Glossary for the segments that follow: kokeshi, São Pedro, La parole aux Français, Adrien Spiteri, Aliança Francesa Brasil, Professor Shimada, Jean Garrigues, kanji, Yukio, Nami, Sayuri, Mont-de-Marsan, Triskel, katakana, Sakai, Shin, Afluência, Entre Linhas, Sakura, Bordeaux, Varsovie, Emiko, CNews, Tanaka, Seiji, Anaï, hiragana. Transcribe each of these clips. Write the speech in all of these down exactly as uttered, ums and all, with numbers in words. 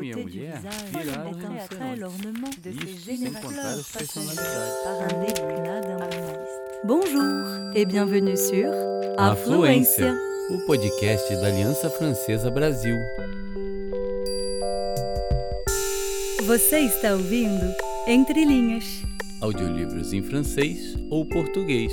première mulher virada de ses générales par un début d'artiste. Bonjour et bienvenue sur Afluência, o podcast da Aliança Francesa Brasil. Você está ouvindo Entre Linhas, audiolivros em francês ou português.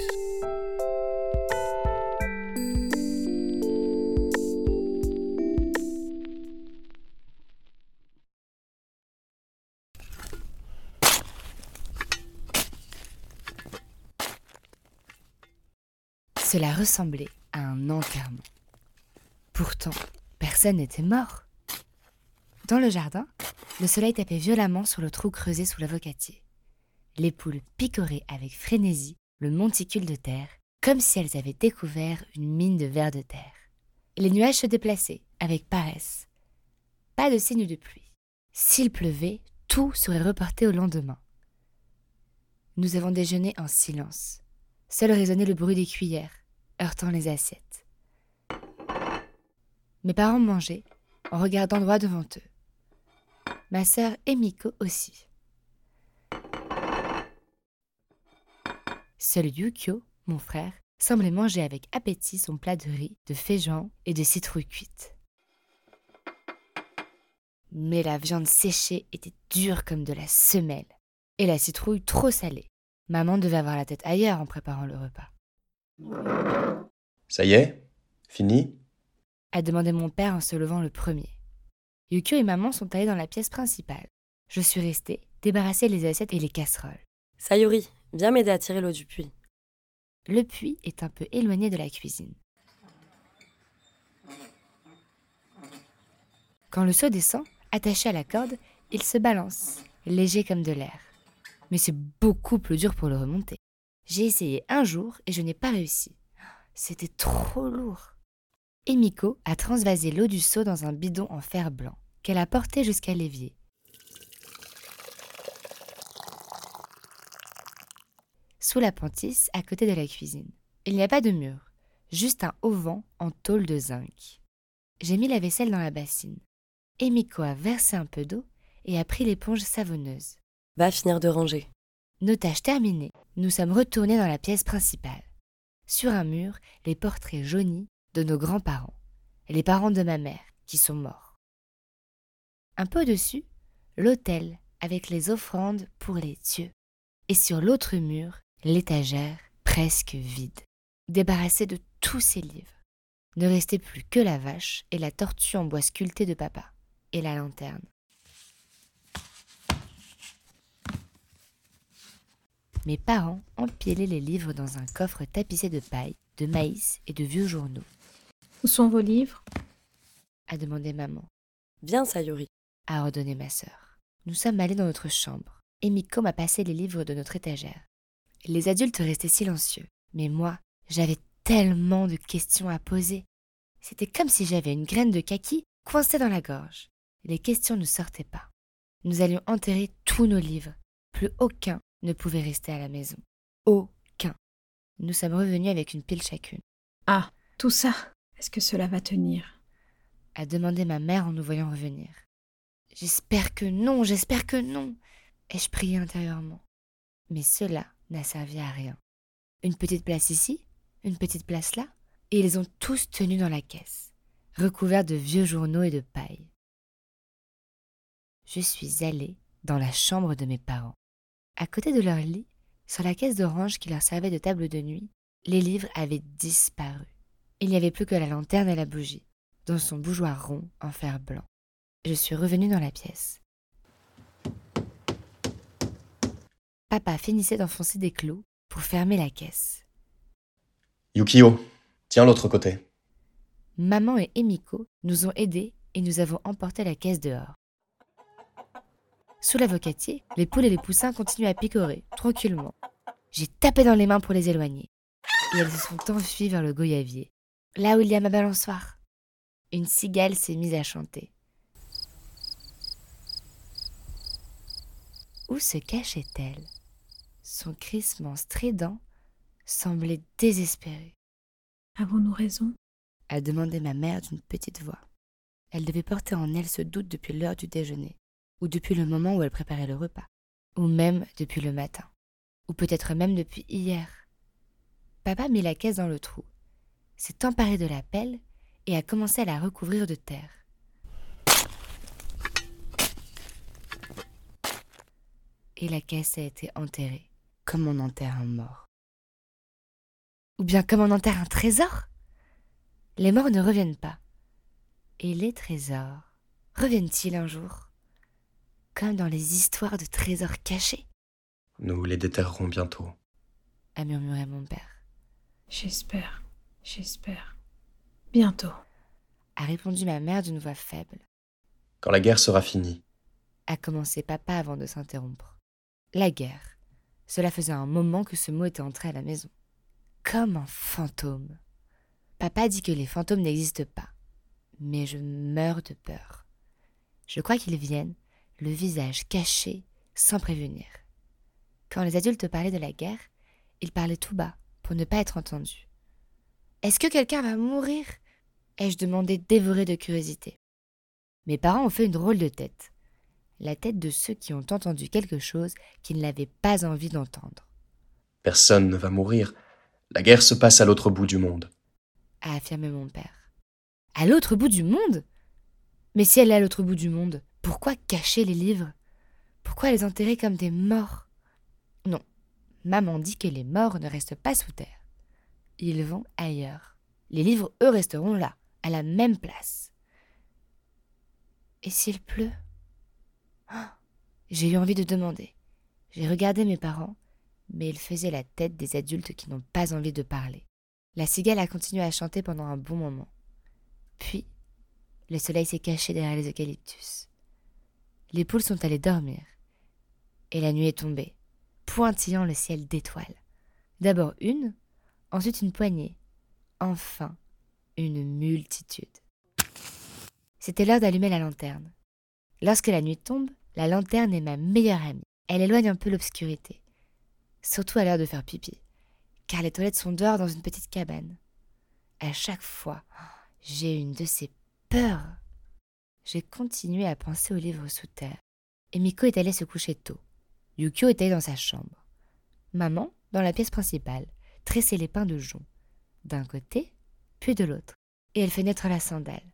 Cela ressemblait à un enterrement. Pourtant, personne n'était mort. Dans le jardin, le soleil tapait violemment sur le trou creusé sous l'avocatier. Les poules picoraient avec frénésie le monticule de terre, comme si elles avaient découvert une mine de vers de terre. Les nuages se déplaçaient avec paresse. Pas de signe de pluie. S'il pleuvait, tout serait reporté au lendemain. Nous avons déjeuné en silence. Seul résonnait le bruit des cuillères, heurtant les assiettes. Mes parents mangeaient en regardant droit devant eux. Ma sœur Emiko aussi. Seul Yukio, mon frère, semblait manger avec appétit son plat de riz, de féjans et de citrouilles cuites. Mais la viande séchée était dure comme de la semelle, et la citrouille trop salée. Maman devait avoir la tête ailleurs en préparant le repas. « Ça y est? Fini ?» a demandé mon père en se levant le premier. Yukio et maman sont allés dans la pièce principale. Je suis restée, débarrasser les assiettes et les casseroles. « Sayuri, viens m'aider à tirer l'eau du puits. » Le puits est un peu éloigné de la cuisine. Quand le seau descend, attaché à la corde, il se balance, léger comme de l'air. Mais c'est beaucoup plus dur pour le remonter. J'ai essayé un jour et je n'ai pas réussi. C'était trop lourd. Emiko a transvasé l'eau du seau dans un bidon en fer blanc qu'elle a porté jusqu'à l'évier. Sous la pentisse, à côté de la cuisine. Il n'y a pas de mur, juste un auvent en tôle de zinc. J'ai mis la vaisselle dans la bassine. Emiko a versé un peu d'eau et a pris l'éponge savonneuse. « Va finir de ranger. » Nos tâches terminées, nous sommes retournés dans la pièce principale. Sur un mur, les portraits jaunis de nos grands-parents, les parents de ma mère, qui sont morts. Un peu au-dessus, l'autel avec les offrandes pour les dieux. Et sur l'autre mur, l'étagère presque vide, débarrassée de tous ses livres. Ne restait plus que la vache et la tortue en bois sculpté de papa, et la lanterne. Mes parents empilaient les livres dans un coffre tapissé de paille, de maïs et de vieux journaux. « Où sont vos livres ?» a demandé maman. « Viens, Sayuri !» a ordonné ma sœur. Nous sommes allés dans notre chambre. Emiko m'a passé les livres de notre étagère. Les adultes restaient silencieux. Mais moi, j'avais tellement de questions à poser. C'était comme si j'avais une graine de kaki coincée dans la gorge. Les questions ne sortaient pas. Nous allions enterrer tous nos livres. Plus aucun ne pouvait rester à la maison. Aucun. Nous sommes revenus avec une pile chacune. « Ah, tout ça, est-ce que cela va tenir ?» a demandé ma mère en nous voyant revenir. « J'espère que non, j'espère que non !» ai-je prié intérieurement. Mais cela n'a servi à rien. Une petite place ici, une petite place là, et ils ont tous tenu dans la caisse, recouverts de vieux journaux et de paille. Je suis allée dans la chambre de mes parents. À côté de leur lit, sur la caisse d'orange qui leur servait de table de nuit, les livres avaient disparu. Il n'y avait plus que la lanterne et la bougie, dans son bougeoir rond en fer blanc. Je suis revenue dans la pièce. Papa finissait d'enfoncer des clous pour fermer la caisse. « Yukio, tiens l'autre côté. » Maman et Emiko nous ont aidés et nous avons emporté la caisse dehors. Sous l'avocatier, les poules et les poussins continuent à picorer, tranquillement. J'ai tapé dans les mains pour les éloigner. Et elles se sont enfuies vers le goyavier, là où il y a ma balançoire. Une cigale s'est mise à chanter. Où se cachait-elle? Son crissement strident semblait désespéré. « Avons-nous raison ?» a demandé ma mère d'une petite voix. Elle devait porter en elle ce doute depuis l'heure du déjeuner, ou depuis le moment où elle préparait le repas, ou même depuis le matin, ou peut-être même depuis hier. Papa mit la caisse dans le trou, s'est emparé de la pelle et a commencé à la recouvrir de terre. Et la caisse a été enterrée, comme on enterre un mort. Ou bien comme on enterre un trésor. Les morts ne reviennent pas. Et les trésors, reviennent-ils un jour ? Comme dans les histoires de trésors cachés. Nous les déterrerons bientôt, a murmuré mon père. J'espère, j'espère. Bientôt, a répondu ma mère d'une voix faible. Quand la guerre sera finie, a commencé papa avant de s'interrompre. La guerre. Cela faisait un moment que ce mot était entré à la maison. Comme un fantôme. Papa dit que les fantômes n'existent pas. Mais je meurs de peur. Je crois qu'ils viennent, le visage caché, sans prévenir. Quand les adultes parlaient de la guerre, ils parlaient tout bas, pour ne pas être entendus. « Est-ce que quelqu'un va mourir ?» ai-je demandé, dévoré de curiosité. Mes parents ont fait une drôle de tête. La tête de ceux qui ont entendu quelque chose qu'ils n'avaient pas envie d'entendre. « Personne ne va mourir. La guerre se passe à l'autre bout du monde. » a affirmé mon père. « À l'autre bout du monde ? Mais si elle est à l'autre bout du monde, pourquoi cacher les livres ? Pourquoi les enterrer comme des morts ? Non, maman dit que les morts ne restent pas sous terre. Ils vont ailleurs. Les livres, eux, resteront là, à la même place. Et s'il pleut ? Oh, j'ai eu envie de demander. J'ai regardé mes parents, mais ils faisaient la tête des adultes qui n'ont pas envie de parler. La cigale a continué à chanter pendant un bon moment. Puis, le soleil s'est caché derrière les eucalyptus. Les poules sont allées dormir. Et la nuit est tombée, pointillant le ciel d'étoiles. D'abord une, ensuite une poignée, enfin une multitude. C'était l'heure d'allumer la lanterne. Lorsque la nuit tombe, la lanterne est ma meilleure amie. Elle éloigne un peu l'obscurité. Surtout à l'heure de faire pipi, car les toilettes sont dehors dans une petite cabane. À chaque fois... j'ai une de ces peurs. J'ai continué à penser aux livres sous terre. Emiko est allée se coucher tôt. Yukio était dans sa chambre. Maman, dans la pièce principale, tressait les pins de jonc, d'un côté, puis de l'autre, et elle fait naître la sandale.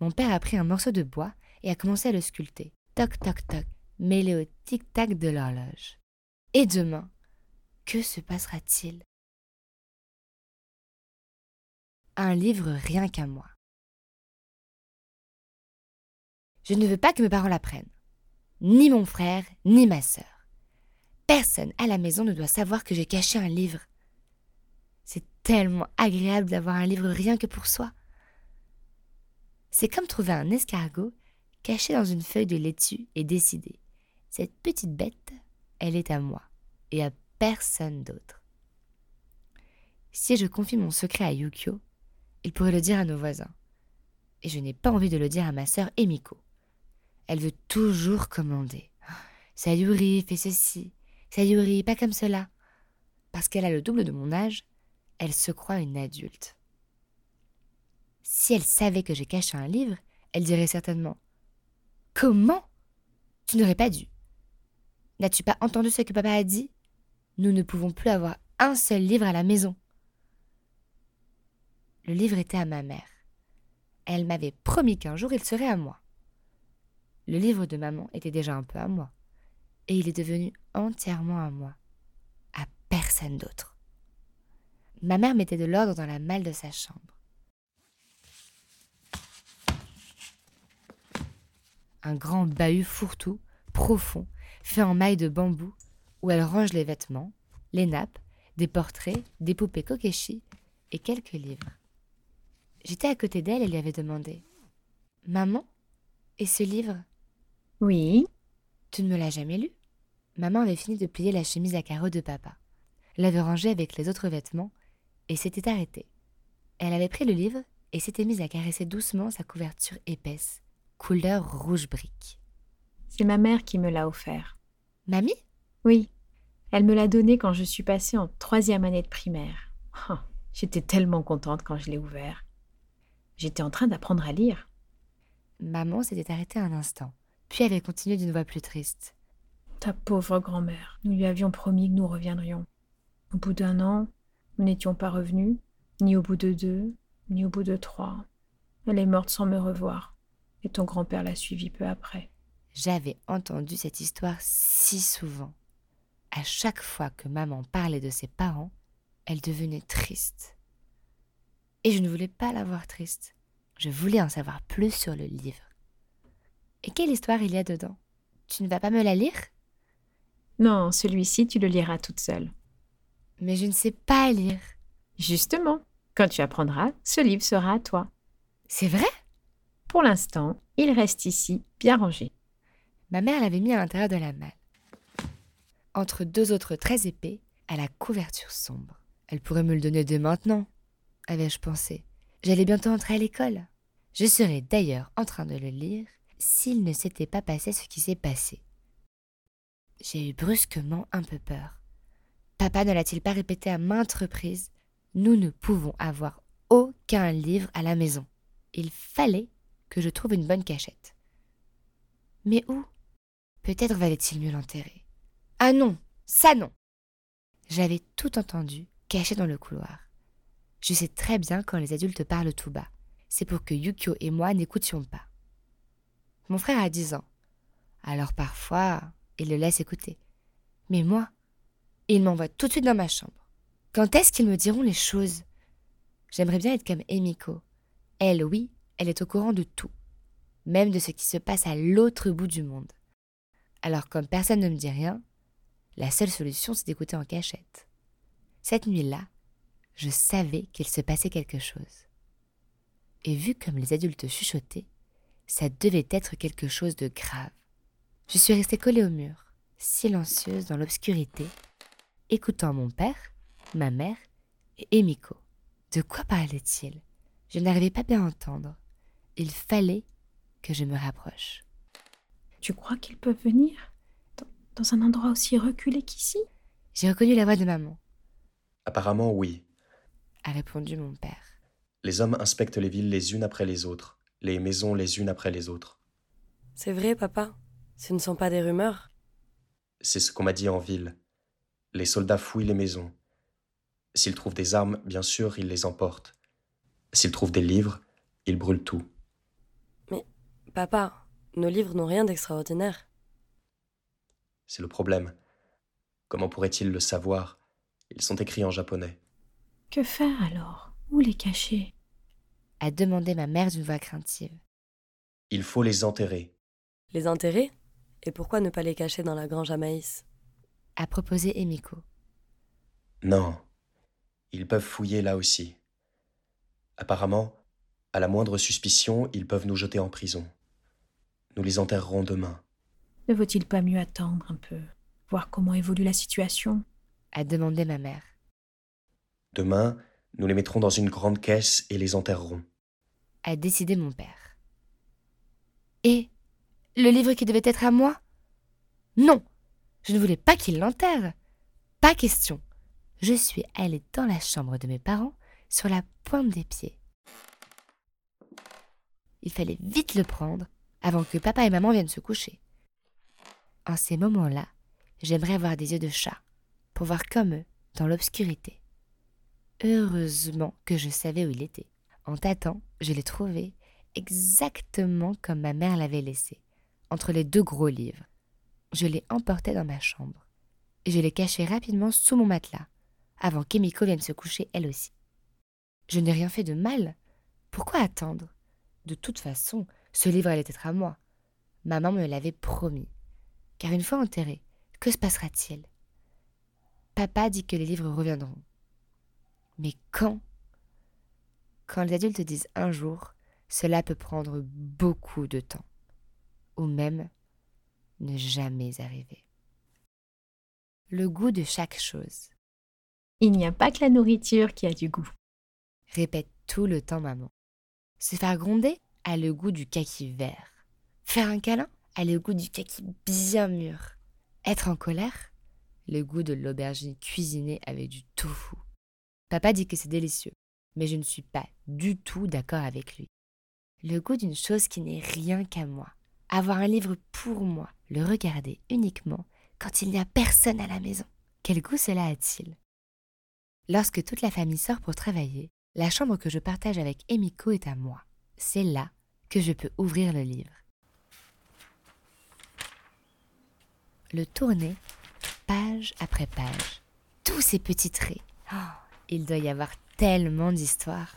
Mon père a pris un morceau de bois et a commencé à le sculpter. Toc, toc, toc, mêlé au tic-tac de l'horloge. Et demain, que se passera-t-il ? Un livre rien qu'à moi. Je ne veux pas que mes parents l'apprennent. Ni mon frère, ni ma sœur. Personne à la maison ne doit savoir que j'ai caché un livre. C'est tellement agréable d'avoir un livre rien que pour soi. C'est comme trouver un escargot caché dans une feuille de laitue et décider. Cette petite bête, elle est à moi et à personne d'autre. Si je confie mon secret à Yukio, il pourrait le dire à nos voisins. Et je n'ai pas envie de le dire à ma sœur Emiko. Elle veut toujours commander. « Sayuri, fais ceci. Sayuri, pas comme cela. » Parce qu'elle a le double de mon âge, elle se croit une adulte. Si elle savait que j'ai caché un livre, elle dirait certainement « Comment ? Tu n'aurais pas dû. N'as-tu pas entendu ce que papa a dit ? Nous ne pouvons plus avoir un seul livre à la maison. » Le livre était à ma mère. Elle m'avait promis qu'un jour il serait à moi. Le livre de maman était déjà un peu à moi. Et il est devenu entièrement à moi. À personne d'autre. Ma mère mettait de l'ordre dans la malle de sa chambre. Un grand bahut fourre-tout, profond, fait en mailles de bambou, où elle range les vêtements, les nappes, des portraits, des poupées kokeshi et quelques livres. J'étais à côté d'elle et lui avais demandé « Maman, et ce livre ?»« Oui. »« Tu ne me l'as jamais lu ?» Maman avait fini de plier la chemise à carreaux de papa, l'avait rangée avec les autres vêtements et s'était arrêtée. Elle avait pris le livre et s'était mise à caresser doucement sa couverture épaisse, couleur rouge brique. « C'est ma mère qui me l'a offert. »« Mamie ?»« Oui. Elle me l'a donné quand je suis passée en troisième année de primaire. Oh, j'étais tellement contente quand je l'ai ouvert. » J'étais en train d'apprendre à lire. Maman s'était arrêtée un instant, puis avait continué d'une voix plus triste. « Ta pauvre grand-mère, nous lui avions promis que nous reviendrions. Au bout d'un an, nous n'étions pas revenus, ni au bout de deux, ni au bout de trois. Elle est morte sans me revoir, et ton grand-père l'a suivie peu après. » J'avais entendu cette histoire si souvent. À chaque fois que maman parlait de ses parents, elle devenait triste. Et je ne voulais pas la voir triste. Je voulais en savoir plus sur le livre. Et quelle histoire il y a dedans ? Tu ne vas pas me la lire ? Non, celui-ci, tu le liras toute seule. Mais je ne sais pas lire. Justement, quand tu apprendras, ce livre sera à toi. C'est vrai ? Pour l'instant, il reste ici, bien rangé. Ma mère l'avait mis à l'intérieur de la malle. Entre deux autres très épais, à la couverture sombre. Elle pourrait me le donner dès maintenant, avais-je pensé. J'allais bientôt entrer à l'école. Je serais d'ailleurs en train de le lire s'il ne s'était pas passé ce qui s'est passé. J'ai eu brusquement un peu peur. Papa ne l'a-t-il pas répété à maintes reprises ? Nous ne pouvons avoir aucun livre à la maison. Il fallait que je trouve une bonne cachette. Mais où ? Peut-être valait-il mieux l'enterrer. Ah non, ça non ! J'avais tout entendu, caché dans le couloir. Je sais très bien quand les adultes parlent tout bas. C'est pour que Yukio et moi n'écoutions pas. Mon frère a dix ans. Alors parfois, il le laisse écouter. Mais moi, il m'envoie tout de suite dans ma chambre. Quand est-ce qu'ils me diront les choses ? J'aimerais bien être comme Emiko. Elle, oui, elle est au courant de tout. Même de ce qui se passe à l'autre bout du monde. Alors comme personne ne me dit rien, la seule solution, c'est d'écouter en cachette. Cette nuit-là, je savais qu'il se passait quelque chose. Et vu comme les adultes chuchotaient, ça devait être quelque chose de grave. Je suis restée collée au mur, silencieuse dans l'obscurité, écoutant mon père, ma mère et Emiko. De quoi parlait-il ? Je n'arrivais pas bien à entendre. Il fallait que je me rapproche. Tu crois qu'ils peuvent venir ? Dans, dans un endroit aussi reculé qu'ici ? J'ai reconnu la voix de maman. Apparemment, oui. A répondu mon père. Les hommes inspectent les villes les unes après les autres, les maisons les unes après les autres. C'est vrai, papa. Ce ne sont pas des rumeurs. C'est ce qu'on m'a dit en ville. Les soldats fouillent les maisons. S'ils trouvent des armes, bien sûr, ils les emportent. S'ils trouvent des livres, ils brûlent tout. Mais, papa, nos livres n'ont rien d'extraordinaire. C'est le problème. Comment pourraient-ils le savoir ? Ils sont écrits en japonais. Que faire alors ? Où les cacher ? A demandé ma mère d'une voix craintive. Il faut les enterrer. Les enterrer ? Et pourquoi ne pas les cacher dans la grange à maïs ? A proposé Emiko. Non, ils peuvent fouiller là aussi. Apparemment, à la moindre suspicion, ils peuvent nous jeter en prison. Nous les enterrerons demain. Ne vaut-il pas mieux attendre un peu, voir comment évolue la situation ? A demandé ma mère. Demain, nous les mettrons dans une grande caisse et les enterrerons. A décidé mon père. Et le livre qui devait être à moi ? Non, je ne voulais pas qu'il l'enterre. Pas question. Je suis allée dans la chambre de mes parents sur la pointe des pieds. Il fallait vite le prendre avant que papa et maman viennent se coucher. En ces moments-là, j'aimerais avoir des yeux de chat pour voir comme eux dans l'obscurité. Heureusement que je savais où il était. En tâtant, je l'ai trouvé exactement comme ma mère l'avait laissé, entre les deux gros livres. Je l'ai emporté dans ma chambre et je l'ai caché rapidement sous mon matelas, avant qu'Emiko vienne se coucher elle aussi. Je n'ai rien fait de mal. Pourquoi attendre ? De toute façon, ce livre allait être à moi. Maman me l'avait promis. Car une fois enterré, que se passera-t-il ? Papa dit que les livres reviendront. Mais quand ? Quand les adultes disent un jour, cela peut prendre beaucoup de temps. Ou même ne jamais arriver. Le goût de chaque chose. Il n'y a pas que la nourriture qui a du goût. Répète tout le temps maman. Se faire gronder a le goût du kaki vert. Faire un câlin a le goût du kaki bien mûr. Être en colère, le goût de l'aubergine cuisinée avec du tofu. Papa dit que c'est délicieux, mais je ne suis pas du tout d'accord avec lui. Le goût d'une chose qui n'est rien qu'à moi. Avoir un livre pour moi, le regarder uniquement quand il n'y a personne à la maison. Quel goût cela a-t-il ? Lorsque toute la famille sort pour travailler, la chambre que je partage avec Emiko est à moi. C'est là que je peux ouvrir le livre. Le tourner, page après page. Tous ces petits traits. Oh, il doit y avoir tellement d'histoires.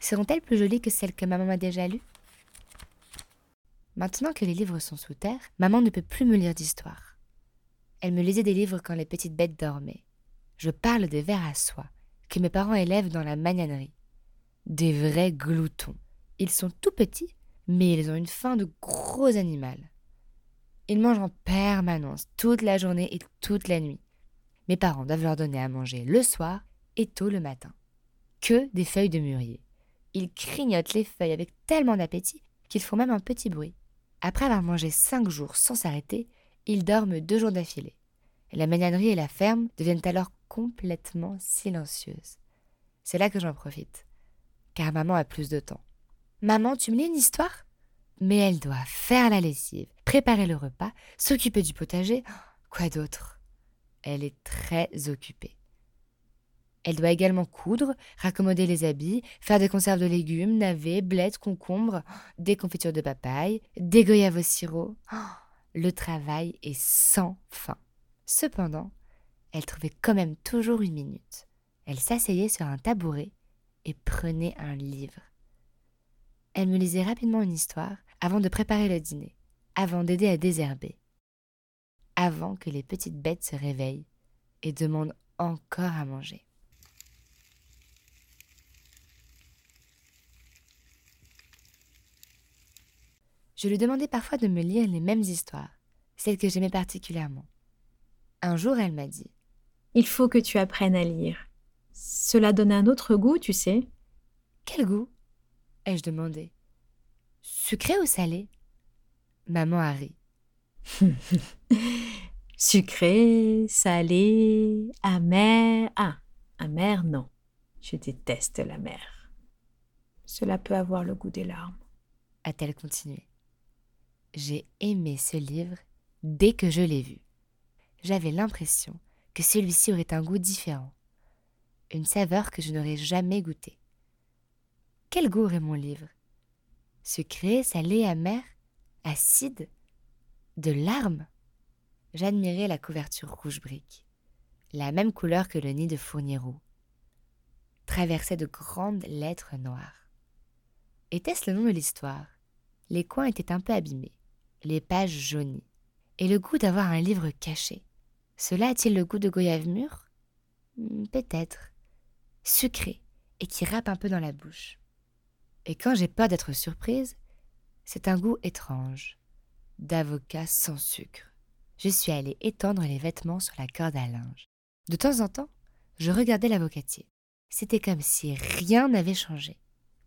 Seront-elles plus jolies que celles que maman m'a déjà lues ? Maintenant que les livres sont sous terre, maman ne peut plus me lire d'histoires. Elle me lisait des livres quand les petites bêtes dormaient. Je parle des vers à soie que mes parents élèvent dans la magnanerie. Des vrais gloutons. Ils sont tout petits, mais ils ont une faim de gros animal. Ils mangent en permanence, toute la journée et toute la nuit. Mes parents doivent leur donner à manger le soir et tôt le matin. Que des feuilles de mûrier. Ils crignotent les feuilles avec tellement d'appétit qu'ils font même un petit bruit. Après avoir mangé cinq jours sans s'arrêter, ils dorment deux jours d'affilée. La magnanerie et la ferme deviennent alors complètement silencieuses. C'est là que j'en profite, car maman a plus de temps. « Maman, tu me lis une histoire ?» Mais elle doit faire la lessive, préparer le repas, s'occuper du potager, quoi d'autre ? Elle est très occupée. Elle doit également coudre, raccommoder les habits, faire des conserves de légumes, navets, blettes, concombres, des confitures de papaye, des goyaves au sirop. Le travail est sans fin. Cependant, elle trouvait quand même toujours une minute. Elle s'asseyait sur un tabouret et prenait un livre. Elle me lisait rapidement une histoire avant de préparer le dîner, avant d'aider à désherber, avant que les petites bêtes se réveillent et demandent encore à manger. Je lui demandais parfois de me lire les mêmes histoires, celles que j'aimais particulièrement. Un jour, elle m'a dit « Il faut que tu apprennes à lire. Cela donne un autre goût, tu sais. »« Quel goût ?» ai-je demandé. « Sucré ou salé ?» Maman a ri. « Sucré, salé, amer... Ah, amer, non. Je déteste la mer. Cela peut avoir le goût des larmes. » a-t-elle continué. J'ai aimé ce livre dès que je l'ai vu. J'avais l'impression que celui-ci aurait un goût différent, une saveur que je n'aurais jamais goûtée. Quel goût aurait mon livre ? Sucré, salé, amer, acide, de larmes ? J'admirais la couverture rouge brique, la même couleur que le nid de fournier roux, traversée de grandes lettres noires. Était-ce le nom de l'histoire ? Les coins étaient un peu abîmés, les pages jaunies, et le goût d'avoir un livre caché. Cela a-t-il le goût de goyave mûr ? Peut-être. Sucré, et qui râpe un peu dans la bouche. Et quand j'ai peur d'être surprise, c'est un goût étrange, d'avocat sans sucre. Je suis allée étendre les vêtements sur la corde à linge. De temps en temps, je regardais l'avocatier. C'était comme si rien n'avait changé.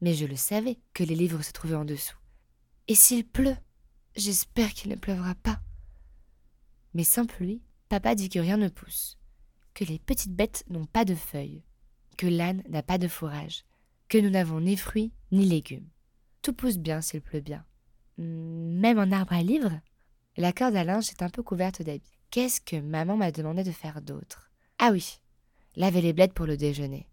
Mais je le savais que les livres se trouvaient en dessous. Et s'il pleut ? J'espère qu'il ne pleuvra pas. Mais sans pluie, papa dit que rien ne pousse, que les petites bêtes n'ont pas de feuilles, que l'âne n'a pas de fourrage, que nous n'avons ni fruits ni légumes. Tout pousse bien s'il pleut bien. Même un arbre à livres ? La corde à linge est un peu couverte d'habits. Qu'est-ce que maman m'a demandé de faire d'autre ? Ah oui, laver les blettes pour le déjeuner.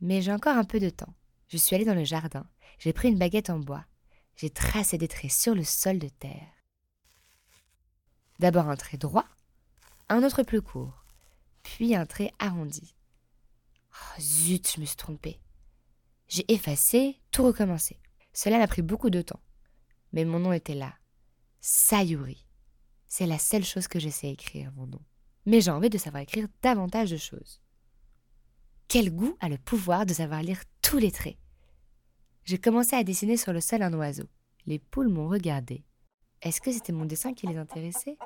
Mais j'ai encore un peu de temps. Je suis allée dans le jardin, j'ai pris une baguette en bois, j'ai tracé des traits sur le sol de terre. D'abord un trait droit, un autre plus court, puis un trait arrondi. Oh, zut, je me suis trompée. J'ai effacé, tout recommencé. Cela m'a pris beaucoup de temps, mais mon nom était là. Sayuri. C'est la seule chose que je sais écrire, mon nom. Mais j'ai envie de savoir écrire davantage de choses. Quel goût a le pouvoir de savoir lire tous les traits ? J'ai commencé à dessiner sur le sol un oiseau. Les poules m'ont regardé. Est-ce que c'était mon dessin qui les intéressait ?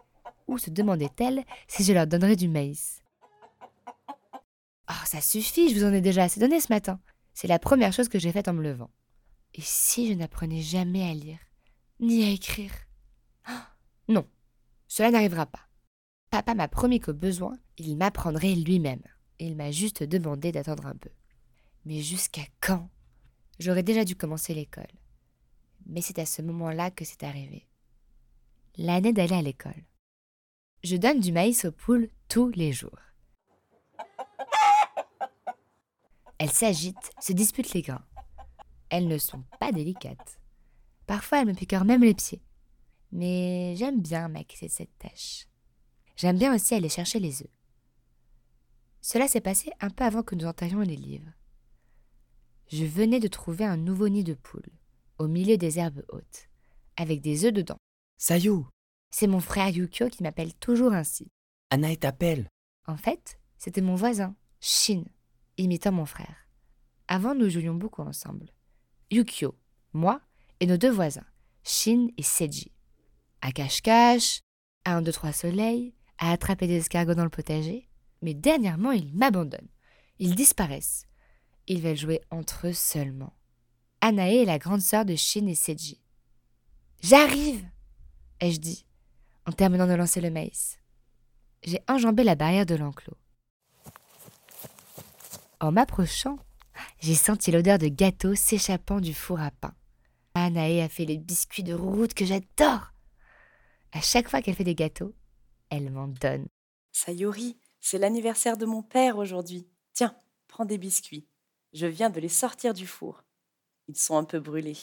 Ou se demandaient-elles si je leur donnerais du maïs ? Oh, ça suffit, je vous en ai déjà assez donné ce matin. C'est la première chose que j'ai faite en me levant. Et si je n'apprenais jamais à lire, ni à écrire ? Oh, non, cela n'arrivera pas. Papa m'a promis qu'au besoin, il m'apprendrait lui-même. Il m'a juste demandé d'attendre un peu. Mais jusqu'à quand ? J'aurais déjà dû commencer l'école. Mais c'est à ce moment-là que c'est arrivé. L'année d'aller à l'école. Je donne du maïs aux poules tous les jours. Elles s'agitent, se disputent les grains. Elles ne sont pas délicates. Parfois, elles me piquent même les pieds. Mais j'aime bien m'acquitter de cette tâche. J'aime bien aussi aller chercher les œufs. Cela s'est passé un peu avant que nous enterrions les livres. Je venais de trouver un nouveau nid de poule, au milieu des herbes hautes, avec des œufs dedans. Sayu ! C'est mon frère Yukio qui m'appelle toujours ainsi. Anaï t'appelle. En fait, c'était mon voisin, Shin, imitant mon frère. Avant, nous jouions beaucoup ensemble. Yukio, moi et nos deux voisins, Shin et Seiji. À cache-cache, à un, deux, trois soleils, à attraper des escargots dans le potager. Mais dernièrement, ils m'abandonnent. Ils disparaissent. Ils veulent jouer entre eux seulement. Anaï est la grande sœur de Shin et Seiji. « J'arrive !» ai-je dit, en terminant de lancer le maïs. J'ai enjambé la barrière de l'enclos. En m'approchant, j'ai senti l'odeur de gâteau s'échappant du four à pain. Anaï a fait les biscuits de route que j'adore. À chaque fois qu'elle fait des gâteaux, elle m'en donne. Sayuri, c'est l'anniversaire de mon père aujourd'hui. Tiens, prends des biscuits. Je viens de les sortir du four. Ils sont un peu brûlés.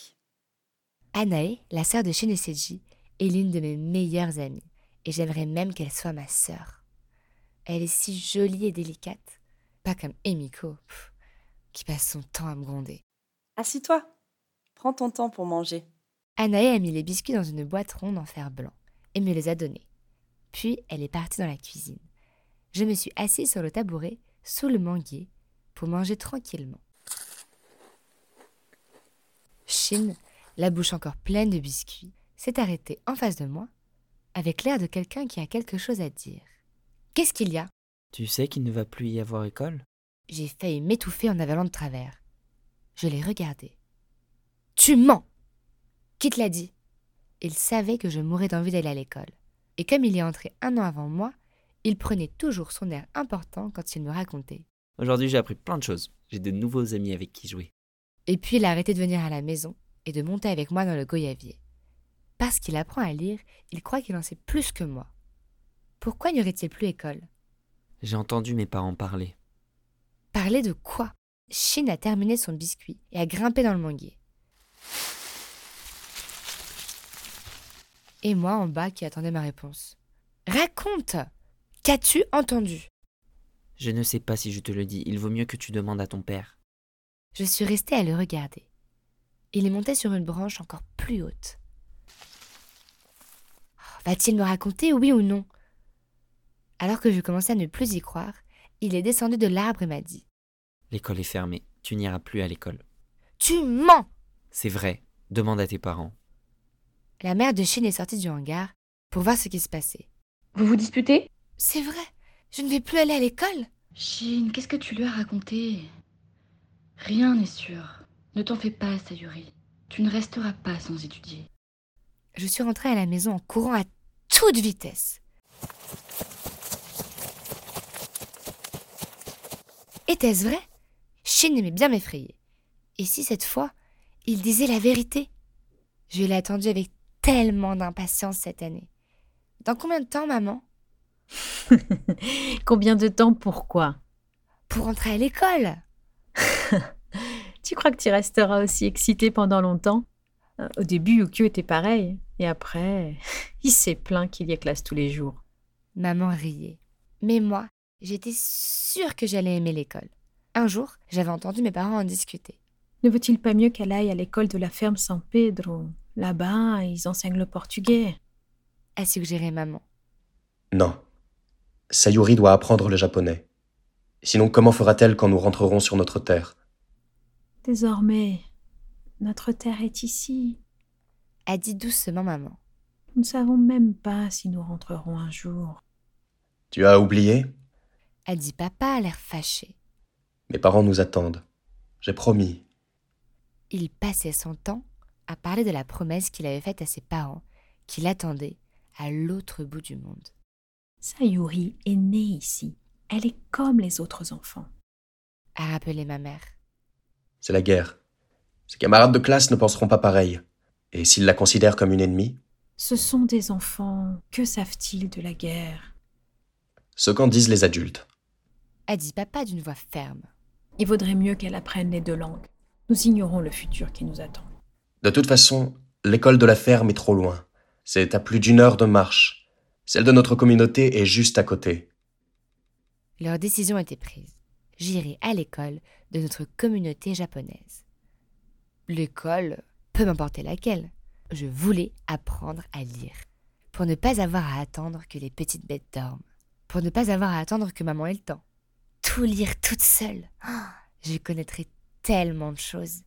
Anaï, la sœur de Shin et Seiji, est l'une de mes meilleures amies. Et j'aimerais même qu'elle soit ma sœur. Elle est si jolie et délicate. Pas comme Emiko, pff, qui passe son temps à me gronder. Assis-toi. Prends ton temps pour manger. Anaï a mis les biscuits dans une boîte ronde en fer blanc et me les a donnés. Puis, elle est partie dans la cuisine. Je me suis assise sur le tabouret, sous le manguier, pour manger tranquillement. Shin, la bouche encore pleine de biscuits, s'est arrêtée en face de moi, avec l'air de quelqu'un qui a quelque chose à dire. « Qu'est-ce qu'il y a ?»« Tu sais qu'il ne va plus y avoir école ?» J'ai failli m'étouffer en avalant de travers. Je l'ai regardé. « Tu mens !» Qui te l'a dit ? Il savait que je mourais d'envie d'aller à l'école. Et comme il est entré un an avant moi, il prenait toujours son air important quand il me racontait. « Aujourd'hui, j'ai appris plein de choses. J'ai de nouveaux amis avec qui jouer. » Et puis, il a arrêté de venir à la maison et de monter avec moi dans le goyavier. Parce qu'il apprend à lire, il croit qu'il en sait plus que moi. Pourquoi n'y aurait-il plus école ? J'ai entendu mes parents parler. Parler de quoi ? Shin a terminé son biscuit et a grimpé dans le manguier. Et moi en bas qui attendais ma réponse. « Raconte ! Qu'as-tu entendu ?»« Je ne sais pas si je te le dis, il vaut mieux que tu demandes à ton père. » Je suis restée à le regarder. Il est monté sur une branche encore plus haute. Oh, « Va-t-il me raconter, oui ou non ?» Alors que je commençais à ne plus y croire, il est descendu de l'arbre et m'a dit. « L'école est fermée, tu n'iras plus à l'école. »« Tu mens !» !»« C'est vrai, demande à tes parents. » La mère de Shin est sortie du hangar pour voir ce qui se passait. « Vous vous disputez ?»« C'est vrai, je ne vais plus aller à l'école !»« Shin, qu'est-ce que tu lui as raconté ? Rien n'est sûr. Ne t'en fais pas, Sayuri. Tu ne resteras pas sans étudier. » Je suis rentrée à la maison en courant à toute vitesse. Était-ce vrai ? Shin aimait bien m'effrayer. Et si cette fois, il disait la vérité ? Je l'ai attendu avec tellement d'impatience cette année. Dans combien de temps, maman ? Combien de temps, pourquoi ? Pour rentrer à l'école. Tu crois que tu resteras aussi excitée pendant longtemps ? Au début, Yukio était pareil. Et après, il s'est plaint qu'il y ait classe tous les jours. Maman riait. Mais moi, j'étais sûre que j'allais aimer l'école. Un jour, j'avais entendu mes parents en discuter. Ne vaut-il pas mieux qu'elle aille à l'école de la ferme São Pedro ? Là-bas, ils enseignent le portugais. A suggéré maman. Non. Sayuri doit apprendre le japonais. Sinon, comment fera-t-elle quand nous rentrerons sur notre terre ? Désormais, notre terre est ici. A dit doucement maman. Nous ne savons même pas si nous rentrerons un jour. Tu as oublié ? A dit papa, à l'air fâché. Mes parents nous attendent. J'ai promis. Il passait son temps à parler de la promesse qu'il avait faite à ses parents, qui l'attendaient à l'autre bout du monde. Sayuri est née ici. Elle est comme les autres enfants. A rappelé ma mère. C'est la guerre. Ses camarades de classe ne penseront pas pareil. Et s'ils la considèrent comme une ennemie ? Ce sont des enfants. Que savent-ils de la guerre ? Ce qu'en disent les adultes. A dit papa d'une voix ferme. Il vaudrait mieux qu'elle apprenne les deux langues. Nous ignorons le futur qui nous attend. De toute façon, l'école de la ferme est trop loin. C'est à plus d'une heure de marche. Celle de notre communauté est juste à côté. Leur décision était prise. J'irai à l'école de notre communauté japonaise. L'école, peu m'importe laquelle, je voulais apprendre à lire. Pour ne pas avoir à attendre que les petites bêtes dorment. Pour ne pas avoir à attendre que maman ait le temps. Tout lire toute seule. Je connaîtrai tellement de choses.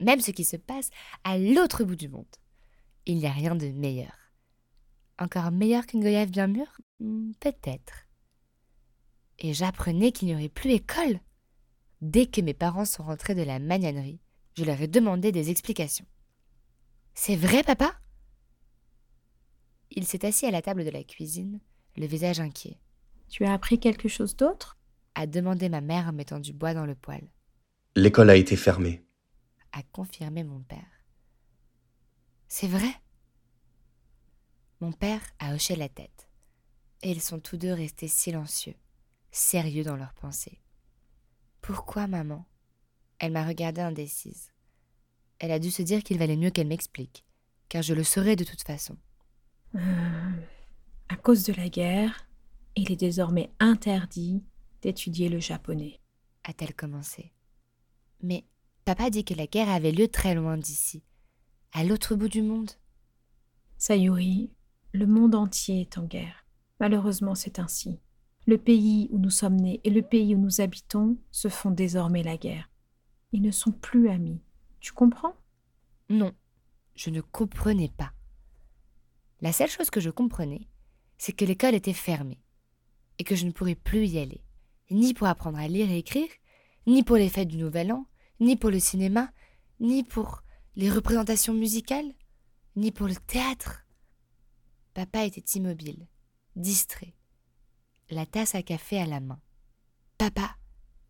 Même ce qui se passe à l'autre bout du monde. Il n'y a rien de meilleur. Encore meilleur qu'une goyave bien mûre ? Peut-être. Et j'apprenais qu'il n'y aurait plus école. Dès que mes parents sont rentrés de la magnanerie, je leur ai demandé des explications. « C'est vrai, papa ?» Il s'est assis à la table de la cuisine, le visage inquiet. « Tu as appris quelque chose d'autre ?» a demandé ma mère en mettant du bois dans le poêle. « L'école a été fermée. » a confirmé mon père. « C'est vrai ?» Mon père a hoché la tête. Et ils sont tous deux restés silencieux, sérieux dans leurs pensées. « Pourquoi, maman ?» Elle m'a regardée indécise. Elle a dû se dire qu'il valait mieux qu'elle m'explique, car je le saurais de toute façon. Euh, à cause de la guerre, il est désormais interdit d'étudier le japonais. A-t-elle commencé ? Mais papa dit que la guerre avait lieu très loin d'ici, à l'autre bout du monde. Sayuri, le monde entier est en guerre. Malheureusement, c'est ainsi. Le pays où nous sommes nés et le pays où nous habitons se font désormais la guerre. Ils ne sont plus amis. Tu comprends ? Non, je ne comprenais pas. La seule chose que je comprenais, c'est que l'école était fermée et que je ne pourrais plus y aller, ni pour apprendre à lire et écrire, ni pour les fêtes du Nouvel An, ni pour le cinéma, ni pour les représentations musicales, ni pour le théâtre. Papa était immobile, distrait, la tasse à café à la main. « Papa,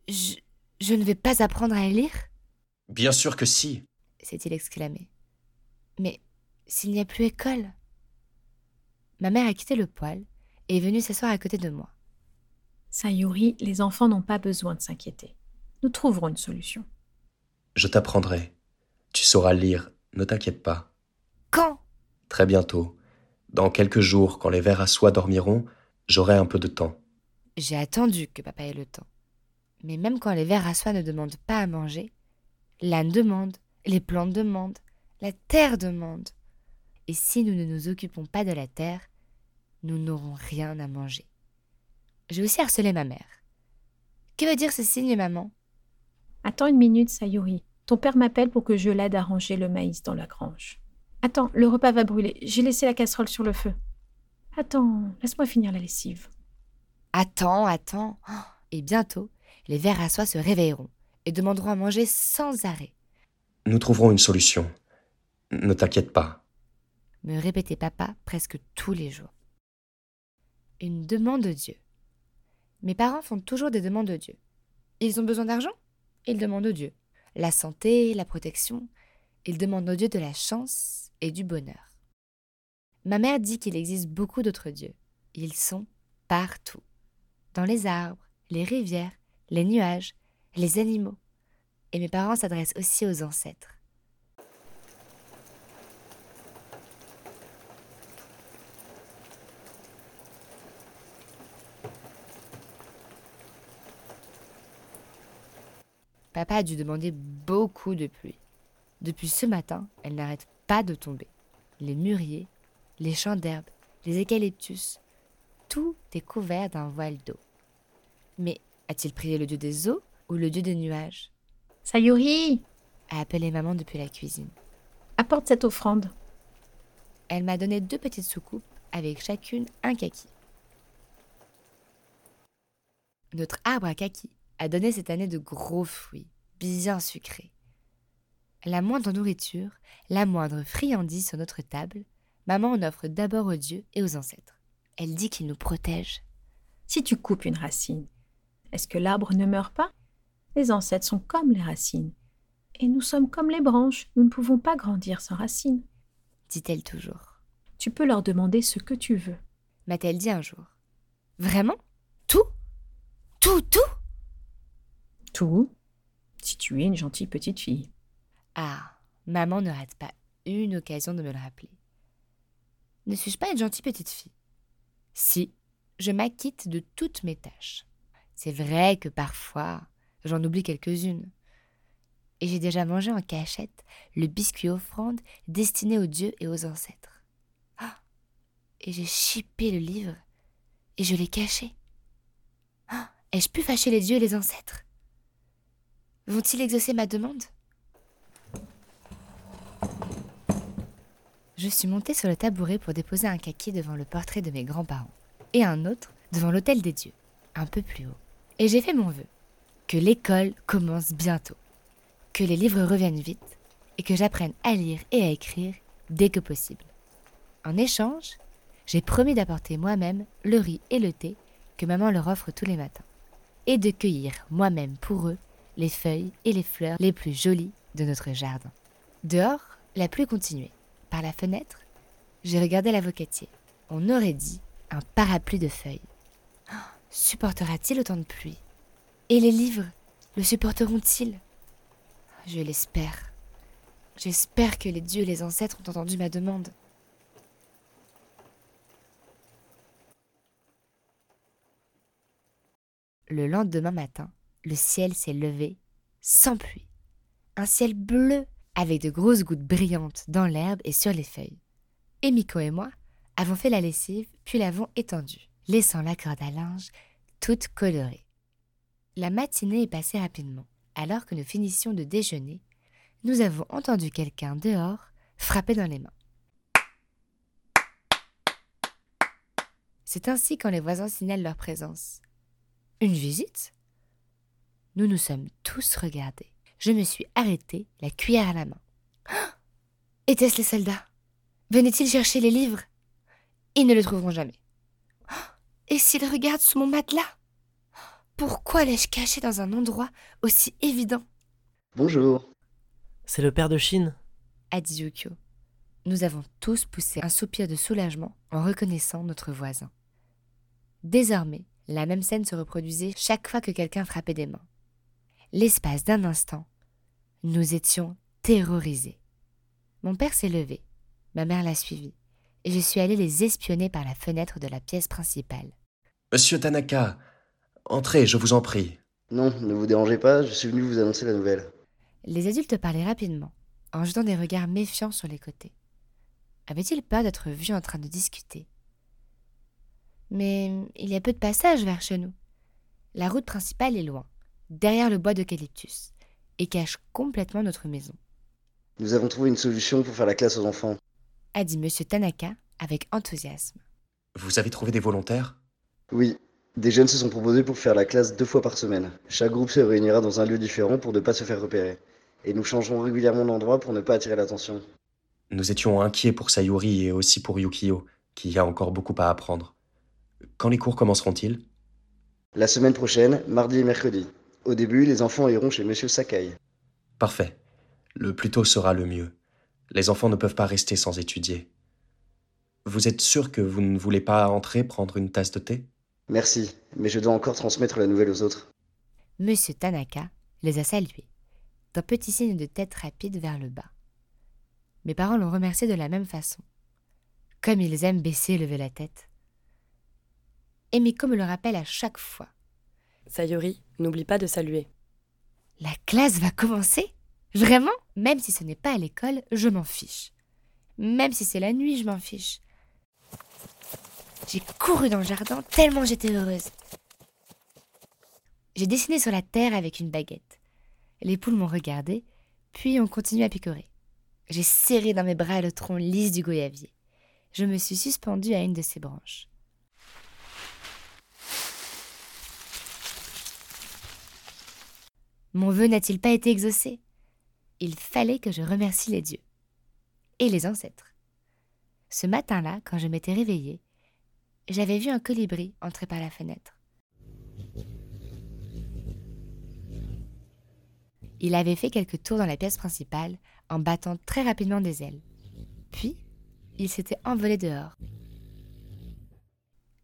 je, je ne vais pas apprendre à lire ?» « Bien sûr que si !» s'est-il exclamé. « Mais s'il n'y a plus école ?» Ma mère a quitté le poêle et est venue s'asseoir à côté de moi. « Sayuri, les enfants n'ont pas besoin de s'inquiéter. Nous trouverons une solution. »« Je t'apprendrai. Tu sauras lire, ne t'inquiète pas. »« Quand ?»« Très bientôt. Dans quelques jours, quand les vers à soie dormiront, j'aurai un peu de temps. » J'ai attendu que papa ait le temps. Mais même quand les vers à soie ne demandent pas à manger, l'âne demande, les plantes demandent, la terre demande. Et si nous ne nous occupons pas de la terre, nous n'aurons rien à manger. J'ai aussi harcelé ma mère. Que veut dire ce signe, maman ? Attends une minute, Sayuri. Ton père m'appelle pour que je l'aide à ranger le maïs dans la grange. Attends, le repas va brûler. J'ai laissé la casserole sur le feu. Attends, laisse-moi finir la lessive. Attends, attends. Et bientôt, les vers à soie se réveilleront et demanderont à manger sans arrêt. « Nous trouverons une solution. Ne t'inquiète pas. » me répétait papa presque tous les jours. Une demande de Dieu. Mes parents font toujours des demandes de Dieu. Ils ont besoin d'argent ? Ils demandent de Dieu. La santé, la protection. Ils demandent au Dieu de la chance et du bonheur. Ma mère dit qu'il existe beaucoup d'autres dieux. Ils sont partout. Dans les arbres, les rivières, les nuages, les animaux. Et mes parents s'adressent aussi aux ancêtres. Papa a dû demander beaucoup de pluie. Depuis ce matin, elle n'arrête pas de tomber. Les mûriers, les champs d'herbe, les eucalyptus, tout est couvert d'un voile d'eau. Mais a-t-il prié le dieu des eaux ? Ou le dieu des nuages. « Sayuri !» a appelé maman depuis la cuisine. « Apporte cette offrande. » Elle m'a donné deux petites soucoupes, avec chacune un kaki. Notre arbre à kaki a donné cette année de gros fruits, bien sucrés. La moindre nourriture, la moindre friandise sur notre table, maman en offre d'abord aux dieux et aux ancêtres. Elle dit qu'ils nous protègent. « Si tu coupes une racine, est-ce que l'arbre ne meurt pas ? » Les ancêtres sont comme les racines. et nous sommes comme les branches, nous ne pouvons pas grandir sans racines. » Dit-elle toujours. « Tu peux leur demander ce que tu veux. » M'a-t-elle dit un jour. « Vraiment ? Tout ? Tout, tout ? » ?»« Tout, si tu es une gentille petite fille. » Ah, maman ne rate pas une occasion de me le rappeler. Ne suis-je pas une gentille petite fille ? Si, je m'acquitte de toutes mes tâches. C'est vrai que parfois, j'en oublie quelques-unes. Et j'ai déjà mangé en cachette le biscuit offrande destiné aux dieux et aux ancêtres. Ah, et j'ai chipé le livre et je l'ai caché. Ah, ai-je pu fâcher les dieux et les ancêtres ? Vont-ils exaucer ma demande ? Je suis montée sur le tabouret pour déposer un kaki devant le portrait de mes grands-parents et un autre devant l'autel des dieux, un peu plus haut. Et j'ai fait mon vœu, que l'école commence bientôt, que les livres reviennent vite et que j'apprenne à lire et à écrire dès que possible. En échange, j'ai promis d'apporter moi-même le riz et le thé que maman leur offre tous les matins et de cueillir moi-même pour eux les feuilles et les fleurs les plus jolies de notre jardin. Dehors, la pluie continuait. Par la fenêtre, j'ai regardé l'avocatier. On aurait dit un parapluie de feuilles. Oh, supportera-t-il autant de pluie ? Et les livres, le supporteront-ils ? Je l'espère. J'espère que les dieux et les ancêtres ont entendu ma demande. Le lendemain matin, le ciel s'est levé sans pluie. Un ciel bleu avec de grosses gouttes brillantes dans l'herbe et sur les feuilles. Emiko et moi avons fait la lessive, puis l'avons étendue, laissant la corde à linge toute colorée. La matinée est passée rapidement. Alors que nous finissions de déjeuner, nous avons entendu quelqu'un dehors frapper dans les mains. C'est ainsi quand les voisins signalent leur présence. Une visite ? Nous nous sommes tous regardés. Je me suis arrêtée, la cuillère à la main. Oh ! Étaient-ce les soldats ? Venaient-ils chercher les livres ? Ils ne le trouveront jamais. Oh ! Et s'ils regardent sous mon matelas ? Pourquoi l'ai-je caché dans un endroit aussi évident ? Bonjour. C'est le père de Shin, a dit Yukio. Nous avons tous poussé un soupir de soulagement en reconnaissant notre voisin. Désormais, la même scène se reproduisait chaque fois que quelqu'un frappait des mains. L'espace d'un instant, nous étions terrorisés. Mon père s'est levé, ma mère l'a suivi, et je suis allée les espionner par la fenêtre de la pièce principale. Monsieur Tanaka, entrez, je vous en prie. Non, ne vous dérangez pas, je suis venu vous annoncer la nouvelle. Les adultes parlaient rapidement, en jetant des regards méfiants sur les côtés. Avaient-ils peur d'être vus en train de discuter ? Mais il y a peu de passages vers chez nous. La route principale est loin, derrière le bois d'eucalyptus, et cache complètement notre maison. Nous avons trouvé une solution pour faire la classe aux enfants, a dit Monsieur Tanaka avec enthousiasme. Vous avez trouvé des volontaires ? Oui, des jeunes se sont proposés pour faire la classe deux fois par semaine. Chaque groupe se réunira dans un lieu différent pour ne pas se faire repérer. Et nous changerons régulièrement d'endroit pour ne pas attirer l'attention. Nous étions inquiets pour Sayuri et aussi pour Yukio, qui a encore beaucoup à apprendre. Quand les cours commenceront-ils ? La semaine prochaine, mardi et mercredi. Au début, les enfants iront chez Monsieur Sakai. Parfait. Le plus tôt sera le mieux. Les enfants ne peuvent pas rester sans étudier. Vous êtes sûr que vous ne voulez pas entrer prendre une tasse de thé ? Merci, mais je dois encore transmettre la nouvelle aux autres. Monsieur Tanaka les a salués, d'un petit signe de tête rapide vers le bas. Mes parents l'ont remercié de la même façon. Comme ils aiment baisser et lever la tête. Emiko me le rappelle à chaque fois. Sayuri, n'oublie pas de saluer. La classe va commencer ? Vraiment ? Même si ce n'est pas à l'école, je m'en fiche. Même si c'est la nuit, je m'en fiche. J'ai couru dans le jardin tellement j'étais heureuse. J'ai dessiné sur la terre avec une baguette. Les poules m'ont regardée, puis ont continué à picorer. J'ai serré dans mes bras le tronc lisse du goyavier. Je me suis suspendue à une de ses branches. Mon vœu n'a-t-il pas été exaucé ? Il fallait que je remercie les dieux et les ancêtres. Ce matin-là, quand je m'étais réveillée, j'avais vu un colibri entrer par la fenêtre. Il avait fait quelques tours dans la pièce principale en battant très rapidement des ailes. Puis, il s'était envolé dehors.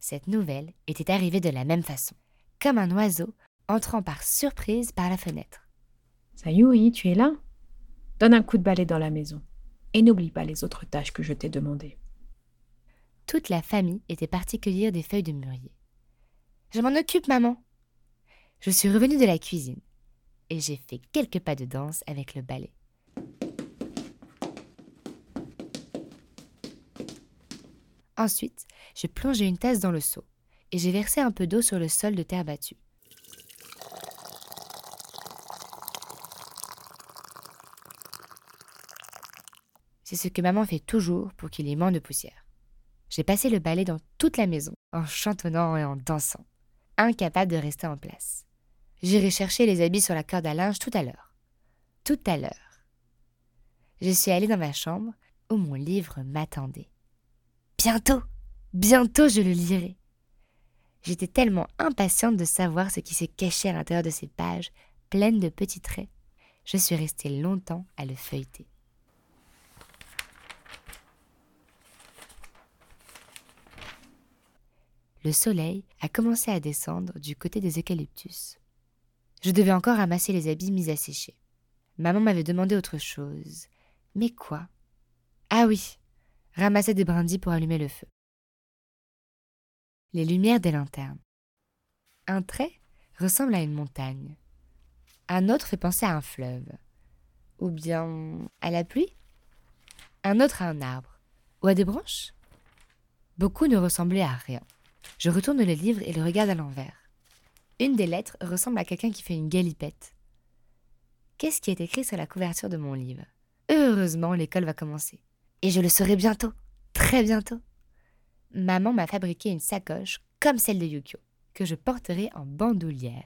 Cette nouvelle était arrivée de la même façon, comme un oiseau entrant par surprise par la fenêtre. « Sayuri, tu es là ? Donne un coup de balai dans la maison et n'oublie pas les autres tâches que je t'ai demandées. » Toute la famille était partie cueillir des feuilles de mûrier. « Je m'en occupe, maman !» Je suis revenue de la cuisine et j'ai fait quelques pas de danse avec le balai. Ensuite, j'ai plongé une tasse dans le seau et j'ai versé un peu d'eau sur le sol de terre battue. C'est ce que maman fait toujours pour qu'il y ait moins de poussière. J'ai passé le balai dans toute la maison en chantonnant et en dansant, incapable de rester en place. J'irai chercher les habits sur la corde à linge tout à l'heure. Tout à l'heure. Je suis allée dans ma chambre où mon livre m'attendait. Bientôt, bientôt je le lirai. J'étais tellement impatiente de savoir ce qui se cachait à l'intérieur de ces pages pleines de petits traits. Je suis restée longtemps à le feuilleter. Le soleil a commencé à descendre du côté des eucalyptus. Je devais encore ramasser les habits mis à sécher. Maman m'avait demandé autre chose. Mais quoi ? Ah oui ! Ramasser des brindilles pour allumer le feu. Les lumières des lanternes. Un trait ressemble à une montagne. Un autre fait penser à un fleuve. Ou bien à la pluie. Un autre à un arbre. Ou à des branches. Beaucoup ne ressemblaient à rien. Je retourne le livre et le regarde à l'envers. Une des lettres ressemble à quelqu'un qui fait une galipette. Qu'est-ce qui est écrit sur la couverture de mon livre ? Heureusement, l'école va commencer. Et je le saurai bientôt, très bientôt. Maman m'a fabriqué une sacoche comme celle de Yukio, que je porterai en bandoulière.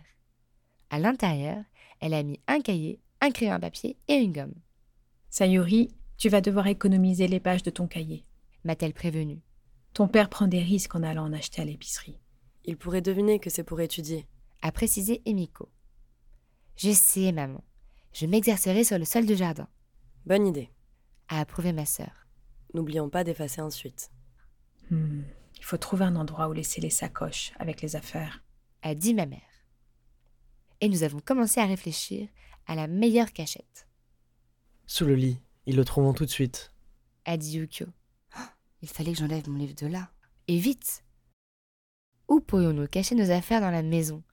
À l'intérieur, elle a mis un cahier, un crayon à papier et une gomme. « Sayuri, tu vas devoir économiser les pages de ton cahier, » m'a-t-elle prévenue. « Ton père prend des risques en allant en acheter à l'épicerie. »« Il pourrait deviner que c'est pour étudier, » a précisé Emiko. « Je sais, maman. Je m'exercerai sur le sol du jardin. »« Bonne idée, » a approuvé ma sœur. N'oublions pas d'effacer ensuite. Hmm, il faut trouver un endroit où laisser les sacoches avec les affaires, a dit ma mère. Et nous avons commencé à réfléchir à la meilleure cachette. Sous le lit, ils le trouveront tout de suite, a dit Yukio. Oh, il fallait que j'enlève mon livre de là. Et vite! Où pourrions-nous cacher nos affaires dans la maison?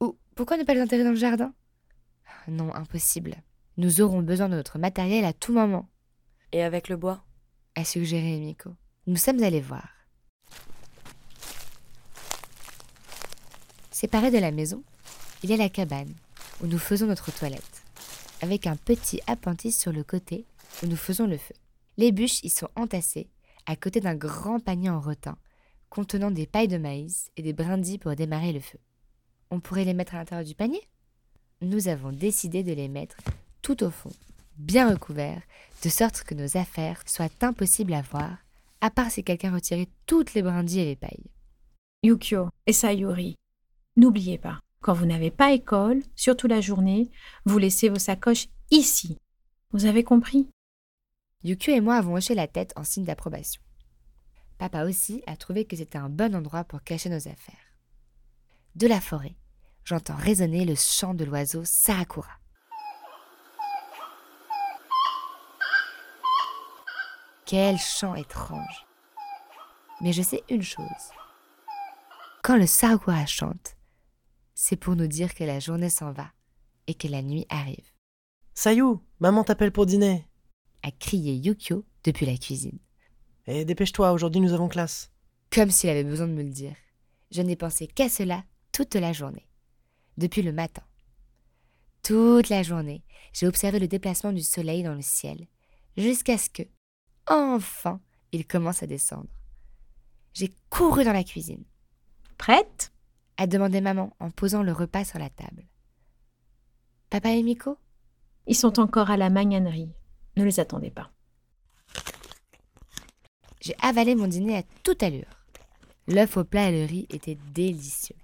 Ou pourquoi ne pas les enterrer dans le jardin? Non, impossible. Nous aurons besoin de notre matériel à tout moment. Et avec le bois? A suggéré Emiko. Nous sommes allés voir. Séparés de la maison, il y a la cabane où nous faisons notre toilette, avec un petit appendice sur le côté où nous faisons le feu. Les bûches y sont entassées à côté d'un grand panier en rotin contenant des pailles de maïs et des brindilles pour démarrer le feu. On pourrait les mettre à l'intérieur du panier ? Nous avons décidé de les mettre tout au fond, bien recouverts, de sorte que nos affaires soient impossibles à voir, à part si quelqu'un retirait toutes les brindilles et les pailles. Yukio et Sayuri, n'oubliez pas, quand vous n'avez pas école, surtout la journée, vous laissez vos sacoches ici. Vous avez compris ? Yukio et moi avons hoché la tête en signe d'approbation. Papa aussi a trouvé que c'était un bon endroit pour cacher nos affaires. De la forêt, j'entends résonner le chant de l'oiseau Sakura. Quel chant étrange! Mais je sais une chose. Quand le Sakura chante, c'est pour nous dire que la journée s'en va et que la nuit arrive. « Sayu, maman t'appelle pour dîner !» a crié Yukio depuis la cuisine. « Et dépêche-toi, aujourd'hui nous avons classe !» Comme s'il avait besoin de me le dire. Je n'ai pensé qu'à cela toute la journée. Depuis le matin. Toute la journée, j'ai observé le déplacement du soleil dans le ciel, jusqu'à ce que, enfin, il commence à descendre. J'ai couru dans la cuisine. « Prête ?» a demandé maman en posant le repas sur la table. « Papa et Miko ?»« Ils sont encore à la magnanerie. Ne les attendez pas. » J'ai avalé mon dîner à toute allure. L'œuf au plat et le riz étaient délicieux.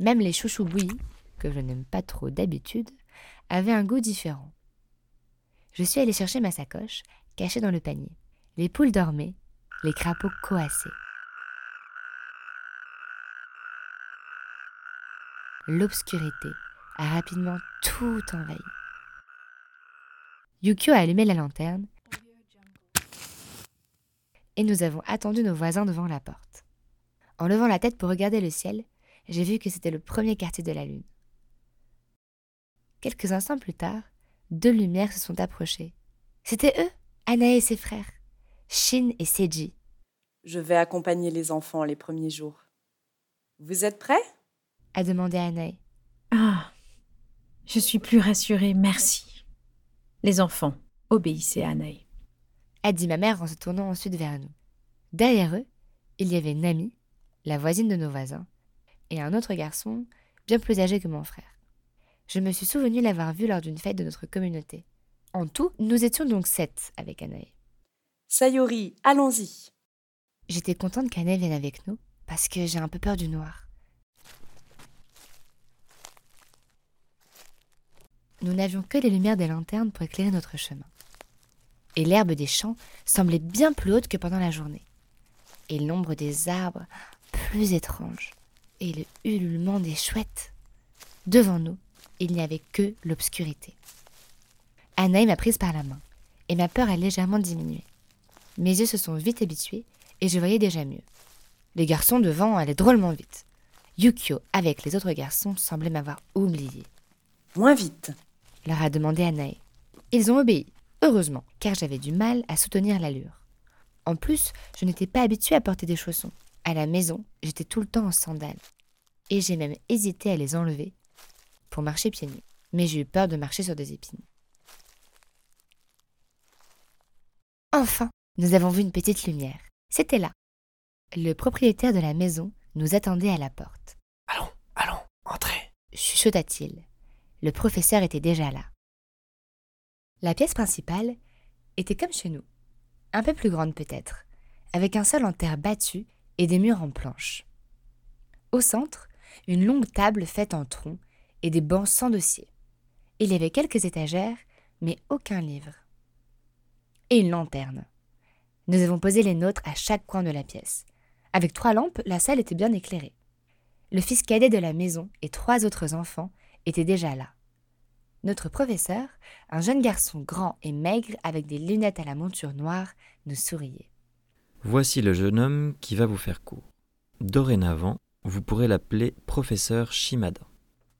Même les chouchous bouillis, que je n'aime pas trop d'habitude, avaient un goût différent. Je suis allée chercher ma sacoche, cachée dans le panier. Les poules dormaient, les crapauds coassaient. L'obscurité a rapidement tout envahi. Yukio a allumé la lanterne et nous avons attendu nos voisins devant la porte. En levant la tête pour regarder le ciel, j'ai vu que c'était le premier quartier de la lune. Quelques instants plus tard, deux lumières se sont approchées. C'étaient eux, Anaï et ses frères, Shin et Seiji. Je vais accompagner les enfants les premiers jours. Vous êtes prêts ? A demandé Anaï. Ah, je suis plus rassurée, merci. Les enfants, obéissez à Anaï, a dit ma mère en se tournant ensuite vers nous. Derrière eux, il y avait Nami, la voisine de nos voisins, et un autre garçon, bien plus âgé que mon frère. Je me suis souvenue l'avoir vu lors d'une fête de notre communauté. En tout, nous étions donc sept avec Anaï. Sayuri, allons-y. J'étais contente qu'Anaï vienne avec nous, parce que j'ai un peu peur du noir. Nous n'avions que les lumières des lanternes pour éclairer notre chemin. Et l'herbe des champs semblait bien plus haute que pendant la journée. Et l'ombre des arbres plus étrange. Et le ululement des chouettes. Devant nous, il n'y avait que l'obscurité. Anaï m'a prise par la main, et ma peur a légèrement diminué. Mes yeux se sont vite habitués, et je voyais déjà mieux. Les garçons devant allaient drôlement vite. Yukio, avec les autres garçons, semblait m'avoir oublié. « Moins vite !» leur a demandé Anaï. Ils ont obéi, heureusement, car j'avais du mal à soutenir l'allure. En plus, je n'étais pas habituée à porter des chaussons. À la maison, j'étais tout le temps en sandales. Et j'ai même hésité à les enlever pour marcher pieds nus. Mais j'ai eu peur de marcher sur des épines. Enfin, nous avons vu une petite lumière. C'était là. Le propriétaire de la maison nous attendait à la porte. « Allons, allons, entrez !» chuchota-t-il. Le professeur était déjà là. La pièce principale était comme chez nous, un peu plus grande peut-être, avec un sol en terre battue et des murs en planches. Au centre, une longue table faite en tronc et des bancs sans dossier. Il y avait quelques étagères, mais aucun livre. Et une lanterne. Nous avons posé les nôtres à chaque coin de la pièce. Avec trois lampes, la salle était bien éclairée. Le fils cadet de la maison et trois autres enfants était déjà là. Notre professeur, un jeune garçon grand et maigre avec des lunettes à la monture noire, nous souriait. « Voici le jeune homme qui va vous faire cours. Dorénavant, vous pourrez l'appeler professeur Shimada. »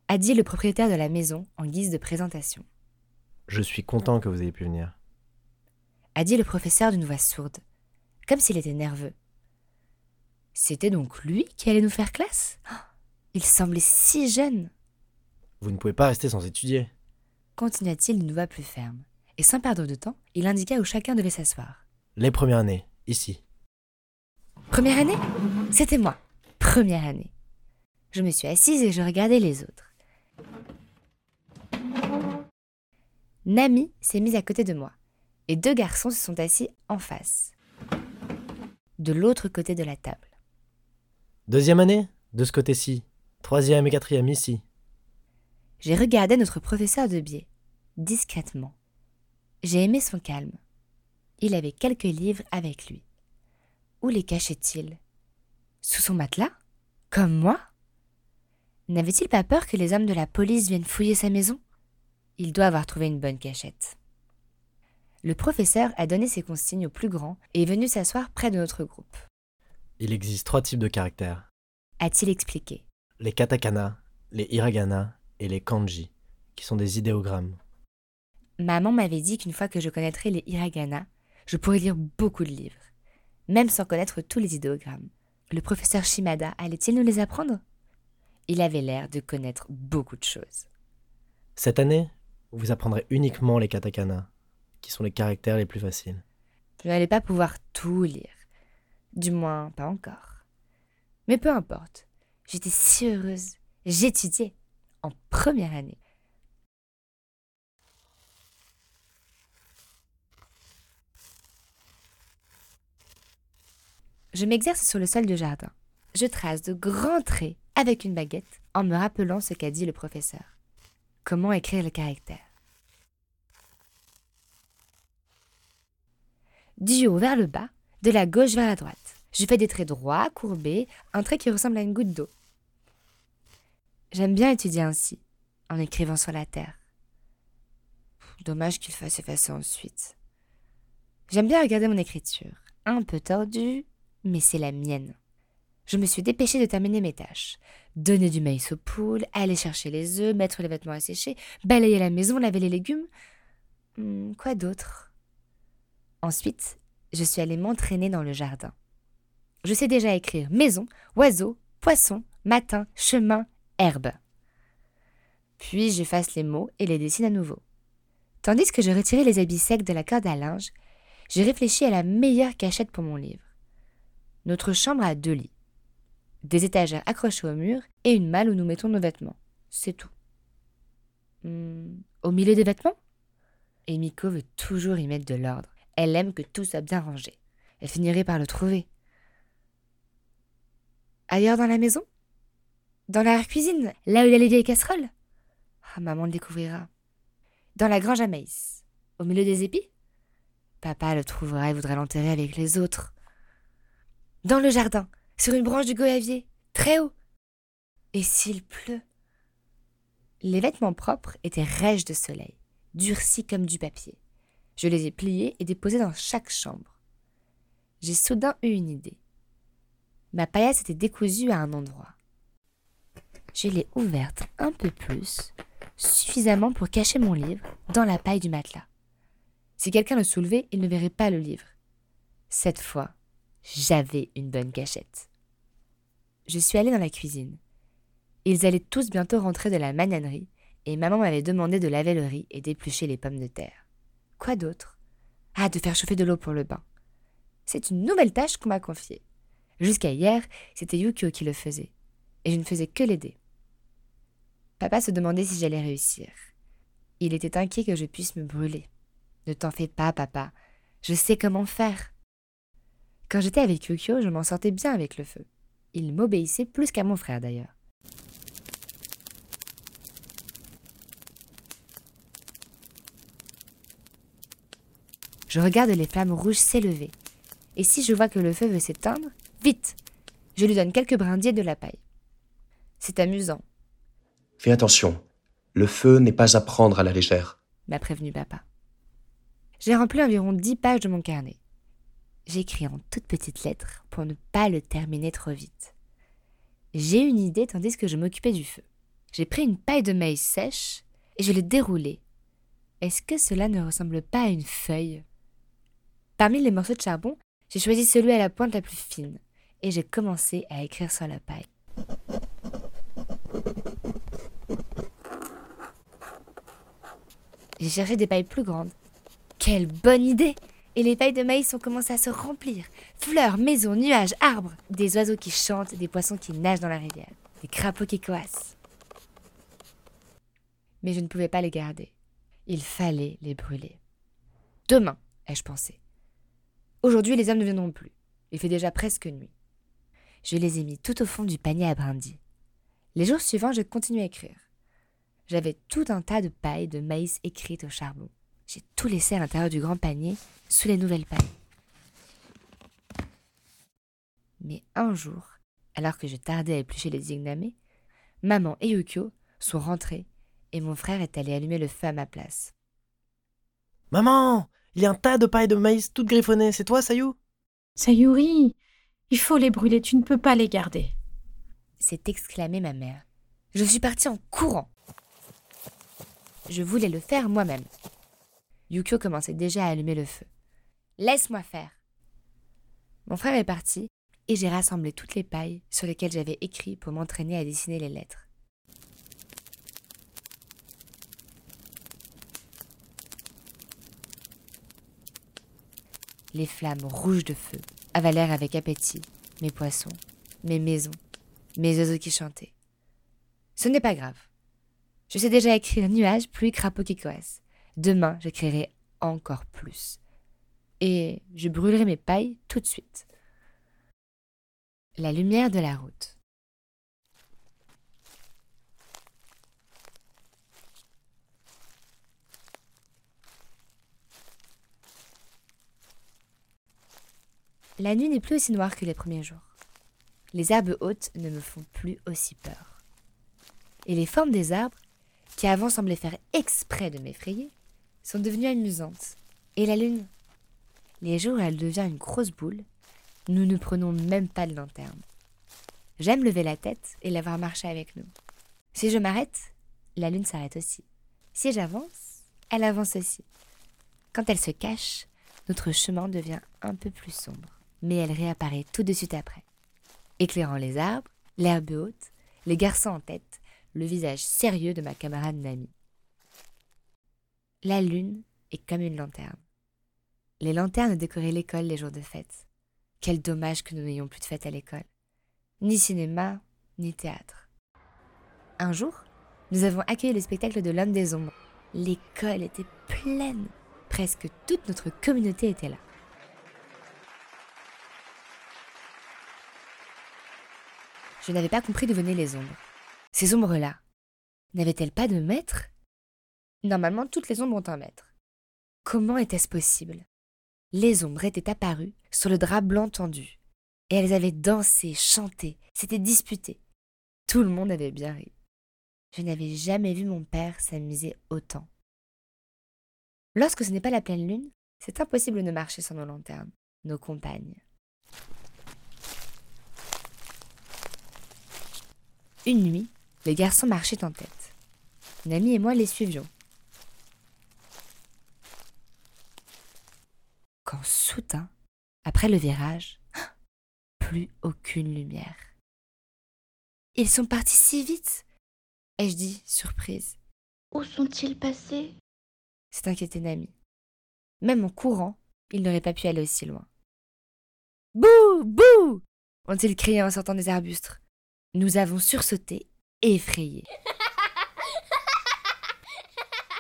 a dit le propriétaire de la maison en guise de présentation. « Je suis content que vous ayez pu venir. » a dit le professeur d'une voix sourde, comme s'il était nerveux. C'était donc lui qui allait nous faire classe ? Il semblait si jeune. « Vous ne pouvez pas rester sans étudier. » continua-t-il d'une voix plus ferme. Et sans perdre de temps, il indiqua où chacun devait s'asseoir. « Les premières années, ici. »« Première année ? C'était moi. Première année. » Je me suis assise et je regardais les autres. Nami s'est mise à côté de moi. Et deux garçons se sont assis en face, de l'autre côté de la table. « Deuxième année ? De ce côté-ci. Troisième et quatrième, ici. » J'ai regardé notre professeur de biais, discrètement. J'ai aimé son calme. Il avait quelques livres avec lui. Où les cachait-il ? Sous son matelas ? Comme moi ? N'avait-il pas peur que les hommes de la police viennent fouiller sa maison ? Il doit avoir trouvé une bonne cachette. Le professeur a donné ses consignes aux plus grands et est venu s'asseoir près de notre groupe. « Il existe trois types de caractères. » a-t-il expliqué. « Les katakana, les hiragana... et les kanji, qui sont des idéogrammes. » Maman m'avait dit qu'une fois que je connaîtrais les hiragana, je pourrais lire beaucoup de livres, même sans connaître tous les idéogrammes. Le professeur Shimada allait-il nous les apprendre ? Il avait l'air de connaître beaucoup de choses. « Cette année, vous apprendrez uniquement les katakana, qui sont les caractères les plus faciles. » Je n'allais pas pouvoir tout lire, du moins pas encore. Mais peu importe, j'étais si heureuse, j'étudiais. En première année. Je m'exerce sur le sol du jardin. Je trace de grands traits avec une baguette en me rappelant ce qu'a dit le professeur. Comment écrire le caractère ? du haut vers le bas, de la gauche vers la droite. Je fais des traits droits, courbés, un trait qui ressemble à une goutte d'eau. J'aime bien étudier ainsi, en écrivant sur la terre. Dommage qu'il fasse effacer ensuite. J'aime bien regarder mon écriture, un peu tordue, mais c'est la mienne. Je me suis dépêchée de terminer mes tâches. Donner du maïs aux poules, aller chercher les œufs, mettre les vêtements à sécher, balayer la maison, laver les légumes. Hum, quoi d'autre ? Ensuite, je suis allée m'entraîner dans le jardin. Je sais déjà écrire maison, oiseau, poisson, matin, chemin, herbe. Puis j'efface les mots et les dessine à nouveau. Tandis que je retirais les habits secs de la corde à linge, j'ai réfléchi à la meilleure cachette pour mon livre. Notre chambre a deux lits. Des étagères accrochées au mur et une malle où nous mettons nos vêtements. C'est tout. Hum, au milieu des vêtements ? Emiko veut toujours y mettre de l'ordre. Elle aime que tout soit bien rangé. Elle finirait par le trouver. Ailleurs dans la maison ? Dans l'arrière-cuisine, là où il y a les vieilles casseroles ? Ah, maman le découvrira. Dans la grange à maïs, au milieu des épis ? Papa le trouvera et voudra l'enterrer avec les autres. Dans le jardin, sur une branche du goyavier, très haut. Et s'il pleut ? Les vêtements propres étaient raiges de soleil, durcis comme du papier. Je les ai pliés et déposés dans chaque chambre. J'ai soudain eu une idée. Ma paillasse était décousue à un endroit. Je l'ai ouverte un peu plus, suffisamment pour cacher mon livre dans la paille du matelas. Si quelqu'un le soulevait, il ne verrait pas le livre. Cette fois, j'avais une bonne cachette. Je suis allée dans la cuisine. Ils allaient tous bientôt rentrer de la magnanerie et maman m'avait demandé de laver le riz et d'éplucher les pommes de terre. Quoi d'autre ? Ah, de faire chauffer de l'eau pour le bain. C'est une nouvelle tâche qu'on m'a confiée. Jusqu'à hier, c'était Yukio qui le faisait, et je ne faisais que l'aider. Papa se demandait si j'allais réussir. Il était inquiet que je puisse me brûler. « Ne t'en fais pas, papa, je sais comment faire. » Quand j'étais avec Yukio, je m'en sortais bien avec le feu. Il m'obéissait plus qu'à mon frère, d'ailleurs. Je regarde les flammes rouges s'élever, et si je vois que le feu veut s'éteindre, vite, je lui donne quelques brindilles de la paille. C'est amusant. Fais attention, le feu n'est pas à prendre à la légère, m'a prévenu papa. J'ai rempli environ dix pages de mon carnet. J'écris en toutes petites lettres pour ne pas le terminer trop vite. J'ai une idée tandis que je m'occupais du feu. J'ai pris une paille de maïs sèche et je l'ai déroulée. Est-ce que cela ne ressemble pas à une feuille ? Parmi les morceaux de charbon, j'ai choisi celui à la pointe la plus fine. Et j'ai commencé à écrire sur la paille. J'ai cherché des pailles plus grandes. Quelle bonne idée ! Et les pailles de maïs ont commencé à se remplir. Fleurs, maisons, nuages, arbres. Des oiseaux qui chantent, des poissons qui nagent dans la rivière. Des crapauds qui coassent. Mais je ne pouvais pas les garder. Il fallait les brûler. Demain, ai-je pensé. Aujourd'hui, les hommes ne viendront plus. Il fait déjà presque nuit. Je les ai mis tout au fond du panier à brindilles. Les jours suivants, je continuais à écrire. J'avais tout un tas de pailles de maïs écrites au charbon. J'ai tout laissé à l'intérieur du grand panier, sous les nouvelles pailles. Mais un jour, alors que je tardais à éplucher les ignamés, maman et Yukio sont rentrés et mon frère est allé allumer le feu à ma place. « Maman, il y a un tas de pailles de maïs toutes griffonnées, c'est toi, Sayou ?» Sayuri, il faut les brûler, tu ne peux pas les garder. S'est exclamée ma mère. Je suis partie en courant. Je voulais le faire moi-même. Yukio commençait déjà à allumer le feu. Laisse-moi faire. Mon frère est parti et j'ai rassemblé toutes les pailles sur lesquelles j'avais écrit pour m'entraîner à dessiner les lettres. Les flammes rouges de feu avalèrent avec appétit mes poissons, mes maisons, mes oiseaux qui chantaient. Ce n'est pas grave. Je sais déjà écrire nuages, pluie, crapauds qui coassent. Demain, j'écrirai encore plus. Et je brûlerai mes pailles tout de suite. La lumière de la route. La nuit n'est plus aussi noire que les premiers jours. Les herbes hautes ne me font plus aussi peur. Et les formes des arbres, qui avant semblaient faire exprès de m'effrayer, sont devenues amusantes. Et la lune? Les jours où elle devient une grosse boule, nous ne prenons même pas de lanterne. J'aime lever la tête et la voir marcher avec nous. Si je m'arrête, la lune s'arrête aussi. Si j'avance, elle avance aussi. Quand elle se cache, notre chemin devient un peu plus sombre. Mais elle réapparaît tout de suite après, éclairant les arbres, l'herbe haute, les garçons en tête, le visage sérieux de ma camarade Nami. La lune est comme une lanterne. Les lanternes décoraient l'école les jours de fête. Quel dommage que nous n'ayons plus de fête à l'école. Ni cinéma, ni théâtre. Un jour, nous avons accueilli le spectacle de l'homme des ombres. L'école était pleine. Presque toute notre communauté était là. Je n'avais pas compris d'où venaient les ombres. Ces ombres-là, n'avaient-elles pas de maître? Normalement, toutes les ombres ont un maître. Comment était-ce possible? Les ombres étaient apparues sur le drap blanc tendu. Et elles avaient dansé, chanté, s'étaient disputées. Tout le monde avait bien ri. Je n'avais jamais vu mon père s'amuser autant. Lorsque ce n'est pas la pleine lune, c'est impossible de marcher sans nos lanternes, nos compagnes. Une nuit, les garçons marchaient en tête. Nami et moi les suivions. Quand soudain, après le virage, plus aucune lumière. Ils sont partis si vite, ai-je dit, surprise. Où sont-ils passés? C'est inquiété Nami. Même en courant, ils n'auraient pas pu aller aussi loin. Bouh, bouh, ont-ils crié en sortant des arbustes. Nous avons sursauté et effrayés.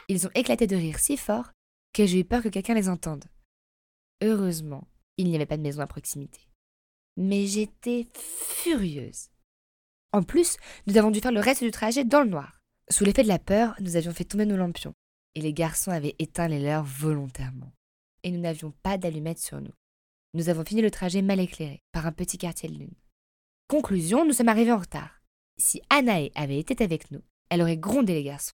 Ils ont éclaté de rire si fort que j'ai eu peur que quelqu'un les entende. Heureusement, il n'y avait pas de maison à proximité. Mais j'étais furieuse. En plus, nous avons dû faire le reste du trajet dans le noir. Sous l'effet de la peur, nous avions fait tomber nos lampions. Et les garçons avaient éteint les leurs volontairement. Et nous n'avions pas d'allumettes sur nous. Nous avons fini le trajet mal éclairé, par un petit quartier de lune. Conclusion, nous sommes arrivés en retard. Si Anaï avait été avec nous, elle aurait grondé les garçons.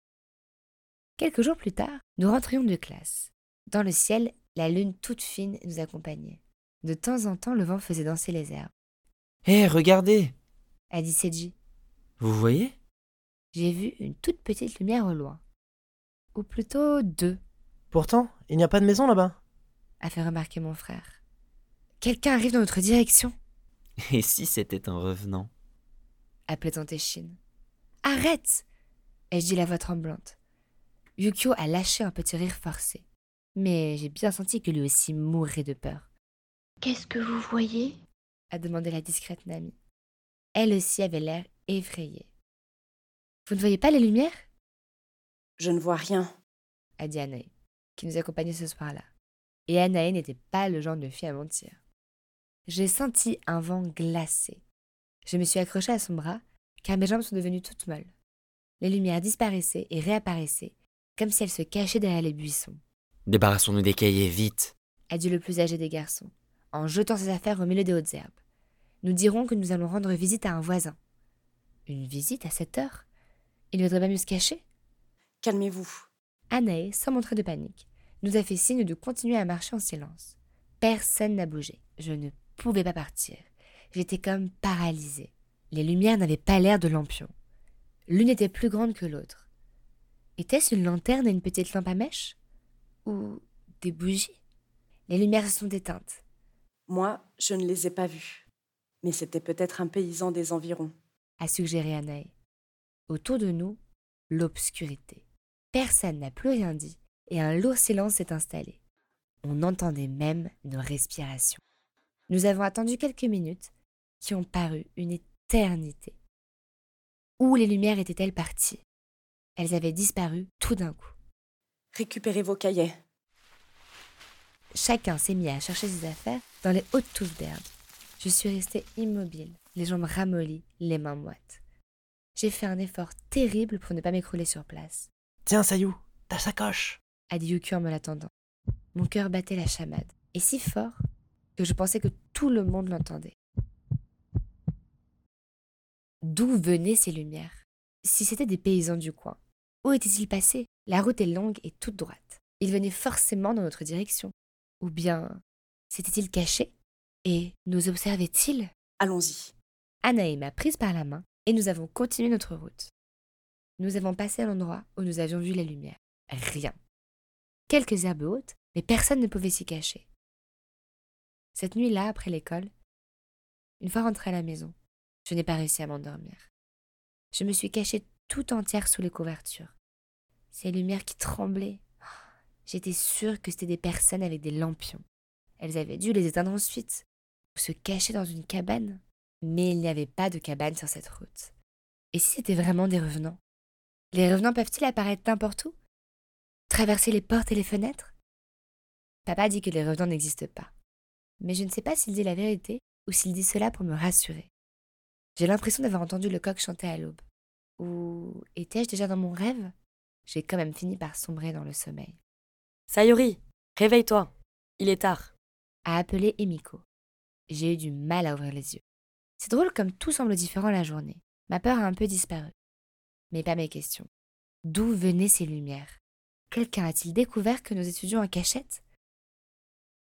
Quelques jours plus tard, nous rentrions de classe. Dans le ciel, la lune toute fine nous accompagnait. De temps en temps, le vent faisait danser les herbes. « Hé, regardez !» a dit Seiji. « Vous voyez ?» J'ai vu une toute petite lumière au loin. Ou plutôt deux. « Pourtant, il n'y a pas de maison là-bas !» a fait remarquer mon frère. « Quelqu'un arrive dans notre direction !» « Et si c'était un revenant ?» a plaisanté Shin. « Arrête !» ai-je dit la voix tremblante. Yukio a lâché un petit rire forcé. Mais j'ai bien senti que lui aussi mourrait de peur. « Qu'est-ce que vous voyez ?» a demandé la discrète Nami. Elle aussi avait l'air effrayée. « Vous ne voyez pas les lumières ?»« Je ne vois rien !» a dit Anaï, qui nous accompagnait ce soir-là. Et Anaï n'était pas le genre de fille à mentir. J'ai senti un vent glacé. Je me suis accrochée à son bras, car mes jambes sont devenues toutes molles. Les lumières disparaissaient et réapparaissaient, comme si elles se cachaient derrière les buissons. « Débarrassons-nous des cahiers, vite !» a dit le plus âgé des garçons, en jetant ses affaires au milieu des hautes herbes. Nous dirons que nous allons rendre visite à un voisin. Une visite à cette heure? Il ne voudrait pas mieux se cacher? Calmez-vous. Anaï, sans montrer de panique, nous a fait signe de continuer à marcher en silence. Personne n'a bougé. Je ne Je ne pouvais pas partir. J'étais comme paralysée. Les lumières n'avaient pas l'air de lampions. L'une était plus grande que l'autre. Était-ce une lanterne et une petite lampe à mèche? Ou des bougies? Les lumières se sont éteintes. Moi, je ne les ai pas vues. Mais c'était peut-être un paysan des environs, a suggéré Anaï. Autour de nous, l'obscurité. Personne n'a plus rien dit et un lourd silence s'est installé. On entendait même nos respirations. Nous avons attendu quelques minutes qui ont paru une éternité. Où les lumières étaient-elles parties? Elles avaient disparu tout d'un coup. Récupérez vos cahiers. Chacun s'est mis à chercher ses affaires dans les hautes touffes d'herbe. Je suis restée immobile, les jambes ramollies, les mains moites. J'ai fait un effort terrible pour ne pas m'écrouler sur place. « Tiens, Sayu, ta sacoche !» a dit Yukio en me l'attendant. Mon cœur battait la chamade, et si fort que je pensais que tout le monde l'entendait. D'où venaient ces lumières? Si c'était des paysans du coin, où étaient-ils passés? La route est longue et toute droite. Ils venaient forcément dans notre direction. Ou bien, s'étaient-ils cachés? Et nous observaient-ils? Allons-y. Anaï m'a prise par la main et nous avons continué notre route. Nous avons passé à l'endroit où nous avions vu la lumière. Rien. Quelques herbes hautes, mais personne ne pouvait s'y cacher. Cette nuit-là, après l'école, une fois rentrée à la maison, je n'ai pas réussi à m'endormir. Je me suis cachée tout entière sous les couvertures. Ces lumières qui tremblaient. J'étais sûre que c'était des personnes avec des lampions. Elles avaient dû les éteindre ensuite, ou se cacher dans une cabane. Mais il n'y avait pas de cabane sur cette route. Et si c'était vraiment des revenants? Les revenants peuvent-ils apparaître n'importe où? Traverser les portes et les fenêtres? Papa dit que les revenants n'existent pas. Mais je ne sais pas s'il dit la vérité ou s'il dit cela pour me rassurer. J'ai l'impression d'avoir entendu le coq chanter à l'aube. Ou étais-je déjà dans mon rêve? J'ai quand même fini par sombrer dans le sommeil. Sayuri, réveille-toi, il est tard, a appelé Emiko. J'ai eu du mal à ouvrir les yeux. C'est drôle comme tout semble différent la journée. Ma peur a un peu disparu. Mais pas mes questions. D'où venaient ces lumières? Quelqu'un a-t-il découvert que nous étudions en cachette?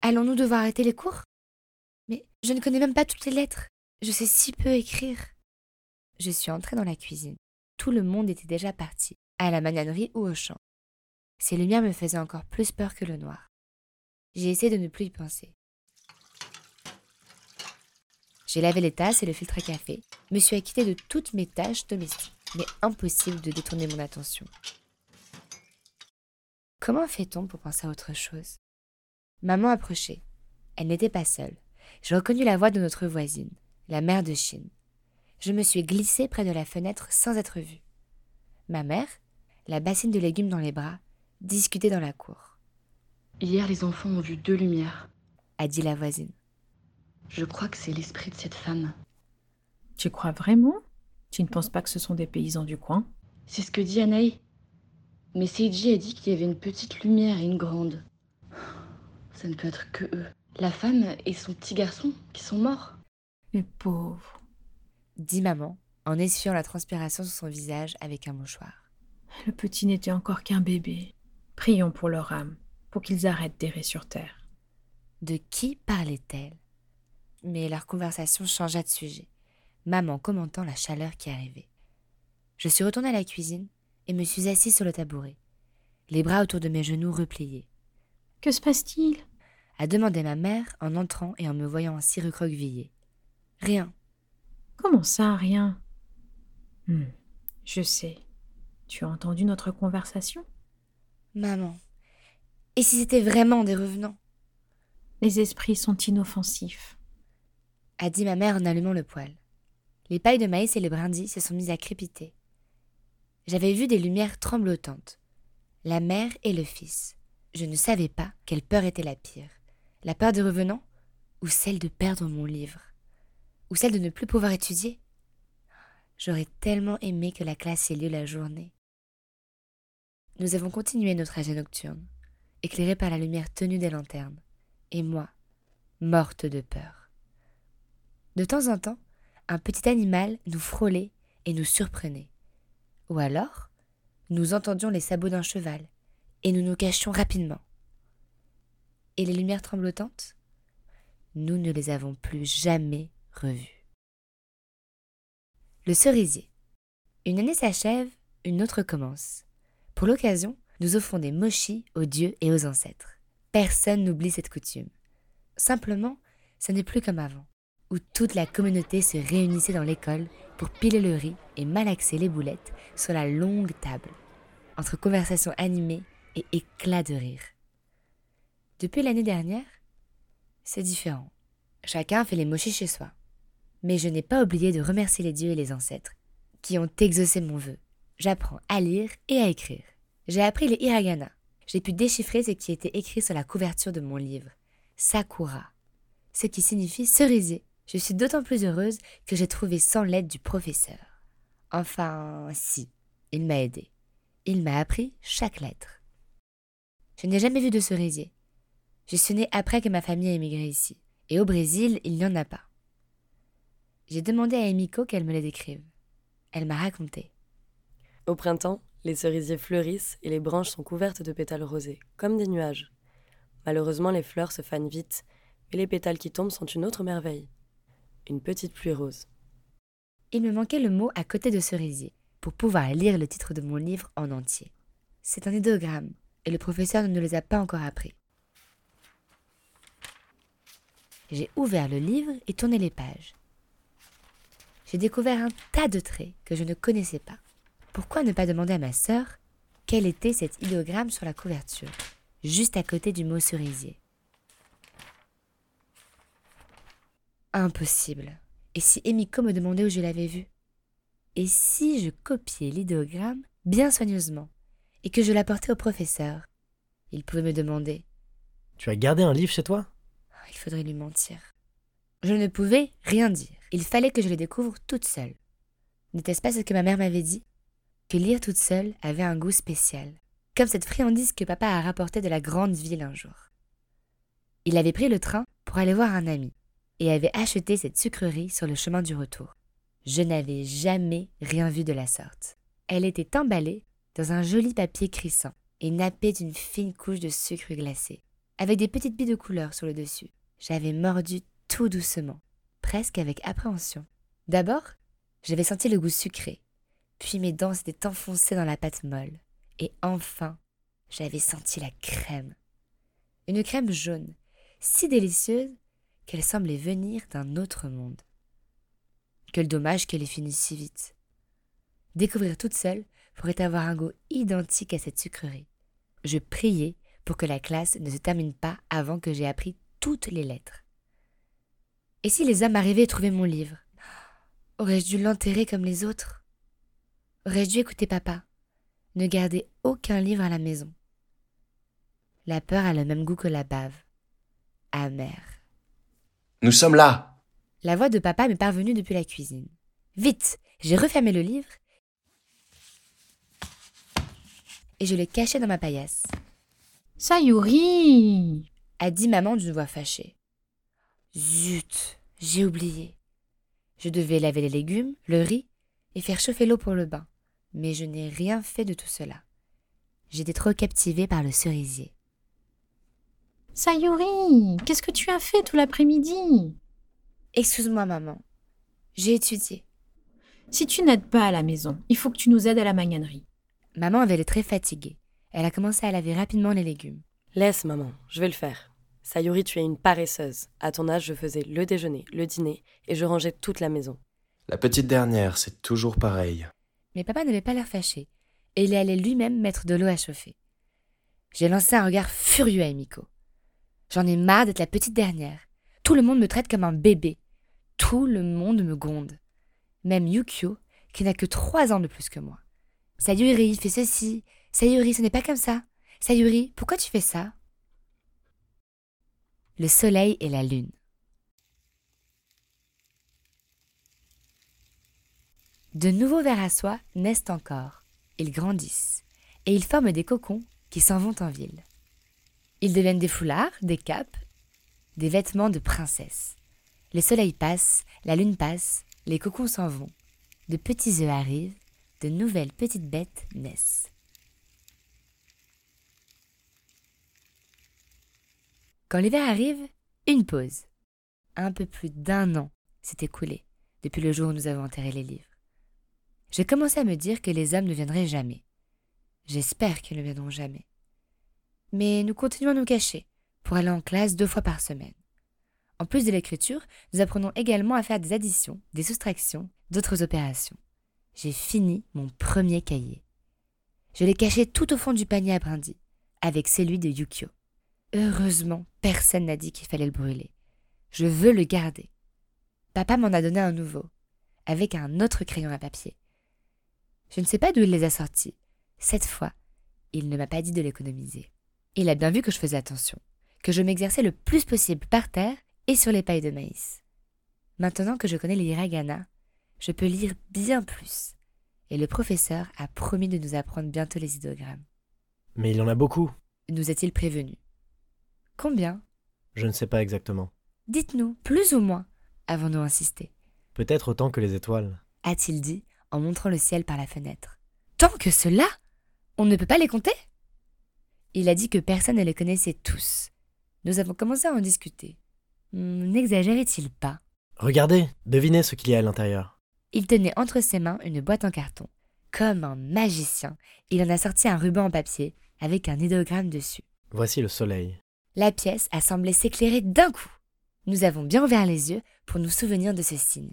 Allons-nous devoir arrêter les cours? Mais je ne connais même pas toutes les lettres. Je sais si peu écrire. Je suis entrée dans la cuisine. Tout le monde était déjà parti, à la magnanerie ou au champ. Ces lumières me faisaient encore plus peur que le noir. J'ai essayé de ne plus y penser. J'ai lavé les tasses et le filtre à café, me suis acquittée de toutes mes tâches domestiques, mais impossible de détourner mon attention. Comment fait-on pour penser à autre chose? Maman approchait. Elle n'était pas seule. Je reconnus la voix de notre voisine, la mère de Shin. Je me suis glissée près de la fenêtre sans être vue. Ma mère, la bassine de légumes dans les bras, discutait dans la cour. « Hier, les enfants ont vu deux lumières, » a dit la voisine. « Je crois que c'est l'esprit de cette femme. »« Tu crois vraiment? Tu ne penses pas que ce sont des paysans du coin ?»« C'est ce que dit Anaï. Mais Seiji a dit qu'il y avait une petite lumière et une grande. » Ça ne peut être que eux. La femme et son petit garçon qui sont morts. Les pauvres, dit maman en essuyant la transpiration sur son visage avec un mouchoir. Le petit n'était encore qu'un bébé. Prions pour leur âme, pour qu'ils arrêtent d'errer sur terre. De qui parlait-elle? Mais leur conversation changea de sujet, maman commentant la chaleur qui arrivait. Je suis retournée à la cuisine et me suis assise sur le tabouret, les bras autour de mes genoux repliés. Que se passe-t-il? A demandé ma mère en entrant et en me voyant ainsi recroquevillée. Rien. Comment ça, rien? hmm, Je sais. Tu as entendu notre conversation? Maman, et si c'était vraiment des revenants? Les esprits sont inoffensifs, a dit ma mère en allumant le poêle. Les pailles de maïs et les brindilles se sont mises à crépiter. J'avais vu des lumières tremblotantes. La mère et le fils. Je ne savais pas quelle peur était la pire. La peur des revenants ou celle de perdre mon livre? Ou celle de ne plus pouvoir étudier? J'aurais tellement aimé que la classe ait lieu la journée. Nous avons continué notre trajet nocturne, éclairé par la lumière tenue des lanternes, et moi, morte de peur. De temps en temps, un petit animal nous frôlait et nous surprenait. Ou alors, nous entendions les sabots d'un cheval, et nous nous cachions rapidement. Et les lumières tremblotantes? Nous ne les avons plus jamais revues. Le cerisier. Une année s'achève, une autre commence. Pour l'occasion, nous offrons des mochis aux dieux et aux ancêtres. Personne n'oublie cette coutume. Simplement, ce n'est plus comme avant, où toute la communauté se réunissait dans l'école pour piler le riz et malaxer les boulettes sur la longue table, entre conversations animées et éclats de rire. Depuis l'année dernière, c'est différent. Chacun fait les mochis chez soi. Mais je n'ai pas oublié de remercier les dieux et les ancêtres qui ont exaucé mon vœu. J'apprends à lire et à écrire. J'ai appris les hiragana. J'ai pu déchiffrer ce qui était écrit sur la couverture de mon livre, Sakura, ce qui signifie cerisier. Je suis d'autant plus heureuse que j'ai trouvé sans l'aide du professeur. Enfin, si, il m'a aidée. Il m'a appris chaque lettre. Je n'ai jamais vu de cerisier. Je suis née après que ma famille ait émigré ici, et au Brésil, il n'y en a pas. J'ai demandé à Emiko qu'elle me les décrive. Elle m'a raconté. Au printemps, les cerisiers fleurissent et les branches sont couvertes de pétales rosés, comme des nuages. Malheureusement, les fleurs se fanent vite, mais les pétales qui tombent sont une autre merveille. Une petite pluie rose. Il me manquait le mot à côté de cerisier, pour pouvoir lire le titre de mon livre en entier. C'est un idéogramme, et le professeur ne nous les a pas encore appris. J'ai ouvert le livre et tourné les pages. J'ai découvert un tas de traits que je ne connaissais pas. Pourquoi ne pas demander à ma sœur quel était cet idéogramme sur la couverture, juste à côté du mot cerisier ? Impossible. Et si Emiko me demandait où je l'avais vu ? Et si je copiais l'idéogramme bien soigneusement et que je l'apportais au professeur ? Il pouvait me demander. Tu as gardé un livre chez toi ? Il faudrait lui mentir. Je ne pouvais rien dire. Il fallait que je le découvre toute seule. N'était-ce pas ce que ma mère m'avait dit ? Que lire toute seule avait un goût spécial, comme cette friandise que papa a rapportée de la grande ville un jour. Il avait pris le train pour aller voir un ami et avait acheté cette sucrerie sur le chemin du retour. Je n'avais jamais rien vu de la sorte. Elle était emballée dans un joli papier crissant et nappée d'une fine couche de sucre glacé, avec des petites billes de couleur sur le dessus. J'avais mordu tout doucement, presque avec appréhension. D'abord, j'avais senti le goût sucré, puis mes dents s'étaient enfoncées dans la pâte molle. Et enfin, j'avais senti la crème. Une crème jaune, si délicieuse qu'elle semblait venir d'un autre monde. Quel dommage qu'elle ait fini si vite. Découvrir toute seule pourrait avoir un goût identique à cette sucrerie. Je priais pour que la classe ne se termine pas avant que j'aie appris toutes les lettres. Et si les hommes arrivaient et trouvaient mon livre ? Aurais-je dû l'enterrer comme les autres ? Aurais-je dû écouter papa ? Ne garder aucun livre à la maison. La peur a le même goût que la bave. Amère. Nous sommes là ! La voix de papa m'est parvenue depuis la cuisine. Vite ! J'ai refermé le livre et je le cachai dans ma paillasse. Sayuri ! A dit maman d'une voix fâchée. Zut, j'ai oublié. Je devais laver les légumes, le riz et faire chauffer l'eau pour le bain. Mais je n'ai rien fait de tout cela. J'étais trop captivée par le cerisier. Sayuri, qu'est-ce que tu as fait tout l'après-midi ? Excuse-moi maman, j'ai étudié. Si tu n'aides pas à la maison, il faut que tu nous aides à la magnanerie. Maman avait l'air très fatiguée. Elle a commencé à laver rapidement les légumes. Laisse, maman, je vais le faire. Sayuri, tu es une paresseuse. À ton âge, je faisais le déjeuner, le dîner, et je rangeais toute la maison. La petite dernière, c'est toujours pareil. Mais papa n'avait pas l'air fâché, et il est allé lui-même mettre de l'eau à chauffer. J'ai lancé un regard furieux à Emiko. J'en ai marre d'être la petite dernière. Tout le monde me traite comme un bébé. Tout le monde me gronde. Même Yukio, qui n'a que trois ans de plus que moi. Sayuri, fais ceci. Sayuri, ce n'est pas comme ça. Sayuri, pourquoi tu fais ça ? Le soleil et la lune. De nouveaux vers à soie naissent encore. Ils grandissent et ils forment des cocons qui s'en vont en ville. Ils deviennent des foulards, des capes, des vêtements de princesse. Le soleil passe, la lune passe, les cocons s'en vont. De petits œufs arrivent, de nouvelles petites bêtes naissent. Quand l'hiver arrive, une pause. Un peu plus d'un an s'est écoulé depuis le jour où nous avons enterré les livres. J'ai commencé à me dire que les hommes ne viendraient jamais. J'espère qu'ils ne viendront jamais. Mais nous continuons à nous cacher pour aller en classe deux fois par semaine. En plus de l'écriture, nous apprenons également à faire des additions, des soustractions, d'autres opérations. J'ai fini mon premier cahier. Je l'ai caché tout au fond du panier à brindilles, avec celui de Yukio. Heureusement, personne n'a dit qu'il fallait le brûler. Je veux le garder. Papa m'en a donné un nouveau, avec un autre crayon à papier. Je ne sais pas d'où il les a sortis. Cette fois, il ne m'a pas dit de l'économiser. Il a bien vu que je faisais attention, que je m'exerçais le plus possible par terre et sur les pailles de maïs. Maintenant que je connais les hiragana, je peux lire bien plus. Et le professeur a promis de nous apprendre bientôt les idéogrammes. Mais il en a beaucoup, nous a-t-il prévenu. Combien ? Je ne sais pas exactement. Dites-nous, plus ou moins, avons-nous insisté. Peut-être autant que les étoiles, a-t-il dit en montrant le ciel par la fenêtre. Tant que cela, on ne peut pas les compter. Il a dit que personne ne les connaissait tous. Nous avons commencé à en discuter. N'exagérait-il pas? Regardez, devinez ce qu'il y a à l'intérieur. Il tenait entre ses mains une boîte en carton. Comme un magicien, il en a sorti un ruban en papier avec un idéogramme dessus. Voici le soleil. La pièce a semblé s'éclairer d'un coup. Nous avons bien ouvert les yeux pour nous souvenir de ce signe.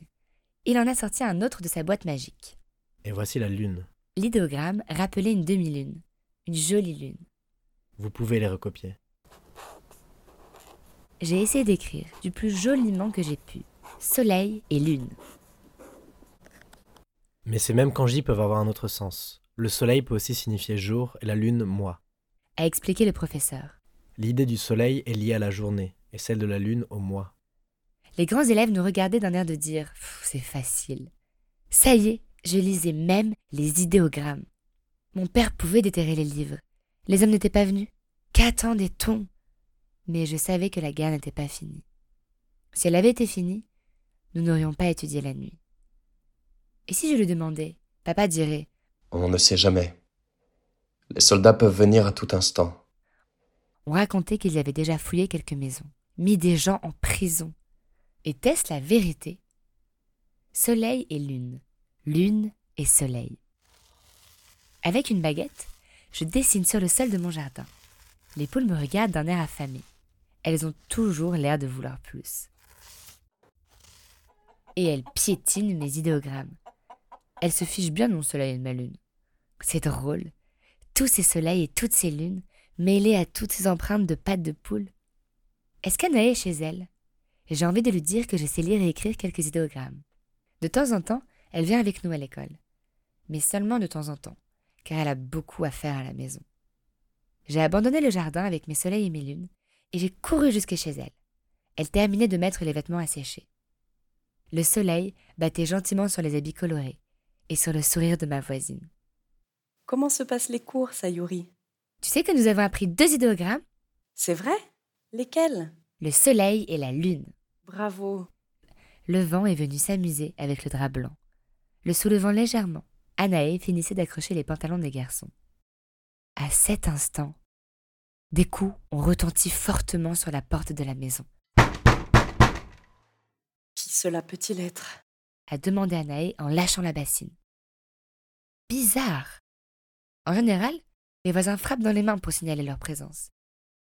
Il en a sorti un autre de sa boîte magique. Et voici la lune. L'idéogramme rappelait une demi-lune. Une jolie lune. Vous pouvez les recopier. J'ai essayé d'écrire du plus joliment que j'ai pu. Soleil et lune. Mais ces mêmes kanji peuvent avoir un autre sens. Le soleil peut aussi signifier jour et la lune, mois. A expliqué le professeur. L'idée du soleil est liée à la journée et celle de la lune au mois. Les grands élèves nous regardaient d'un air de dire « c'est facile ». Ça y est, je lisais même les idéogrammes. Mon père pouvait déterrer les livres. Les hommes n'étaient pas venus. Qu'attendait-on ? Mais je savais que la guerre n'était pas finie. Si elle avait été finie, nous n'aurions pas étudié la nuit. Et si je le demandais, papa dirait « on ne sait jamais. Les soldats peuvent venir à tout instant. » On racontait qu'ils avaient déjà fouillé quelques maisons, mis des gens en prison. Était-ce la vérité ? Soleil et lune, lune et soleil. Avec une baguette, je dessine sur le sol de mon jardin. Les poules me regardent d'un air affamé. Elles ont toujours l'air de vouloir plus. Et elles piétinent mes idéogrammes. Elles se fichent bien de mon soleil et de ma lune. C'est drôle. Tous ces soleils et toutes ces lunes, mêlés à toutes ces empreintes de pattes de poule. Est-ce qu'Anaï est chez elle ? J'ai envie de lui dire que je sais lire et écrire quelques idéogrammes. De temps en temps, elle vient avec nous à l'école. Mais seulement de temps en temps, car elle a beaucoup à faire à la maison. J'ai abandonné le jardin avec mes soleils et mes lunes, et j'ai couru jusqu'à chez elle. Elle terminait de mettre les vêtements à sécher. Le soleil battait gentiment sur les habits colorés et sur le sourire de ma voisine. Comment se passent les cours, Sayuri ? Tu sais que nous avons appris deux idéogrammes ? C'est vrai ? Lesquels ? Le soleil et la lune. Bravo ! Le vent est venu s'amuser avec le drap blanc. Le soulevant légèrement, Anaï finissait d'accrocher les pantalons des garçons. À cet instant, des coups ont retenti fortement sur la porte de la maison. Qui cela peut-il être ? A demandé Anaï en lâchant la bassine. Bizarre ! En général, les voisins frappent dans les mains pour signaler leur présence.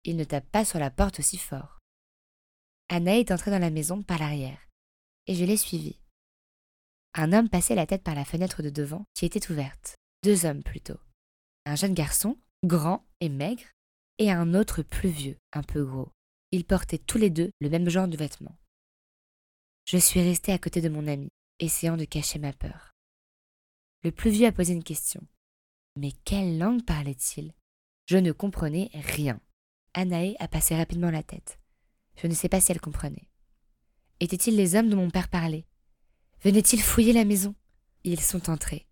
Ils ne tapent pas sur la porte aussi fort. Anaï est entrée dans la maison par l'arrière, et je l'ai suivie. Un homme passait la tête par la fenêtre de devant qui était ouverte. Deux hommes plutôt. Un jeune garçon, grand et maigre, et un autre plus vieux, un peu gros. Ils portaient tous les deux le même genre de vêtements. Je suis restée à côté de mon ami, essayant de cacher ma peur. Le plus vieux a posé une question. Mais quelle langue parlait-il ? Je ne comprenais rien. Anaï a passé rapidement la tête. Je ne sais pas si elle comprenait. Étaient-ils les hommes dont mon père parlait ? Venaient-ils fouiller la maison ? Ils sont entrés.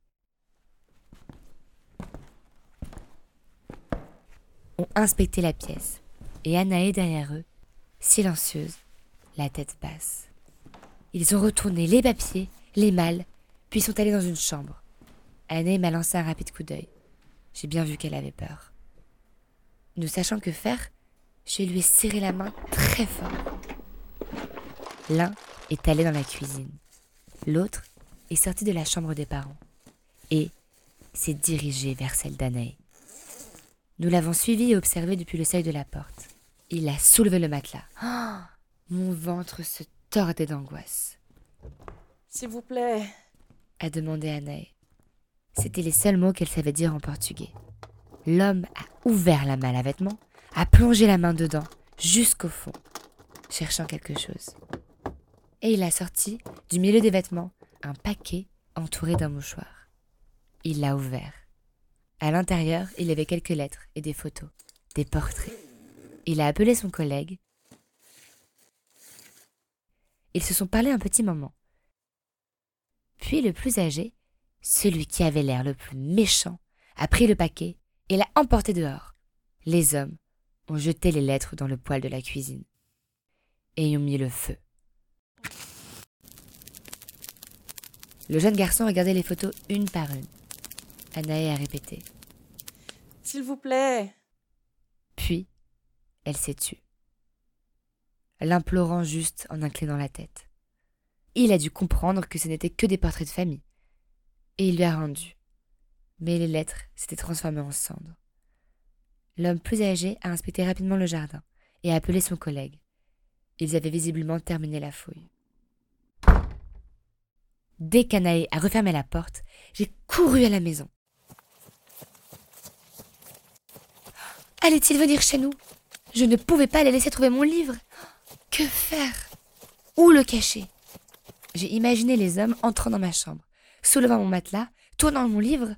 Ont inspecté la pièce, et Anaï derrière eux, silencieuse, la tête basse. Ils ont retourné les papiers, les malles, puis sont allés dans une chambre. Anaï m'a lancé un rapide coup d'œil. J'ai bien vu qu'elle avait peur. Ne sachant que faire, je lui ai serré la main très fort. L'un est allé dans la cuisine. L'autre est sorti de la chambre des parents et s'est dirigé vers celle d'Anaï. Nous l'avons suivi et observé depuis le seuil de la porte. Il a soulevé le matelas. Oh, mon ventre se tordait d'angoisse. « S'il vous plaît » a demandé Anaï. C'était les seuls mots qu'elle savait dire en portugais. L'homme a ouvert la malle à vêtements, a plongé la main dedans, jusqu'au fond, cherchant quelque chose. Et il a sorti, du milieu des vêtements, un paquet entouré d'un mouchoir. Il l'a ouvert. À l'intérieur, il y avait quelques lettres et des photos, des portraits. Il a appelé son collègue. Ils se sont parlé un petit moment. Puis le plus âgé, celui qui avait l'air le plus méchant, a pris le paquet et l'a emporté dehors. Les hommes ont jeté les lettres dans le poêle de la cuisine. ayant mis le feu. Le jeune garçon regardait les photos une par une. Anaï a répété « S'il vous plaît !» Puis, elle s'est tue, l'implorant juste en inclinant la tête. Il a dû comprendre que ce n'était que des portraits de famille, et il lui a rendu. Mais les lettres s'étaient transformées en cendres. L'homme plus âgé a inspecté rapidement le jardin et a appelé son collègue. Ils avaient visiblement terminé la fouille. Dès qu'Anaï a refermé la porte, j'ai couru à la maison. Allait-il venir chez nous? Je ne pouvais pas les laisser trouver mon livre. Que faire? Où le cacher? J'ai imaginé les hommes entrant dans ma chambre, soulevant mon matelas, tournant mon livre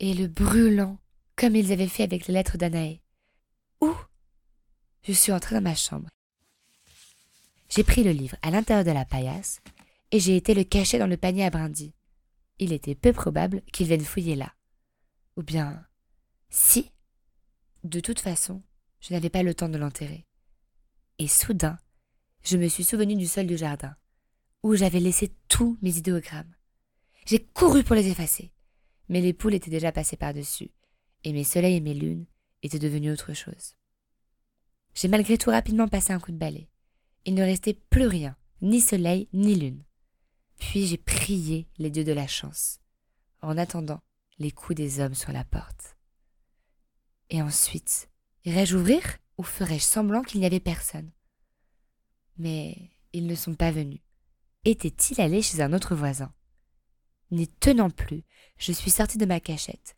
et le brûlant, comme ils avaient fait avec les lettres d'Anaï. Où? Je suis entrée dans ma chambre. J'ai pris le livre à l'intérieur de la paillasse et j'ai été le cacher dans le panier à brindilles. Il était peu probable qu'ils viennent fouiller là. Ou bien, si. De toute façon, je n'avais pas le temps de l'enterrer. Et soudain, je me suis souvenue du sol du jardin, où j'avais laissé tous mes idéogrammes. J'ai couru pour les effacer, mais les poules étaient déjà passées par-dessus, et mes soleils et mes lunes étaient devenus autre chose. J'ai malgré tout rapidement passé un coup de balai. Il ne restait plus rien, ni soleil, ni lune. Puis j'ai prié les dieux de la chance, en attendant les coups des hommes sur la porte. Et ensuite, irais-je ouvrir ou ferais-je semblant qu'il n'y avait personne? Mais ils ne sont pas venus. Étaient-ils allés chez un autre voisin? N'y tenant plus, je suis sortie de ma cachette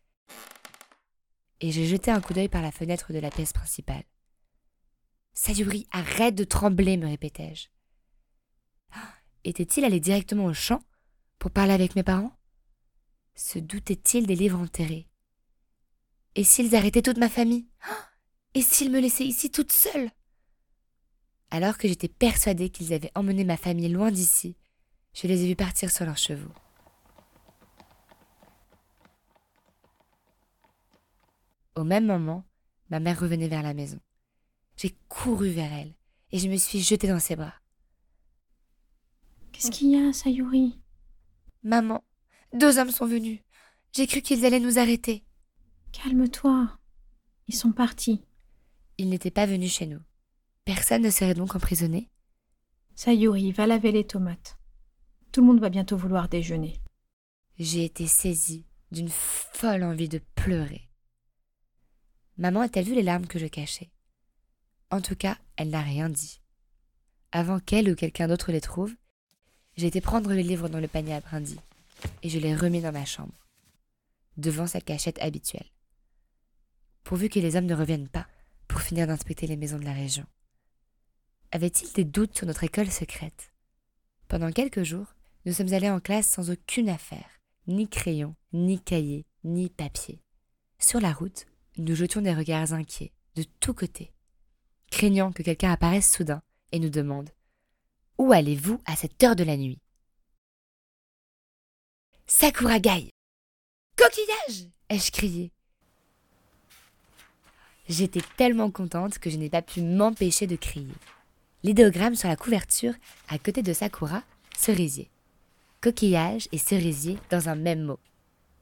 et j'ai jeté un coup d'œil par la fenêtre de la pièce principale. « Sayuri, arrête de trembler !» me répétais-je. Était-il allé directement au champ pour parler avec mes parents? Se doutait-il des livres enterrés? Et s'ils arrêtaient toute ma famille? Et s'ils me laissaient ici toute seule? Alors que j'étais persuadée qu'ils avaient emmené ma famille loin d'ici, je les ai vus partir sur leurs chevaux. Au même moment, ma mère revenait vers la maison. J'ai couru vers elle et je me suis jetée dans ses bras. « Qu'est-ce qu'il y a, Sayuri ?»« Maman, deux hommes sont venus. J'ai cru qu'ils allaient nous arrêter. »« Calme-toi. Ils sont partis. » Ils n'étaient pas venus chez nous. Personne ne serait donc emprisonné. « Sayuri, va laver les tomates. Tout le monde va bientôt vouloir déjeuner. » J'ai été saisie d'une folle envie de pleurer. Maman a-t-elle vu les larmes que je cachais? En tout cas, elle n'a rien dit. Avant qu'elle ou quelqu'un d'autre les trouve, j'ai été prendre le livre dans le panier à brindilles et je l'ai remis dans ma chambre, devant sa cachette habituelle. Pourvu que les hommes ne reviennent pas pour finir d'inspecter les maisons de la région. Avait-il des doutes sur notre école secrète? Pendant quelques jours, nous sommes allés en classe sans aucune affaire, ni crayon, ni cahier, ni papier. Sur la route, nous jetions des regards inquiets, de tous côtés, craignant que quelqu'un apparaisse soudain et nous demande « Où allez-vous à cette heure de la nuit ?» « Sakura Gai !»« Coquillage !» ai-je crié. J'étais tellement contente que je n'ai pas pu m'empêcher de crier. L'idéogramme sur la couverture, à côté de Sakura, cerisier. Coquillage et cerisier dans un même mot.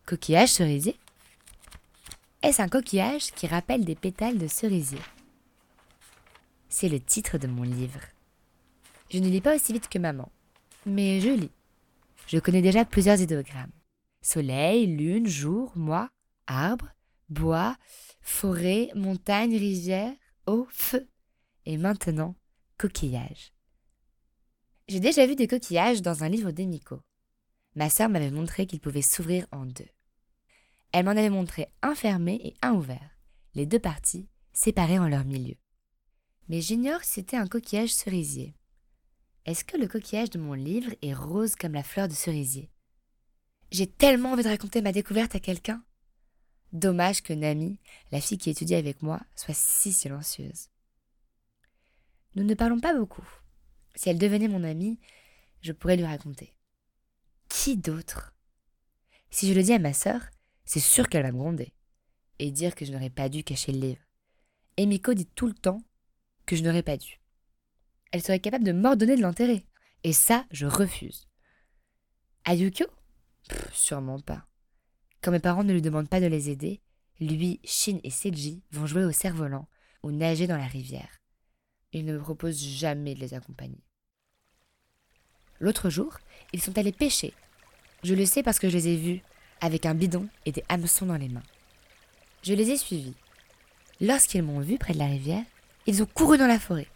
Coquillage cerisier? Est-ce un coquillage qui rappelle des pétales de cerisier? C'est le titre de mon livre. Je ne lis pas aussi vite que maman, mais je lis. Je connais déjà plusieurs idéogrammes. Soleil, lune, jour, mois, arbre, bois, forêt, montagne, rivière, eau, feu. Et maintenant, coquillage. J'ai déjà vu des coquillages dans un livre d'Emiko. Ma sœur m'avait montré qu'ils pouvaient s'ouvrir en deux. Elle m'en avait montré un fermé et un ouvert, les deux parties séparées en leur milieu. Mais j'ignore si c'était un coquillage cerisier. Est-ce que le coquillage de mon livre est rose comme la fleur de cerisier? J'ai tellement envie de raconter ma découverte à quelqu'un. Dommage que Nami, la fille qui étudie avec moi, soit si silencieuse. Nous ne parlons pas beaucoup. Si elle devenait mon amie, je pourrais lui raconter. Qui d'autre? Si je le dis à ma sœur, c'est sûr qu'elle va me gronder et dire que je n'aurais pas dû cacher le livre. Emiko dit tout le temps que je n'aurais pas dû. elle serait capable de m'ordonner de l'enterrer. Et ça, je refuse. À Yukio ? Pff, sûrement pas. Quand mes parents ne lui demandent pas de les aider, lui, Shin et Seiji vont jouer au cerf-volant ou nager dans la rivière. Ils ne me proposent jamais de les accompagner. L'autre jour, ils sont allés pêcher. Je le sais parce que je les ai vus, avec un bidon et des hameçons dans les mains. Je les ai suivis. Lorsqu'ils m'ont vu près de la rivière, ils ont couru dans la forêt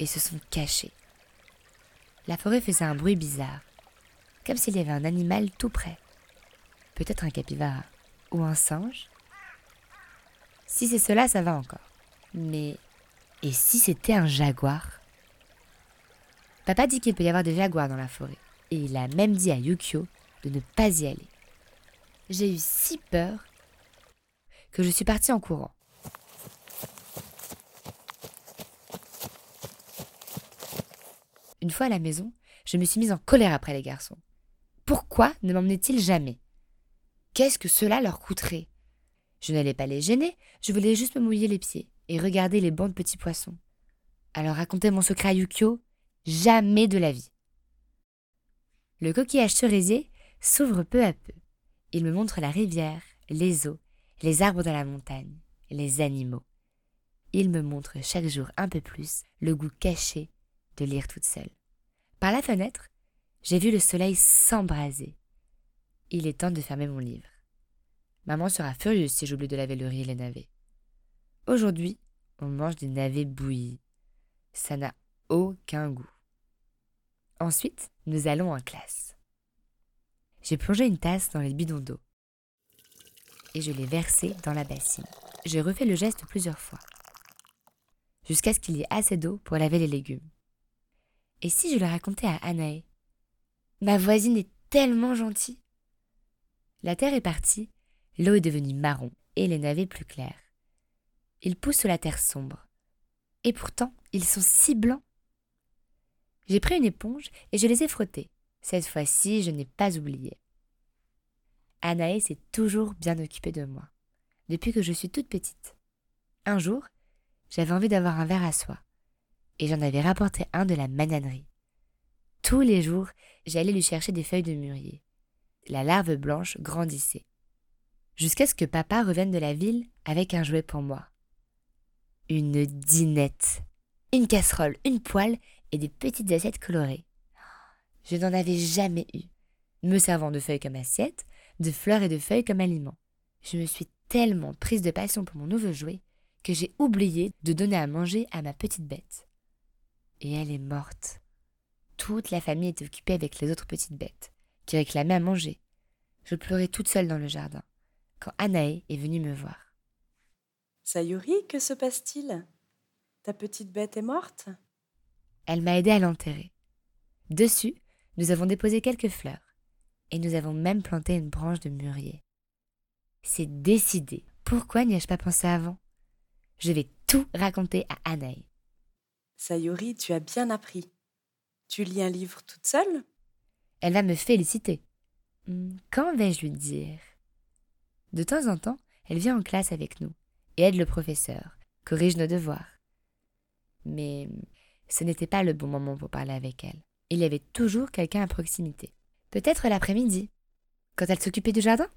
et se sont cachés. La forêt faisait un bruit bizarre, comme s'il y avait un animal tout près. Peut-être un capybara ou un singe. Si c'est cela, ça va encore. Mais... et si c'était un jaguar ? Papa dit qu'il peut y avoir des jaguars dans la forêt. Et il a même dit à Yukio de ne pas y aller. J'ai eu si peur que je suis partie en courant. Une fois à la maison, je me suis mise en colère après les garçons. Pourquoi ne m'emmenaient-ils jamais ? Qu'est-ce que cela leur coûterait ? Je n'allais pas les gêner, je voulais juste me mouiller les pieds et regarder les bancs de petits poissons. Alors raconter mon secret à Yukio ? Jamais de la vie. Le coquillage cerisier s'ouvre peu à peu. Il me montre la rivière, les eaux, les arbres de la montagne, les animaux. Il me montre chaque jour un peu plus le goût caché de lire toute seule. Par la fenêtre, j'ai vu le soleil s'embraser. Il est temps de fermer mon livre. Maman sera furieuse si j'oublie de laver le riz et les navets. Aujourd'hui, on mange des navets bouillis. Ça n'a aucun goût. Ensuite, nous allons en classe. J'ai plongé une tasse dans les bidons d'eau et je l'ai versée dans la bassine. J'ai refait le geste plusieurs fois, jusqu'à ce qu'il y ait assez d'eau pour laver les légumes. Et si je le racontais à Anaï ? Ma voisine est tellement gentille ! La terre est partie, l'eau est devenue marron et les navets plus clairs. Ils poussent sous la terre sombre. Et pourtant, ils sont si blancs. J'ai pris une éponge et je les ai frottés. Cette fois-ci, je n'ai pas oublié. Anaï s'est toujours bien occupée de moi, depuis que je suis toute petite. Un jour, j'avais envie d'avoir un verre à soie. Et j'en avais rapporté un de la bananerie. Tous les jours, j'allais lui chercher des feuilles de mûrier. La larve blanche grandissait. Jusqu'à ce que papa revienne de la ville avec un jouet pour moi. Une dinette, une casserole, une poêle et des petites assiettes colorées. Je n'en avais jamais eu, me servant de feuilles comme assiette, de fleurs et de feuilles comme aliment. Je me suis tellement prise de passion pour mon nouveau jouet que j'ai oublié de donner à manger à ma petite bête. Et elle est morte. Toute la famille était occupée avec les autres petites bêtes, qui réclamaient à manger. Je pleurais toute seule dans le jardin, quand Anaï est venue me voir. « Sayuri, que se passe-t-il ? Ta petite bête est morte ?» Elle m'a aidée à l'enterrer. Dessus, nous avons déposé quelques fleurs, et nous avons même planté une branche de mûrier. C'est décidé. Pourquoi n'y ai-je pas pensé avant ? Je vais tout raconter à Anaï. Sayuri, tu as bien appris. Tu lis un livre toute seule ? Elle va me féliciter. Quand vais-je lui dire ? De temps en temps, elle vient en classe avec nous et aide le professeur, corrige nos devoirs. Mais ce n'était pas le bon moment pour parler avec elle. Il y avait toujours quelqu'un à proximité. Peut-être l'après-midi, quand elle s'occupait du jardin ?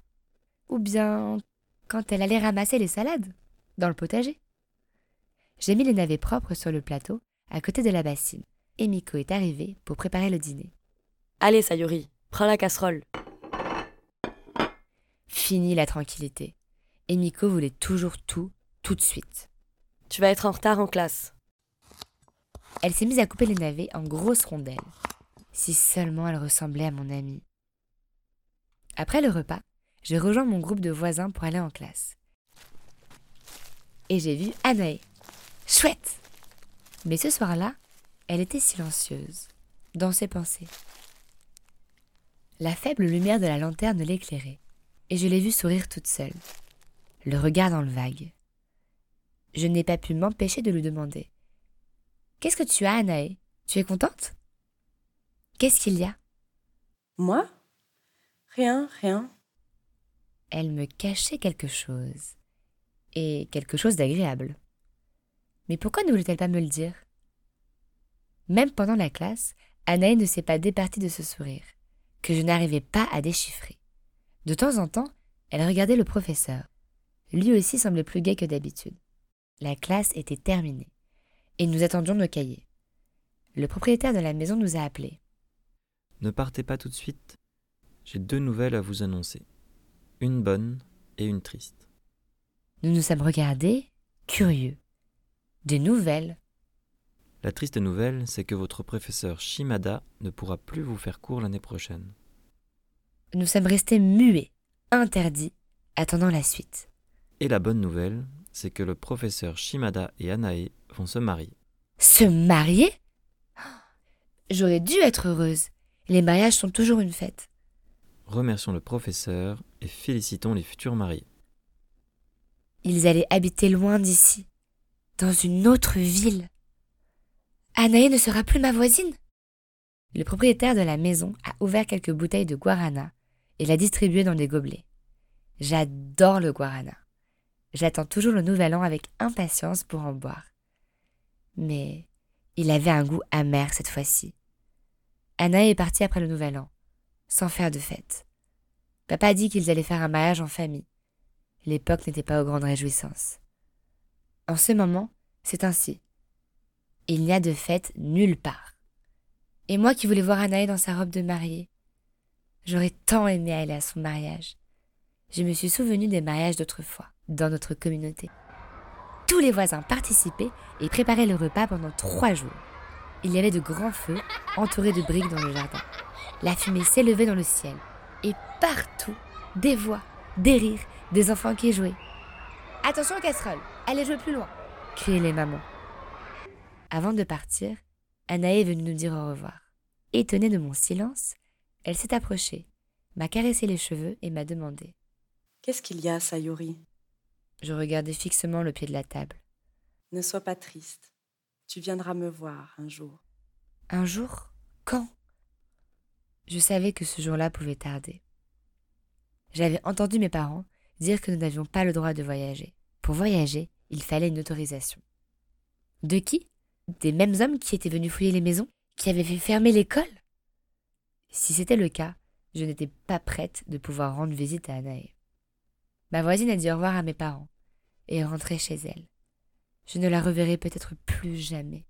Ou bien quand elle allait ramasser les salades dans le potager. J'ai mis les navets propres sur le plateau à côté de la bassine. Emiko est arrivée pour préparer le dîner. « Allez, Sayuri, prends la casserole !» Fini la tranquillité. Emiko voulait toujours tout, tout de suite. « Tu vas être en retard en classe. » Elle s'est mise à couper les navets en grosses rondelles. Si seulement elle ressemblait à mon amie. Après le repas, j'ai rejoint mon groupe de voisins pour aller en classe. Et j'ai vu Anaï. Chouette ! Mais ce soir-là, elle était silencieuse, dans ses pensées. La faible lumière de la lanterne l'éclairait, et je l'ai vue sourire toute seule, le regard dans le vague. Je n'ai pas pu m'empêcher de lui demander. « Qu'est-ce que tu as, Anaï ? Tu es contente ? Qu'est-ce qu'il y a ?»« Moi ? Rien, rien. » Elle me cachait quelque chose, et quelque chose d'agréable. Mais pourquoi ne voulait-elle pas me le dire ? Même pendant la classe, Anaï ne s'est pas départie de ce sourire, que je n'arrivais pas à déchiffrer. De temps en temps, elle regardait le professeur. Lui aussi semblait plus gai que d'habitude. La classe était terminée, et nous attendions nos cahiers. Le propriétaire de la maison nous a appelés. « Ne partez pas tout de suite. J'ai deux nouvelles à vous annoncer. Une bonne et une triste. » Nous nous sommes regardés, curieux. Des nouvelles. La triste nouvelle, c'est que votre professeur Shimada ne pourra plus vous faire cours l'année prochaine. Nous sommes restés muets, interdits, attendant la suite. Et la bonne nouvelle, c'est que le professeur Shimada et Anae vont se marier. Se marier ? J'aurais dû être heureuse. Les mariages sont toujours une fête. Remercions le professeur et félicitons les futurs mariés. Ils allaient habiter loin d'ici, dans une autre ville. Anaï ne sera plus ma voisine. Le propriétaire de la maison a ouvert quelques bouteilles de guarana et l'a distribuée dans des gobelets. J'adore le guarana. J'attends toujours le nouvel an avec impatience pour en boire. Mais il avait un goût amer cette fois-ci. Anaï est partie après le nouvel an, sans faire de fête. Papa a dit qu'ils allaient faire un mariage en famille. L'époque n'était pas aux grandes réjouissances. En ce moment, c'est ainsi. Il n'y a de fête nulle part. Et moi qui voulais voir Anaï dans sa robe de mariée, j'aurais tant aimé aller à son mariage. Je me suis souvenue des mariages d'autrefois, dans notre communauté. Tous les voisins participaient et préparaient le repas pendant trois jours. Il y avait de grands feux entourés de briques dans le jardin. La fumée s'élevait dans le ciel. Et partout, des voix, des rires, des enfants qui jouaient. « Attention aux casseroles, allez jouer plus loin !» criaient les mamans. Avant de partir, Anaï est venue nous dire au revoir. Étonnée de mon silence, elle s'est approchée, m'a caressé les cheveux et m'a demandé « Qu'est-ce qu'il y a, Sayuri ?» Je regardais fixement le pied de la table. « Ne sois pas triste. Tu viendras me voir un jour. »« Un jour ? Quand ?» Je savais que ce jour-là pouvait tarder. J'avais entendu mes parents dire que nous n'avions pas le droit de voyager. Pour voyager, il fallait une autorisation. De qui ? Des mêmes hommes qui étaient venus fouiller les maisons, qui avaient fait fermer l'école ? Si c'était le cas, je n'étais pas prête de pouvoir rendre visite à Anaï. Ma voisine a dit au revoir à mes parents et est rentrée chez elle. Je ne la reverrai peut-être plus jamais.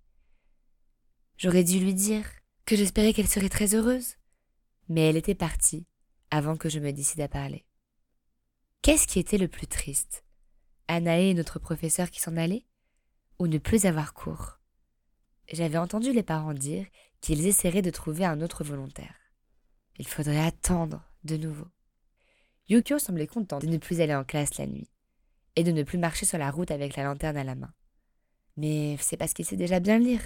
J'aurais dû lui dire que j'espérais qu'elle serait très heureuse, mais elle était partie avant que je me décide à parler. Qu'est-ce qui était le plus triste ? Anaï et notre professeur qui s'en allait ? Ou ne plus avoir cours ? J'avais entendu les parents dire qu'ils essaieraient de trouver un autre volontaire. Il faudrait attendre de nouveau. Yukio semblait content de ne plus aller en classe la nuit et de ne plus marcher sur la route avec la lanterne à la main. Mais c'est parce qu'il sait déjà bien lire.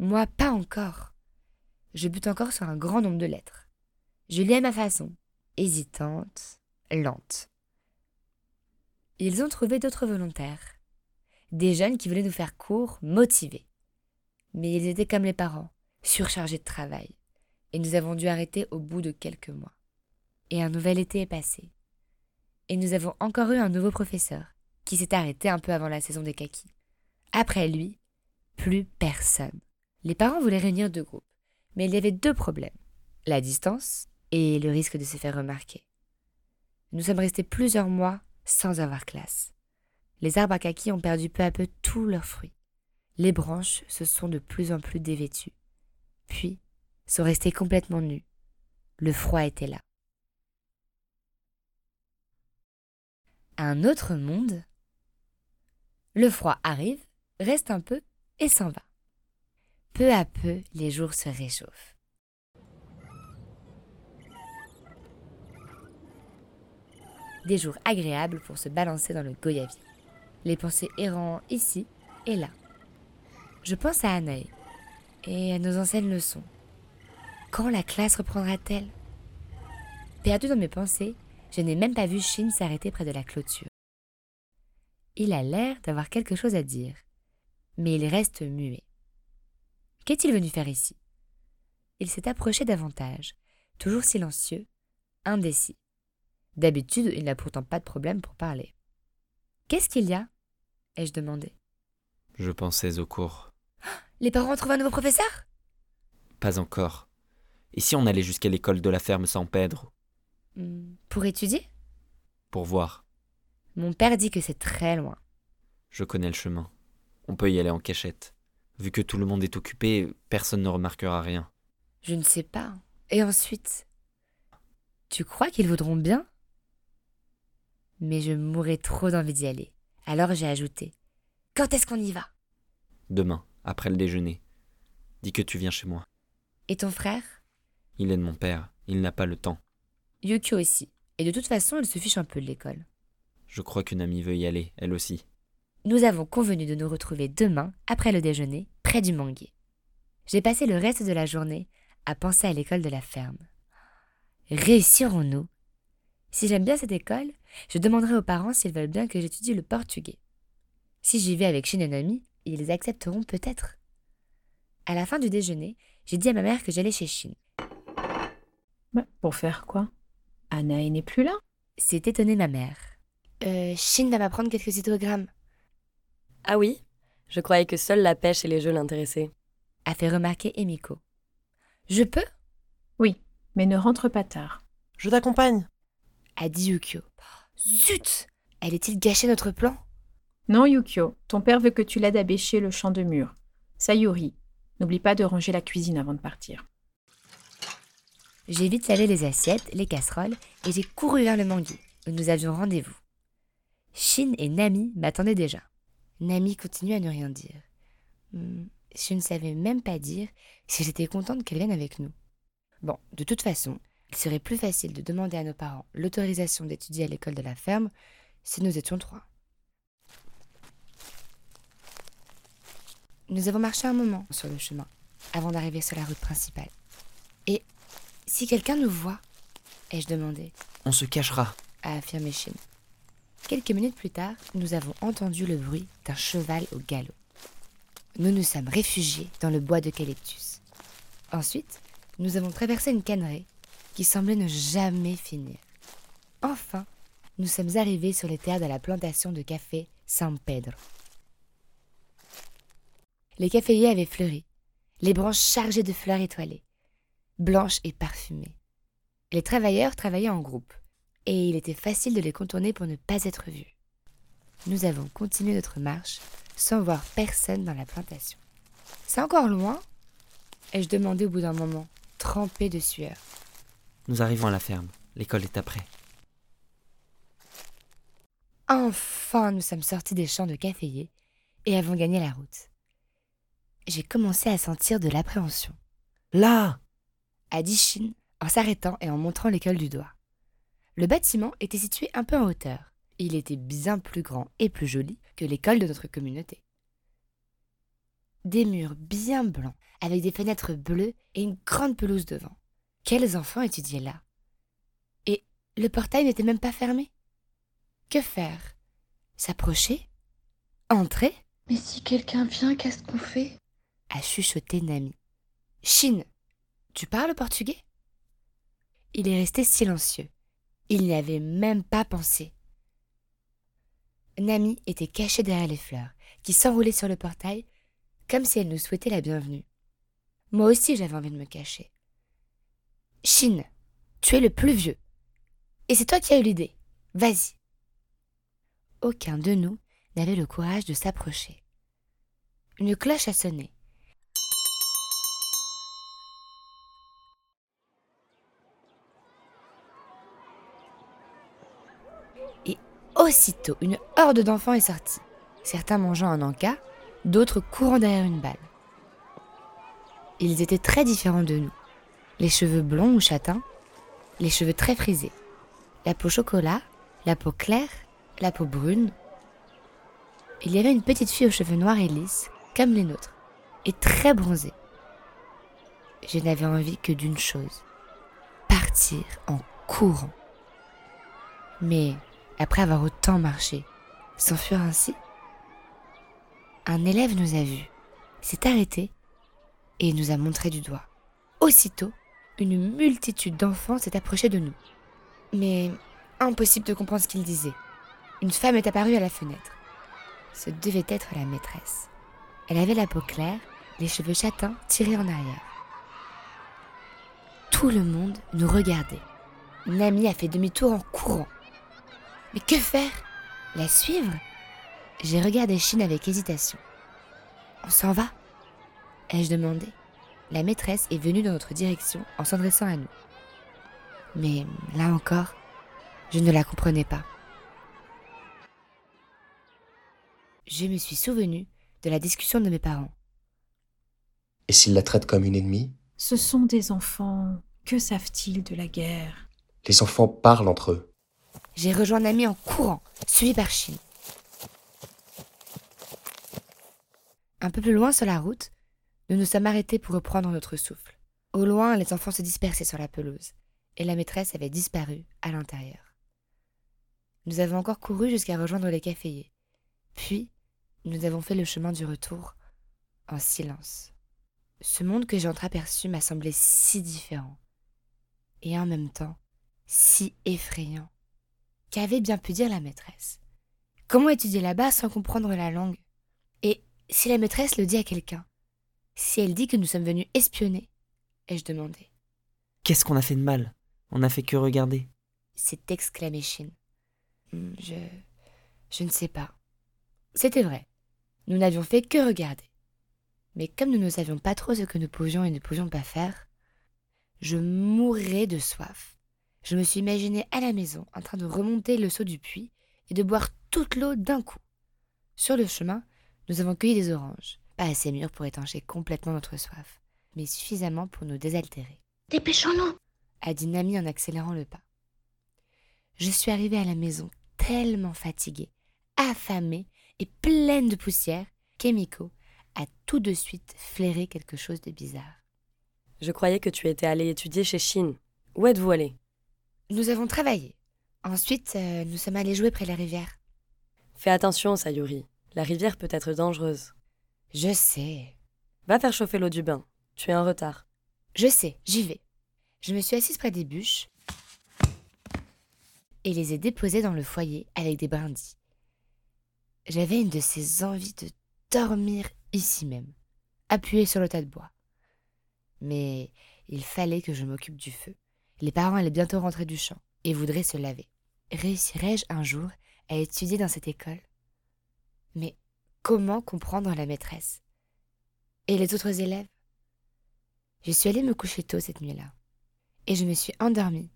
Moi, pas encore. Je bute encore sur un grand nombre de lettres. Je lis à ma façon, hésitante, lente. Ils ont trouvé d'autres volontaires. Des jeunes qui voulaient nous faire cours, motivés. Mais ils étaient comme les parents, surchargés de travail, et nous avons dû arrêter au bout de quelques mois. Et un nouvel été est passé. Et nous avons encore eu un nouveau professeur, qui s'est arrêté un peu avant la saison des kakis. Après lui, plus personne. Les parents voulaient réunir deux groupes, mais il y avait deux problèmes, la distance et le risque de se faire remarquer. Nous sommes restés plusieurs mois sans avoir classe. Les arbres à kakis ont perdu peu à peu tous leurs fruits. Les branches se sont de plus en plus dévêtues, puis sont restées complètement nues. Le froid était là. Un autre monde ? Le froid arrive, reste un peu et s'en va. Peu à peu, les jours se réchauffent. Des jours agréables pour se balancer dans le goyavier. Les pensées errant ici et là. Je pense à Anaï et à nos anciennes leçons. Quand la classe reprendra-t-elle ? Perdue dans mes pensées, je n'ai même pas vu Shin s'arrêter près de la clôture. Il a l'air d'avoir quelque chose à dire, mais il reste muet. Qu'est-il venu faire ici ? Il s'est approché davantage, toujours silencieux, indécis. D'habitude, il n'a pourtant pas de problème pour parler. « Qu'est-ce qu'il y a ?» ai-je demandé. « Je pensais au cours. » Les parents trouvent un nouveau professeur ? Pas encore. Et si on allait jusqu'à l'école de la ferme São Pedro ? Pour étudier ? Pour voir. Mon père dit que c'est très loin. Je connais le chemin. On peut y aller en cachette. Vu que tout le monde est occupé, personne ne remarquera rien. Je ne sais pas. Et ensuite ? Tu crois qu'ils voudront bien ? Mais je mourais trop d'envie d'y aller. Alors j'ai ajouté. Quand est-ce qu'on y va ? Demain, après le déjeuner. Dis que tu viens chez moi. Et ton frère ? Il aide mon père. Il n'a pas le temps. Yukio aussi. Et de toute façon, elle se fiche un peu de l'école. Je crois qu'une amie veut y aller, elle aussi. Nous avons convenu de nous retrouver demain, après le déjeuner, près du manguier. J'ai passé le reste de la journée à penser à l'école de la ferme. Réussirons-nous ? Si j'aime bien cette école, je demanderai aux parents s'ils veulent bien que j'étudie le portugais. Si j'y vais avec Shin et Nami, ils accepteront peut-être. À la fin du déjeuner, j'ai dit à ma mère que j'allais chez Shin. Bah, pour faire quoi ? Anaï n'est plus là ? C'est étonné ma mère. Euh, Shin va m'apprendre quelques idéogrammes. Ah oui ? Je croyais que seule la pêche et les jeux l'intéressaient. A fait remarquer Emiko. Je peux ? Oui, mais ne rentre pas tard. Je t'accompagne, a dit Yukio. Zut ! Allait-il gâcher notre plan ? Non, Yukio. Ton père veut que tu l'aides à bêcher le champ de mûres. Sayuri, n'oublie pas de ranger la cuisine avant de partir. J'ai vite lavé les assiettes, les casseroles, et j'ai couru vers le manguier, où nous avions rendez-vous. Shin et Nami m'attendaient déjà. Nami continuait à ne rien dire. Je ne savais même pas dire si j'étais contente qu'elle vienne avec nous. Bon, de toute façon, il serait plus facile de demander à nos parents l'autorisation d'étudier à l'école de la ferme si nous étions trois. Nous avons marché un moment sur le chemin, avant d'arriver sur la route principale. Et si quelqu'un nous voit, ai-je demandé. On se cachera, a affirmé Shin. Quelques minutes plus tard, nous avons entendu le bruit d'un cheval au galop. Nous nous sommes réfugiés dans le bois d'eucalyptus. Ensuite, nous avons traversé une cannerie qui semblait ne jamais finir. Enfin, nous sommes arrivés sur les terres de la plantation de café São Pedro. Les caféiers avaient fleuri, les branches chargées de fleurs étoilées, blanches et parfumées. Les travailleurs travaillaient en groupe, et il était facile de les contourner pour ne pas être vus. Nous avons continué notre marche sans voir personne dans la plantation. « C'est encore loin ?» ai-je demandé au bout d'un moment, trempé de sueur. « Nous arrivons à la ferme. L'école est après. » Enfin, nous sommes sortis des champs de caféiers et avons gagné la route. J'ai commencé à sentir de l'appréhension. « Là !» a dit Shin en s'arrêtant et en montrant l'école du doigt. Le bâtiment était situé un peu en hauteur. Il était bien plus grand et plus joli que l'école de notre communauté. Des murs bien blancs, avec des fenêtres bleues et une grande pelouse devant. Quels enfants étudiaient là ? Et le portail n'était même pas fermé. Que faire ? S'approcher ? Entrer ? Mais si quelqu'un vient, qu'est-ce qu'on fait ? A chuchoté Nami. Shin, tu parles portugais ? Il est resté silencieux. Il n'y avait même pas pensé. Nami était cachée derrière les fleurs, qui s'enroulaient sur le portail, comme si elle nous souhaitait la bienvenue. Moi aussi j'avais envie de me cacher. Shin, tu es le plus vieux. Et c'est toi qui as eu l'idée. Vas-y. Aucun de nous n'avait le courage de s'approcher. Une cloche a sonné. Et aussitôt, une horde d'enfants est sortie, certains mangeant un encas, d'autres courant derrière une balle. Ils étaient très différents de nous. Les cheveux blonds ou châtains, les cheveux très frisés, la peau chocolat, la peau claire, la peau brune. Il y avait une petite fille aux cheveux noirs et lisses, comme les nôtres, et très bronzée. Je n'avais envie que d'une chose, partir en courant. Mais après avoir autant marché, s'enfuir ainsi ? Un élève nous a vus, s'est arrêté et nous a montré du doigt. Aussitôt, une multitude d'enfants s'est approchée de nous. Mais impossible de comprendre ce qu'ils disaient. Une femme est apparue à la fenêtre. Ce devait être la maîtresse. Elle avait la peau claire, les cheveux châtains tirés en arrière. Tout le monde nous regardait. Nami a fait demi-tour en courant. Mais que faire? La suivre? J'ai regardé Shin avec hésitation. « On s'en va ?» ai-je demandé. La maîtresse est venue dans notre direction en s'adressant à nous. Mais là encore, je ne la comprenais pas. Je me suis souvenu de la discussion de mes parents. Et s'ils la traitent comme une ennemie ? Ce sont des enfants. Que savent-ils de la guerre ? Les enfants parlent entre eux. J'ai rejoint Nami en courant, suivi par Shin. Un peu plus loin sur la route, nous nous sommes arrêtés pour reprendre notre souffle. Au loin, les enfants se dispersaient sur la pelouse, et la maîtresse avait disparu à l'intérieur. Nous avons encore couru jusqu'à rejoindre les caféiers. Puis, nous avons fait le chemin du retour en silence. Ce monde que j'ai entreaperçu m'a semblé si différent, et en même temps, si effrayant. Qu'avait bien pu dire la maîtresse? Comment étudier là-bas sans comprendre la langue? Et si la maîtresse le dit à quelqu'un? Si elle dit que nous sommes venus espionner? Ai-je demandé. Qu'est-ce qu'on a fait de mal? On n'a fait que regarder. S'est exclamé Shin. Je... je ne sais pas. C'était vrai. Nous n'avions fait que regarder. Mais comme nous ne savions pas trop ce que nous pouvions et ne pouvions pas faire, je mourrais de soif. Je me suis imaginé à la maison en train de remonter le seau du puits et de boire toute l'eau d'un coup. Sur le chemin, nous avons cueilli des oranges, pas assez mûres pour étancher complètement notre soif, mais suffisamment pour nous désaltérer. « Dépêchons-nous » a dit Nami en accélérant le pas. Je suis arrivée à la maison tellement fatiguée, affamée et pleine de poussière qu'Emiko a tout de suite flairé quelque chose de bizarre. « Je croyais que tu étais allée étudier chez Shin. Où êtes-vous allée ?» « Nous avons travaillé. Ensuite, euh, nous sommes allés jouer près de la rivière. »« Fais attention, Sayuri. » La rivière peut être dangereuse. Je sais. Va faire chauffer l'eau du bain. Tu es en retard. Je sais, j'y vais. Je me suis assise près des bûches et les ai déposées dans le foyer avec des brindilles. J'avais une de ces envies de dormir ici même, appuyée sur le tas de bois. Mais il fallait que je m'occupe du feu. Les parents allaient bientôt rentrer du champ et voudraient se laver. Réussirais-je un jour à étudier dans cette école ? Mais comment comprendre la maîtresse? Et les autres élèves? Je suis allée me coucher tôt cette nuit-là, et je me suis endormie,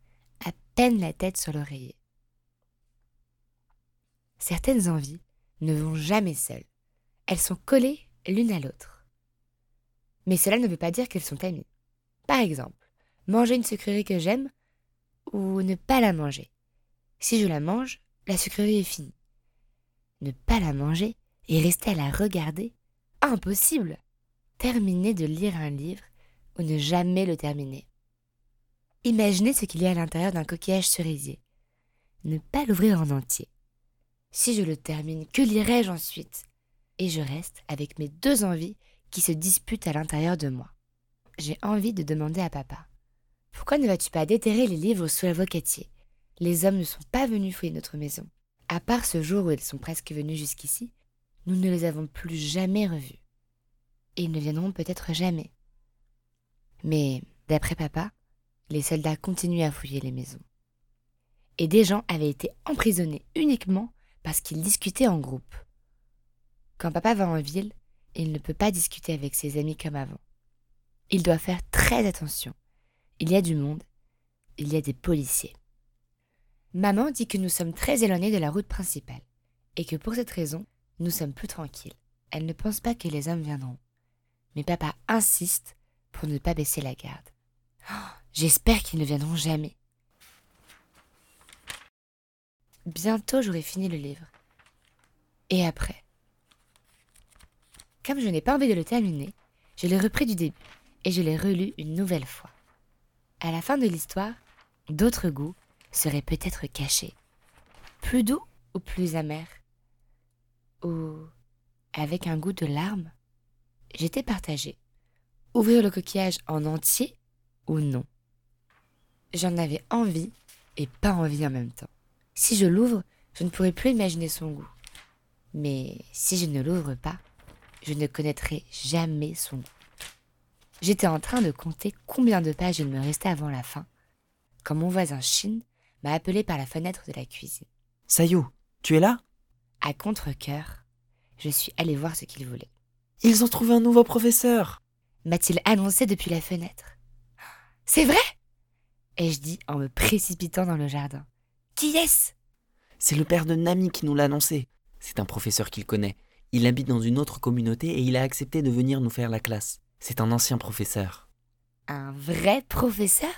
à peine la tête sur l'oreiller. Certaines envies ne vont jamais seules. Elles sont collées l'une à l'autre. Mais cela ne veut pas dire qu'elles sont amies. Par exemple, manger une sucrerie que j'aime, ou ne pas la manger. Si je la mange, la sucrerie est finie. Ne pas la manger et rester à la regarder? Impossible! Terminer de lire un livre ou ne jamais le terminer. Imaginez ce qu'il y a à l'intérieur d'un coquillage cerisier. Ne pas l'ouvrir en entier. Si je le termine, que lirai-je ensuite? Et je reste avec mes deux envies qui se disputent à l'intérieur de moi. J'ai envie de demander à papa. Pourquoi ne vas-tu pas déterrer les livres sous l'avocatier? Les hommes ne sont pas venus fouiller notre maison. À part ce jour où ils sont presque venus jusqu'ici, nous ne les avons plus jamais revus. Et ils ne viendront peut-être jamais. Mais, d'après papa, les soldats continuaient à fouiller les maisons. Et des gens avaient été emprisonnés uniquement parce qu'ils discutaient en groupe. Quand papa va en ville, il ne peut pas discuter avec ses amis comme avant. Il doit faire très attention. Il y a du monde, il y a des policiers. Maman dit que nous sommes très éloignés de la route principale, et que pour cette raison, nous sommes plus tranquilles. Elle ne pense pas que les hommes viendront. Mais papa insiste pour ne pas baisser la garde. Oh, j'espère qu'ils ne viendront jamais. Bientôt, j'aurai fini le livre. Et après? Comme je n'ai pas envie de le terminer, je l'ai repris du début, et je l'ai relu une nouvelle fois. À la fin de l'histoire, d'autres goûts serait peut-être caché. Plus doux ou plus amer? Ou avec un goût de larmes? J'étais partagée. Ouvrir le coquillage en entier ou non? J'en avais envie et pas envie en même temps. Si je l'ouvre, je ne pourrais plus imaginer son goût. Mais si je ne l'ouvre pas, je ne connaîtrai jamais son goût. J'étais en train de compter combien de pages il me restait avant la fin, quand mon voisin Shin m'a appelé par la fenêtre de la cuisine. « Sayu, tu es là ?» À contre-cœur, je suis allée voir ce qu'il voulait. « Ils ont trouvé un nouveau professeur !» m'a-t-il annoncé depuis la fenêtre. « C'est vrai !» ai-je dit en me précipitant dans le jardin. « Qui est-ce » ? C'est le père de Nami qui nous l'a annoncé. C'est un professeur qu'il connaît. Il habite dans une autre communauté et il a accepté de venir nous faire la classe. C'est un ancien professeur. Un vrai professeur ?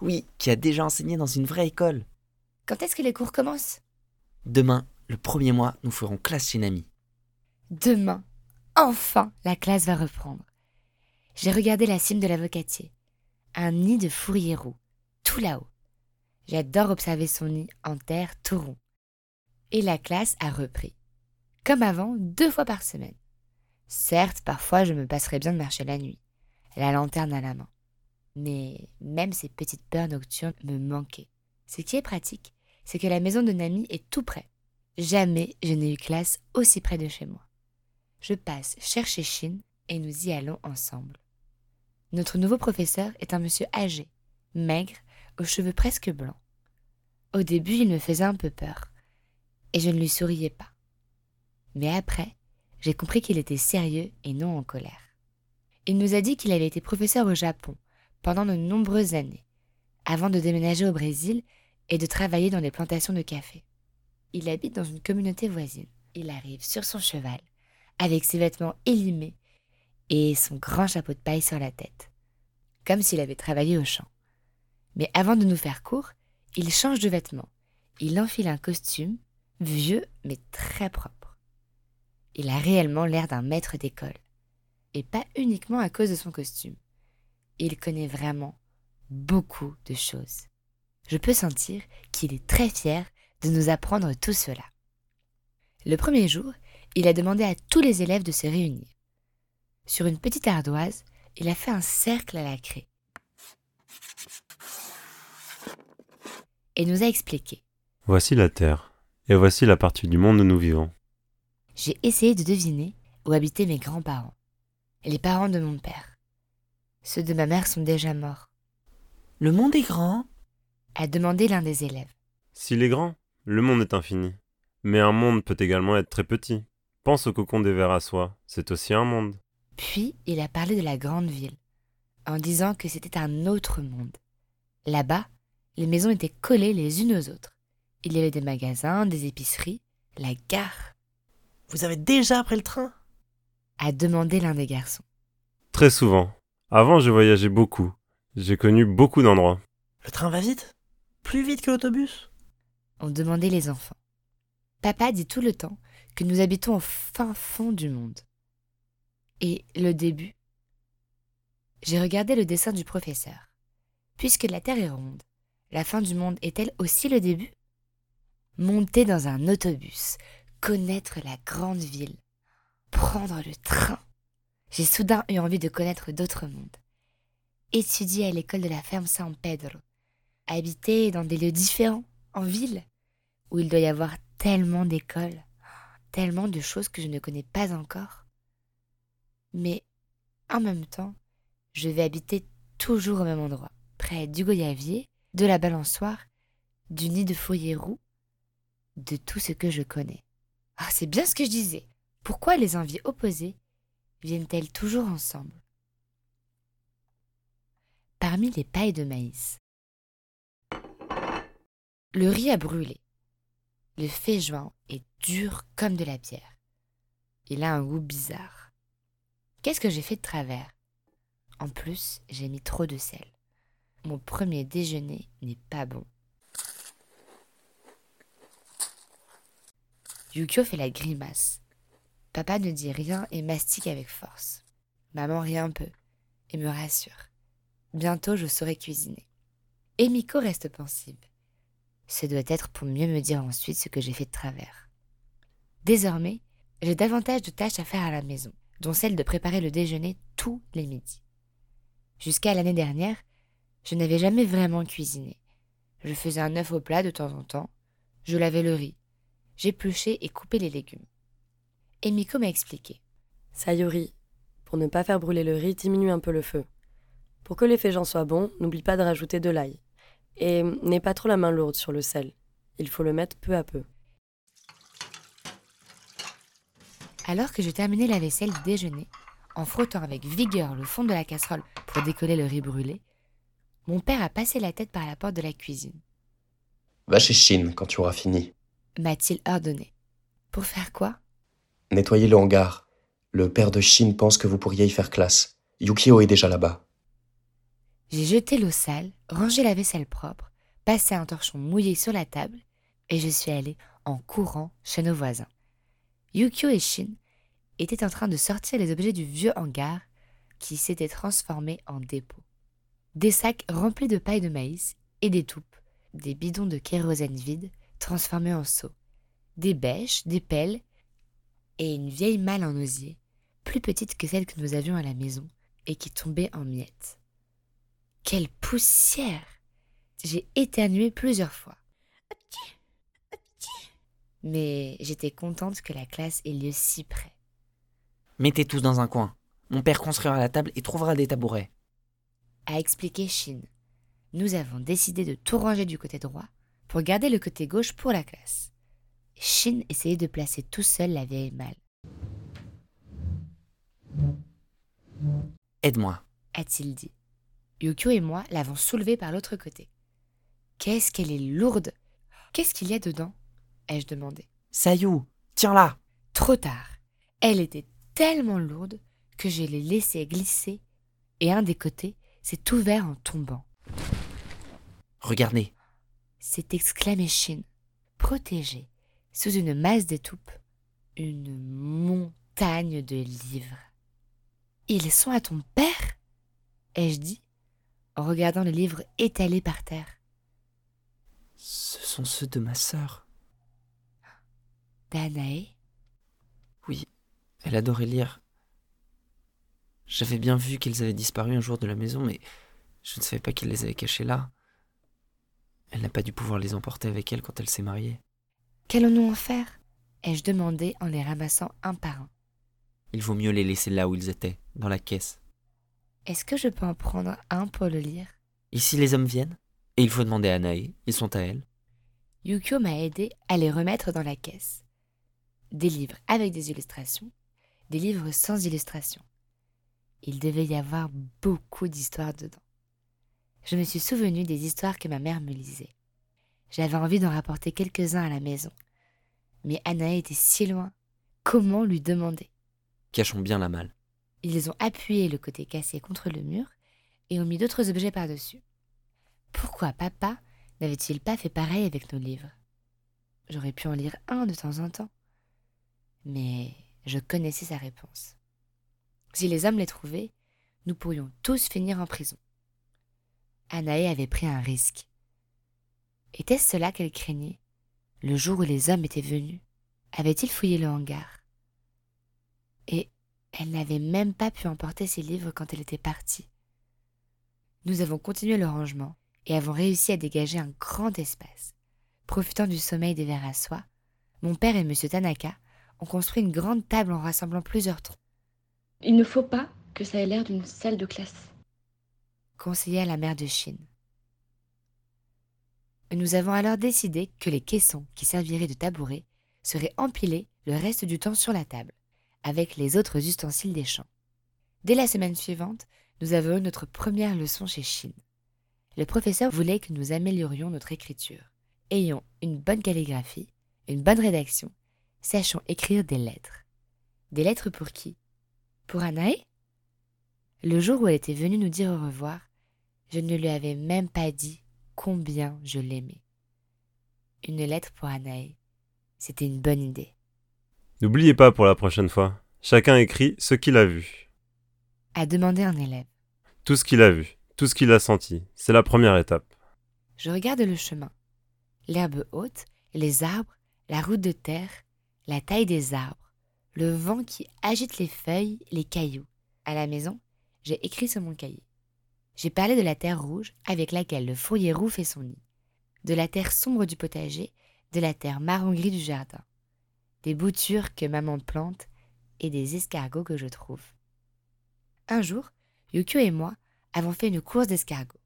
Oui, qui a déjà enseigné dans une vraie école. Quand est-ce que les cours commencent ? Demain, le premier mois, nous ferons classe chez Nami. Demain, enfin, la classe va reprendre. J'ai regardé la cime de l'avocatier. Un nid de fourrier roux, tout là-haut. J'adore observer son nid en terre tout rond. Et la classe a repris. Comme avant, deux fois par semaine. Certes, parfois, je me passerais bien de marcher la nuit, la lanterne à la main. Mais même ces petites peurs nocturnes me manquaient. Ce qui est pratique, c'est que la maison de Nami est tout près. Jamais je n'ai eu classe aussi près de chez moi. Je passe chercher Shin et nous y allons ensemble. Notre nouveau professeur est un monsieur âgé, maigre, aux cheveux presque blancs. Au début, il me faisait un peu peur, et je ne lui souriais pas. Mais après, j'ai compris qu'il était sérieux et non en colère. Il nous a dit qu'il avait été professeur au Japon pendant de nombreuses années, avant de déménager au Brésil et de travailler dans des plantations de café. Il habite dans une communauté voisine. Il arrive sur son cheval, avec ses vêtements élimés et son grand chapeau de paille sur la tête, comme s'il avait travaillé au champ. Mais avant de nous faire cours, il change de vêtements. Il enfile un costume, vieux mais très propre. Il a réellement l'air d'un maître d'école, et pas uniquement à cause de son costume. Il connaît vraiment beaucoup de choses. Je peux sentir qu'il est très fier de nous apprendre tout cela. Le premier jour, il a demandé à tous les élèves de se réunir. Sur une petite ardoise, il a fait un cercle à la craie et nous a expliqué. Voici la Terre, et voici la partie du monde où nous vivons. J'ai essayé de deviner où habitaient mes grands-parents, les parents de mon père. Ceux de ma mère sont déjà morts. « Le monde est grand ?» a demandé l'un des élèves. « S'il est grand, le monde est infini. Mais un monde peut également être très petit. Pense au cocon des vers à soie, c'est aussi un monde. » Puis il a parlé de la grande ville, en disant que c'était un autre monde. Là-bas, les maisons étaient collées les unes aux autres. Il y avait des magasins, des épiceries, la gare. « Vous avez déjà pris le train ?» a demandé l'un des garçons. « Très souvent. » Avant, je voyageais beaucoup. J'ai connu beaucoup d'endroits. Le train va vite ? Plus vite que l'autobus ? On demandait les enfants. Papa dit tout le temps que nous habitons au fin fond du monde. Et le début ? J'ai regardé le dessin du professeur. Puisque la Terre est ronde, la fin du monde est-elle aussi le début ? Monter dans un autobus, connaître la grande ville, prendre le train. J'ai soudain eu envie de connaître d'autres mondes. Étudier à l'école de la ferme São Pedro. Habiter dans des lieux différents, en ville, où il doit y avoir tellement d'écoles, tellement de choses que je ne connais pas encore. Mais, en même temps, je vais habiter toujours au même endroit, près du goyavier, de la balançoire, du nid de fourrier roux, de tout ce que je connais. Ah, c'est bien ce que je disais. Pourquoi les envies opposées viennent-elles toujours ensemble ? Parmi les pailles de maïs, le riz a brûlé. Le feijoan est dur comme de la pierre. Il a un goût bizarre. Qu'est-ce que j'ai fait de travers ? En plus, j'ai mis trop de sel. Mon premier déjeuner n'est pas bon. Yukio fait la grimace. Papa ne dit rien et mastique avec force. Maman rit un peu et me rassure. Bientôt, je saurai cuisiner. Emiko reste pensive. Ce doit être pour mieux me dire ensuite ce que j'ai fait de travers. Désormais, j'ai davantage de tâches à faire à la maison, dont celle de préparer le déjeuner tous les midis. Jusqu'à l'année dernière, je n'avais jamais vraiment cuisiné. Je faisais un œuf au plat de temps en temps, je lavais le riz, j'épluchais et coupais les légumes. Emiko m'a expliqué. « Sayuri, pour ne pas faire brûler le riz, diminue un peu le feu. Pour que l'effet Jean soit bon, n'oublie pas de rajouter de l'ail. Et n'aie pas trop la main lourde sur le sel. Il faut le mettre peu à peu. Alors que je terminais la vaisselle du déjeuner, en frottant avec vigueur le fond de la casserole pour décoller le riz brûlé, mon père a passé la tête par la porte de la cuisine. « Va chez Shin quand tu auras fini. » m'a-t-il ordonné. « Pour faire quoi ?»« Nettoyer le hangar. Le père de Shin pense que vous pourriez y faire classe. Yukio est déjà là-bas. » J'ai jeté l'eau sale, rangé la vaisselle propre, passé un torchon mouillé sur la table et je suis allée en courant chez nos voisins. Yukio et Shin étaient en train de sortir les objets du vieux hangar qui s'était transformé en dépôt. Des sacs remplis de paille de maïs et d'étoupe, des bidons de kérosène vide transformés en seaux, des bêches, des pelles et une vieille malle en osier, plus petite que celle que nous avions à la maison et qui tombait en miettes. Quelle poussière! J'ai éternué plusieurs fois. Mais j'étais contente que la classe ait lieu si près. Mettez tous dans un coin. Mon père construira la table et trouvera des tabourets. A expliqué Shin. Nous avons décidé de tout ranger du côté droit pour garder le côté gauche pour la classe. Shin essayait de placer tout seul la vieille malle. Aide-moi, a-t-il dit. Yukio et moi l'avons soulevée par l'autre côté. Qu'est-ce qu'elle est lourde! Qu'est-ce qu'il y a dedans? ai-je demandé. Sayou, tiens-la! Trop tard. Elle était tellement lourde que je l'ai laissée glisser et un des côtés s'est ouvert en tombant. Regardez! S'est exclamé Shin, protégé sous une masse d'étoupe, une montagne de livres. Ils sont à ton père? ai-je dit, en regardant les livres étalés par terre. Ce sont ceux de ma sœur. D'Anaï ? Oui, elle adorait lire. J'avais bien vu qu'ils avaient disparu un jour de la maison, mais je ne savais pas qu'ils les avaient cachés là. Elle n'a pas dû pouvoir les emporter avec elle quand elle s'est mariée. Qu'allons-nous en faire ? ai-je demandé en les ramassant un par un. Il vaut mieux les laisser là où ils étaient, dans la caisse. Est-ce que je peux en prendre un pour le lire ? Ici, les hommes viennent, et il faut demander à Anaï, ils sont à elle. Yukio m'a aidé à les remettre dans la caisse. Des livres avec des illustrations, des livres sans illustrations. Il devait y avoir beaucoup d'histoires dedans. Je me suis souvenue des histoires que ma mère me lisait. J'avais envie d'en rapporter quelques-uns à la maison. Mais Anaï était si loin, comment lui demander ? Cachons bien la malle. Ils ont appuyé le côté cassé contre le mur et ont mis d'autres objets par-dessus. Pourquoi papa n'avait-il pas fait pareil avec nos livres ? J'aurais pu en lire un de temps en temps. Mais je connaissais sa réponse. Si les hommes les trouvaient, nous pourrions tous finir en prison. Anaï avait pris un risque. Était-ce cela qu'elle craignait ? Le jour où les hommes étaient venus, avait-il fouillé le hangar ? Et... elle n'avait même pas pu emporter ses livres quand elle était partie. Nous avons continué le rangement et avons réussi à dégager un grand espace. Profitant du sommeil des vers à soie, mon père et M. Tanaka ont construit une grande table en rassemblant plusieurs troncs. « Il ne faut pas que ça ait l'air d'une salle de classe », conseilla la mère de Shin. Nous avons alors décidé que les caissons qui serviraient de tabourets seraient empilés le reste du temps sur la table, avec les autres ustensiles des champs. Dès la semaine suivante, nous avons eu notre première leçon chez Shin. Le professeur voulait que nous améliorions notre écriture. Ayons une bonne calligraphie, une bonne rédaction, sachons écrire des lettres. Des lettres pour qui ? Pour Anaï ? Le jour où elle était venue nous dire au revoir, je ne lui avais même pas dit combien je l'aimais. Une lettre pour Anaï, c'était une bonne idée. N'oubliez pas pour la prochaine fois, chacun écrit ce qu'il a vu. A demandé un élève. Tout ce qu'il a vu, tout ce qu'il a senti, c'est la première étape. Je regarde le chemin. L'herbe haute, les arbres, la route de terre, la taille des arbres, le vent qui agite les feuilles, les cailloux. À la maison, j'ai écrit sur mon cahier. J'ai parlé de la terre rouge avec laquelle le fourrier roux fait son nid, de la terre sombre du potager, de la terre marron-gris du jardin, des boutures que maman plante et des escargots que je trouve. Un jour, Yukio et moi avons fait une course d'escargots.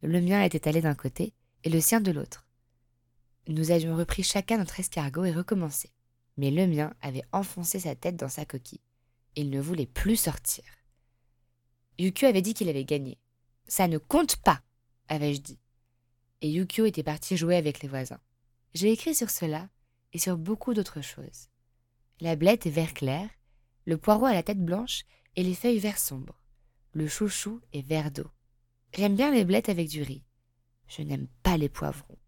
Le mien était allé d'un côté et le sien de l'autre. Nous avions repris chacun notre escargot et recommencé. Mais le mien avait enfoncé sa tête dans sa coquille. Il ne voulait plus sortir. Yukio avait dit qu'il avait gagné. « Ça ne compte pas !» avais-je dit. Et Yukio était parti jouer avec les voisins. J'ai écrit sur cela et sur beaucoup d'autres choses. La blette est vert clair, le poireau à la tête blanche et les feuilles vert sombre. Le chouchou est vert d'eau. J'aime bien les blettes avec du riz. Je n'aime pas les poivrons.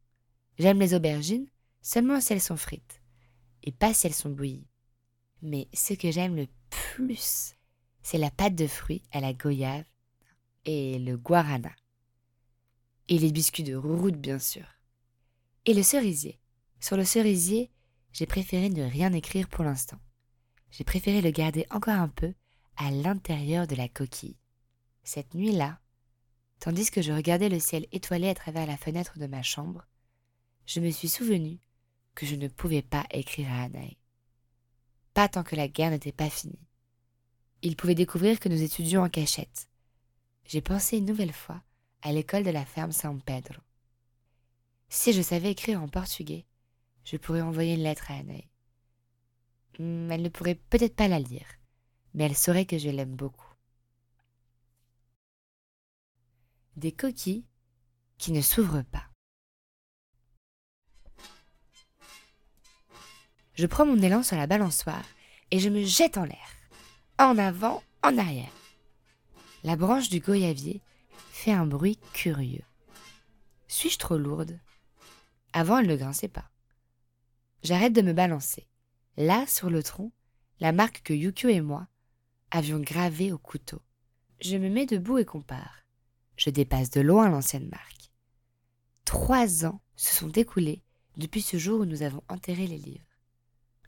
J'aime les aubergines seulement si elles sont frites et pas si elles sont bouillies. Mais ce que j'aime le plus, c'est la pâte de fruits à la goyave et le guarana. Et les biscuits de route, bien sûr. Et le cerisier. Sur le cerisier, j'ai préféré ne rien écrire pour l'instant. J'ai préféré le garder encore un peu à l'intérieur de la coquille. Cette nuit-là, tandis que je regardais le ciel étoilé à travers la fenêtre de ma chambre, je me suis souvenu que je ne pouvais pas écrire à Anaï. Pas tant que la guerre n'était pas finie. Il pouvait découvrir que nous étudions en cachette. J'ai pensé une nouvelle fois à l'école de la ferme São Pedro. Si je savais écrire en portugais, je pourrais envoyer une lettre à Anaï. Elle ne pourrait peut-être pas la lire, mais elle saurait que je l'aime beaucoup. Des coquilles qui ne s'ouvrent pas. Je prends mon élan sur la balançoire et je me jette en l'air, en avant, en arrière. La branche du goyavier fait un bruit curieux. Suis-je trop lourde? Avant, elle ne grinçait pas. J'arrête de me balancer. Là, sur le tronc, la marque que Yukio et moi avions gravée au couteau. Je me mets debout et compare. Je dépasse de loin l'ancienne marque. Trois ans se sont écoulés depuis ce jour où nous avons enterré les livres.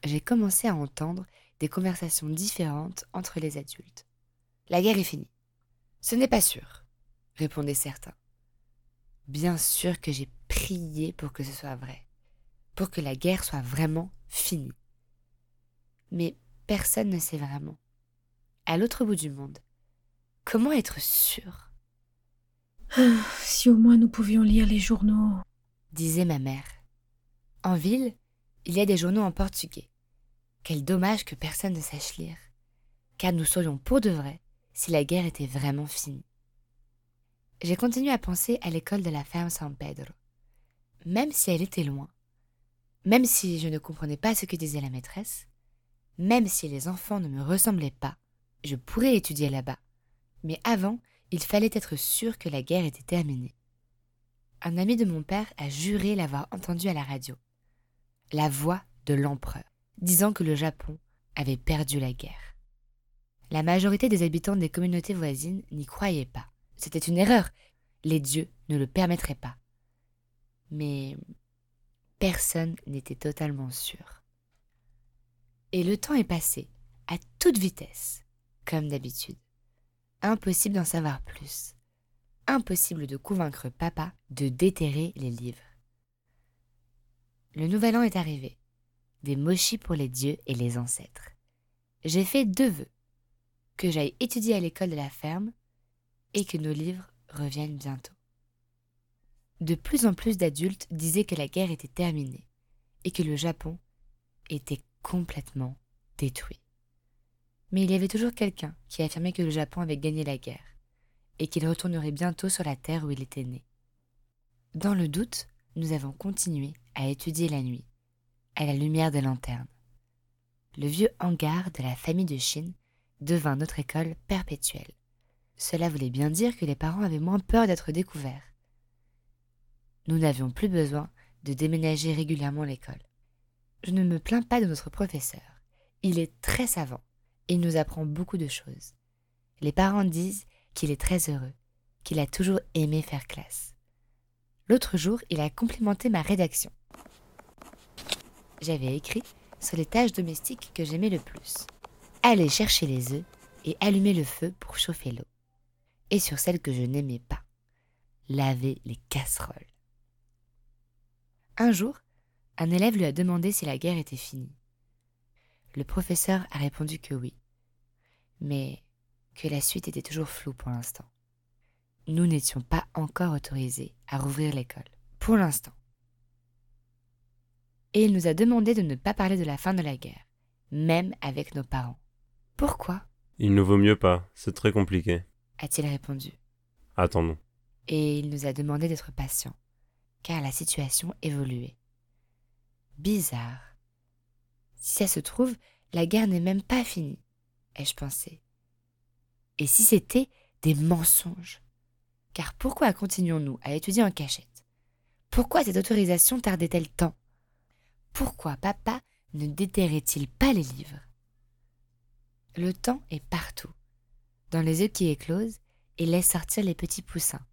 J'ai commencé à entendre des conversations différentes entre les adultes. La guerre est finie. Ce n'est pas sûr, répondaient certains. Bien sûr que j'ai prié pour que ce soit vrai, pour que la guerre soit vraiment finie. Mais personne ne sait vraiment. À l'autre bout du monde, comment être sûr ? « Si au moins nous pouvions lire les journaux !» disait ma mère. En ville, il y a des journaux en portugais. Quel dommage que personne ne sache lire, car nous serions pour de vrai si la guerre était vraiment finie. J'ai continué à penser à l'école de la ferme São Pedro, même si elle était loin, même si je ne comprenais pas ce que disait la maîtresse, même si les enfants ne me ressemblaient pas, je pourrais étudier là-bas, mais avant, il fallait être sûr que la guerre était terminée. Un ami de mon père a juré l'avoir entendu à la radio. La voix de l'empereur, disant que le Japon avait perdu la guerre. La majorité des habitants des communautés voisines n'y croyaient pas. C'était une erreur. Les dieux ne le permettraient pas. Mais personne n'était totalement sûr. Et le temps est passé, à toute vitesse, comme d'habitude. Impossible d'en savoir plus. Impossible de convaincre papa de déterrer les livres. Le nouvel an est arrivé. Des mochis pour les dieux et les ancêtres. J'ai fait deux vœux. Que j'aille étudier à l'école de la ferme et que nos livres reviennent bientôt. De plus en plus d'adultes disaient que la guerre était terminée et que le Japon était complètement détruit. Mais il y avait toujours quelqu'un qui affirmait que le Japon avait gagné la guerre et qu'il retournerait bientôt sur la terre où il était né. Dans le doute, nous avons continué à étudier la nuit, à la lumière des lanternes. Le vieux hangar de la famille de Shin devint notre école perpétuelle. Cela voulait bien dire que les parents avaient moins peur d'être découverts. Nous n'avions plus besoin de déménager régulièrement l'école. Je ne me plains pas de notre professeur. Il est très savant. Il nous apprend beaucoup de choses. Les parents disent qu'il est très heureux, qu'il a toujours aimé faire classe. L'autre jour, il a complimenté ma rédaction. J'avais écrit sur les tâches domestiques que j'aimais le plus. Aller chercher les œufs et allumer le feu pour chauffer l'eau. Et sur celles que je n'aimais pas. Laver les casseroles. Un jour, un élève lui a demandé si la guerre était finie. Le professeur a répondu que oui, mais que la suite était toujours floue pour l'instant. Nous n'étions pas encore autorisés à rouvrir l'école, pour l'instant. Et il nous a demandé de ne pas parler de la fin de la guerre, même avec nos parents. Pourquoi ? Il ne vaut mieux pas, c'est très compliqué, a-t-il répondu. Attendons. Et il nous a demandé d'être patients, car la situation évoluait. Bizarre. Si ça se trouve, la guerre n'est même pas finie, ai-je pensé. Et si c'était des mensonges ? Car pourquoi continuons-nous à étudier en cachette ? Pourquoi cette autorisation tardait-elle tant ? Pourquoi papa ne déterrait-il pas les livres ? Le temps est partout, dans les œufs qui éclosent et laissent sortir les petits poussins,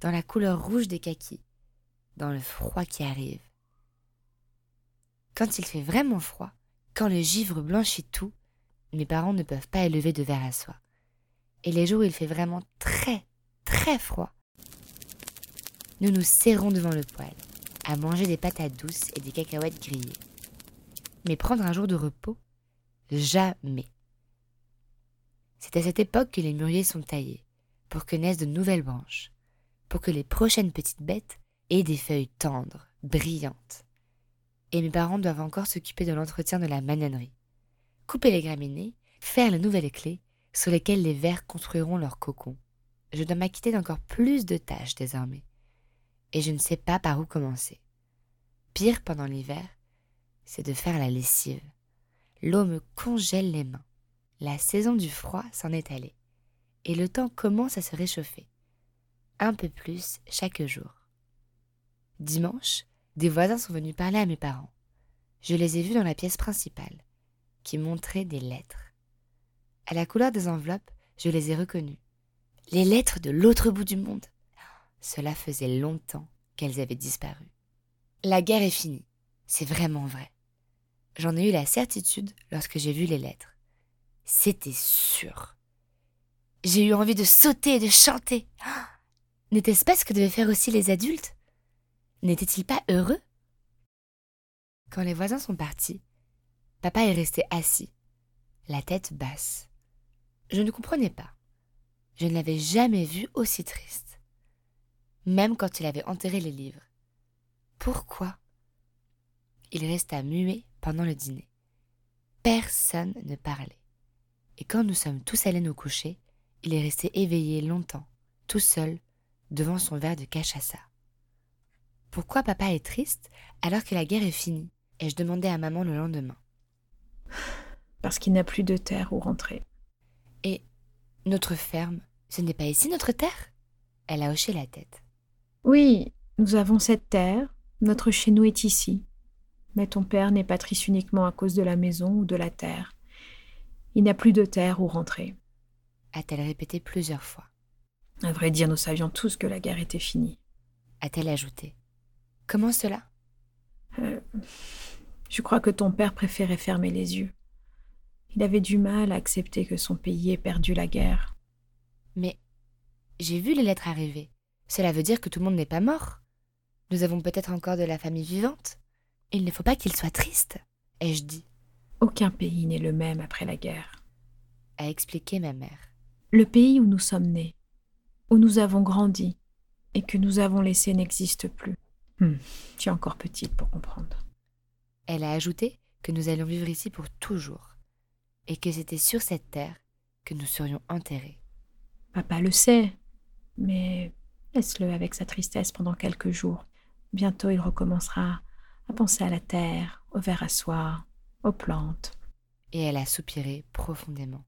dans la couleur rouge des kakis, dans le froid qui arrive. Quand il fait vraiment froid, quand le givre blanchit tout, mes parents ne peuvent pas élever de verre à soie. Et les jours où il fait vraiment très, très froid, nous nous serrons devant le poêle, à manger des patates douces et des cacahuètes grillées. Mais prendre un jour de repos, jamais. C'est à cette époque que les mûriers sont taillés, pour que naissent de nouvelles branches, pour que les prochaines petites bêtes aient des feuilles tendres, brillantes. Et mes parents doivent encore s'occuper de l'entretien de la magnanerie, couper les graminées, faire les nouvelles clés sur lesquelles les vers construiront leurs cocons. Je dois m'acquitter d'encore plus de tâches désormais, et je ne sais pas par où commencer. Pire pendant l'hiver, c'est de faire la lessive. L'eau me congèle les mains. La saison du froid s'en est allée, et le temps commence à se réchauffer, un peu plus chaque jour. Dimanche, des voisins sont venus parler à mes parents. Je les ai vus dans la pièce principale, qui montrait des lettres. À la couleur des enveloppes, je les ai reconnues. Les lettres de l'autre bout du monde. Cela faisait longtemps qu'elles avaient disparu. La guerre est finie, c'est vraiment vrai. J'en ai eu la certitude lorsque j'ai vu les lettres. C'était sûr. J'ai eu envie de sauter et de chanter. N'était-ce pas ce que devaient faire aussi les adultes ? N'étaient-ils pas heureux ? Quand les voisins sont partis, papa est resté assis, la tête basse. Je ne comprenais pas. Je ne l'avais jamais vu aussi triste. Même quand il avait enterré les livres. Pourquoi ? Il resta muet pendant le dîner. Personne ne parlait. Et quand nous sommes tous allés nous coucher, il est resté éveillé longtemps, tout seul, devant son verre de cachaça. Pourquoi papa est triste alors que la guerre est finie ? Ai-je demandé à maman le lendemain. Parce qu'il n'a plus de terre où rentrer. Et notre ferme, ce n'est pas ici notre terre ? Elle a hoché la tête. Oui, nous avons cette terre, notre chez-nous est ici. Mais ton père n'est pas triste uniquement à cause de la maison ou de la terre. Il n'a plus de terre où rentrer. A-t-elle répété plusieurs fois. À vrai dire, nous savions tous que la guerre était finie. A-t-elle ajouté. Comment cela ? euh, Je crois que ton père préférait fermer les yeux. Il avait du mal à accepter que son pays ait perdu la guerre. Mais j'ai vu les lettres arriver. Cela veut dire que tout le monde n'est pas mort. Nous avons peut-être encore de la famille vivante. Il ne faut pas qu'il soit triste, ai-je dit. Aucun pays n'est le même après la guerre, a expliqué ma mère. Le pays où nous sommes nés, où nous avons grandi et que nous avons laissé n'existe plus. Hum, tu es encore petite pour comprendre. Elle a ajouté que nous allions vivre ici pour toujours et que c'était sur cette terre que nous serions enterrés. Papa le sait, mais laisse-le avec sa tristesse pendant quelques jours. Bientôt, il recommencera à penser à la terre, au verre à soie, aux plantes. Et elle a soupiré profondément.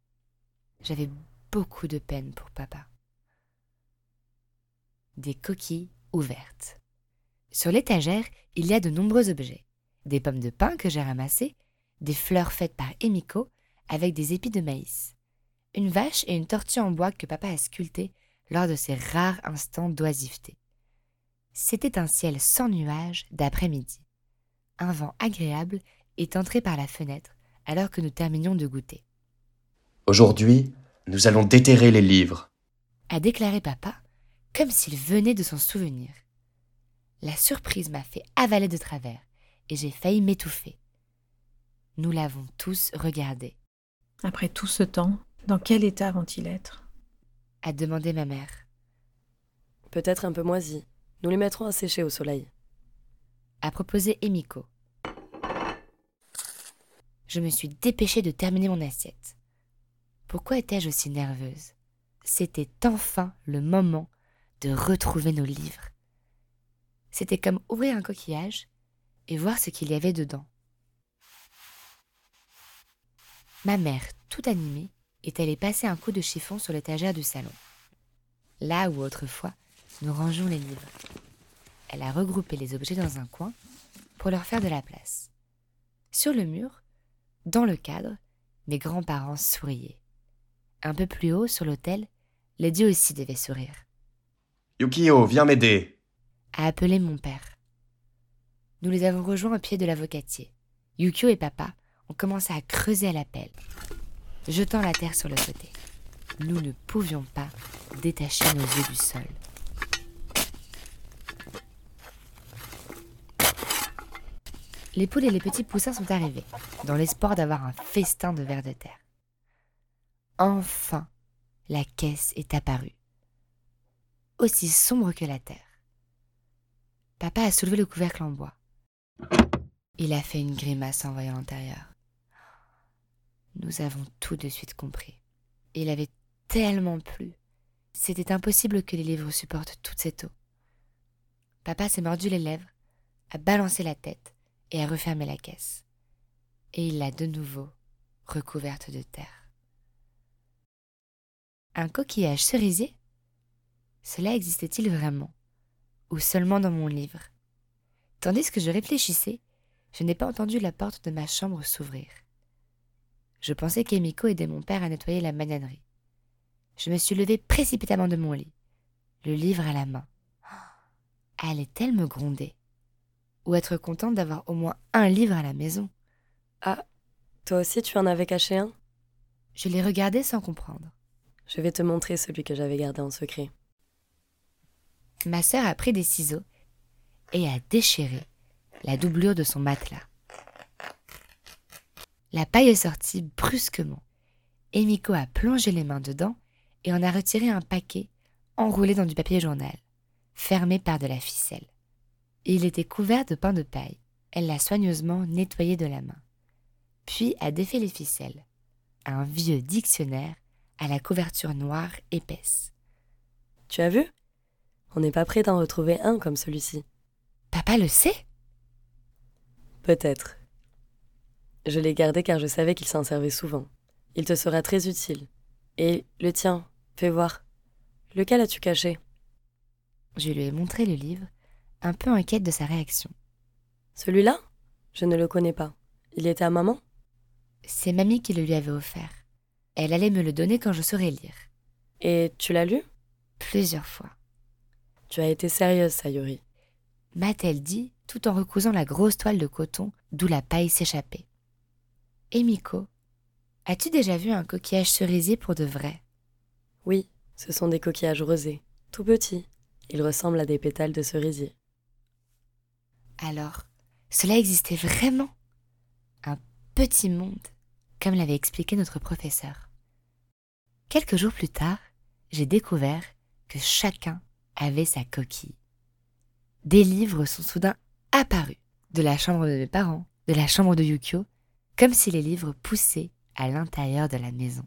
J'avais beaucoup de peine pour papa. Des coquilles ouvertes. Sur l'étagère, il y a de nombreux objets. Des pommes de pin que j'ai ramassées, des fleurs faites par Emiko avec des épis de maïs, une vache et une tortue en bois que papa a sculptée lors de ses rares instants d'oisiveté. C'était un ciel sans nuages d'après-midi. Un vent agréable est entré par la fenêtre alors que nous terminions de goûter. « Aujourd'hui, nous allons déterrer les livres » a déclaré papa comme s'il venait de s'en souvenir. La surprise m'a fait avaler de travers et j'ai failli m'étouffer. Nous l'avons tous regardé. Après tout ce temps, Dans quel état vont-ils être ? A demander ma mère. Peut-être un peu moisi. Nous les mettrons à sécher au soleil. A proposer Emiko. Je me suis dépêchée de terminer mon assiette. Pourquoi étais-je aussi nerveuse ? C'était enfin le moment de retrouver nos livres. C'était comme ouvrir un coquillage et voir ce qu'il y avait dedans. Ma mère, toute animée, est allée passer un coup de chiffon sur l'étagère du salon. Là où autrefois, nous rangeons les livres. Elle a regroupé les objets dans un coin pour leur faire de la place. Sur le mur, dans le cadre, mes grands-parents souriaient. Un peu plus haut, sur l'autel, les dieux aussi devaient sourire. « Yukio, viens m'aider !» a appelé mon père. Nous les avons rejoints au pied de l'avocatier. Yukio et papa ont commencé à creuser à la pelle, jetant la terre sur le côté. Nous ne pouvions pas détacher nos yeux du sol. Les poules et les petits poussins sont arrivés, dans l'espoir d'avoir un festin de vers de terre. Enfin, la caisse est apparue, aussi sombre que la terre. Papa a soulevé le couvercle en bois. Il a fait une grimace en voyant l'intérieur. Nous avons tout de suite compris. Il avait tellement plu. C'était impossible que les livres supportent toute cette eau. Papa s'est mordu les lèvres, a balancé la tête, et a refermé la caisse. Et il l'a de nouveau recouverte de terre. Un coquillage cerisier ? Cela existait-il vraiment ? Ou seulement dans mon livre ? Tandis que je réfléchissais, je n'ai pas entendu la porte de ma chambre s'ouvrir. Je pensais qu'Emiko aidait mon père à nettoyer la magnanerie. Je me suis levée précipitamment de mon lit, le livre à la main. Allait-elle me gronder ? Ou être contente d'avoir au moins un livre à la maison. Ah, toi aussi tu en avais caché un ? Je l'ai regardé sans comprendre. Je vais te montrer celui que j'avais gardé en secret. Ma sœur a pris des ciseaux et a déchiré la doublure de son matelas. La paille est sortie brusquement. Emiko a plongé les mains dedans et en a retiré un paquet enroulé dans du papier journal, fermé par de la ficelle. Il était couvert de pain de paille. Elle l'a soigneusement nettoyé de la main. Puis a défait les ficelles. Un vieux dictionnaire à la couverture noire épaisse. « Tu as vu ? On n'est pas prêt d'en retrouver un comme celui-ci. »« Papa le sait ?»« Peut-être. Je l'ai gardé car je savais qu'il s'en servait souvent. Il te sera très utile. Et le tien, fais voir. Lequel as-tu caché ?» Je lui ai montré le livre, un peu inquiète de sa réaction. « Celui-là ? Je ne le connais pas. Il était à maman ?» C'est mamie qui le lui avait offert. Elle allait me le donner quand je saurais lire. « Et tu l'as lu ?»« Plusieurs fois. »« Tu as été sérieuse, Sayuri. » m'a-t-elle dit, tout en recousant la grosse toile de coton d'où la paille s'échappait. « Emiko, as-tu déjà vu un coquillage cerisier pour de vrai ?»« Oui, ce sont des coquillages rosés, tout petits. Ils ressemblent à des pétales de cerisier. » Alors, cela existait vraiment ? Un petit monde, comme l'avait expliqué notre professeur. Quelques jours plus tard, j'ai découvert que chacun avait sa coquille. Des livres sont soudain apparus, de la chambre de mes parents, de la chambre de Yukio, comme si les livres poussaient à l'intérieur de la maison.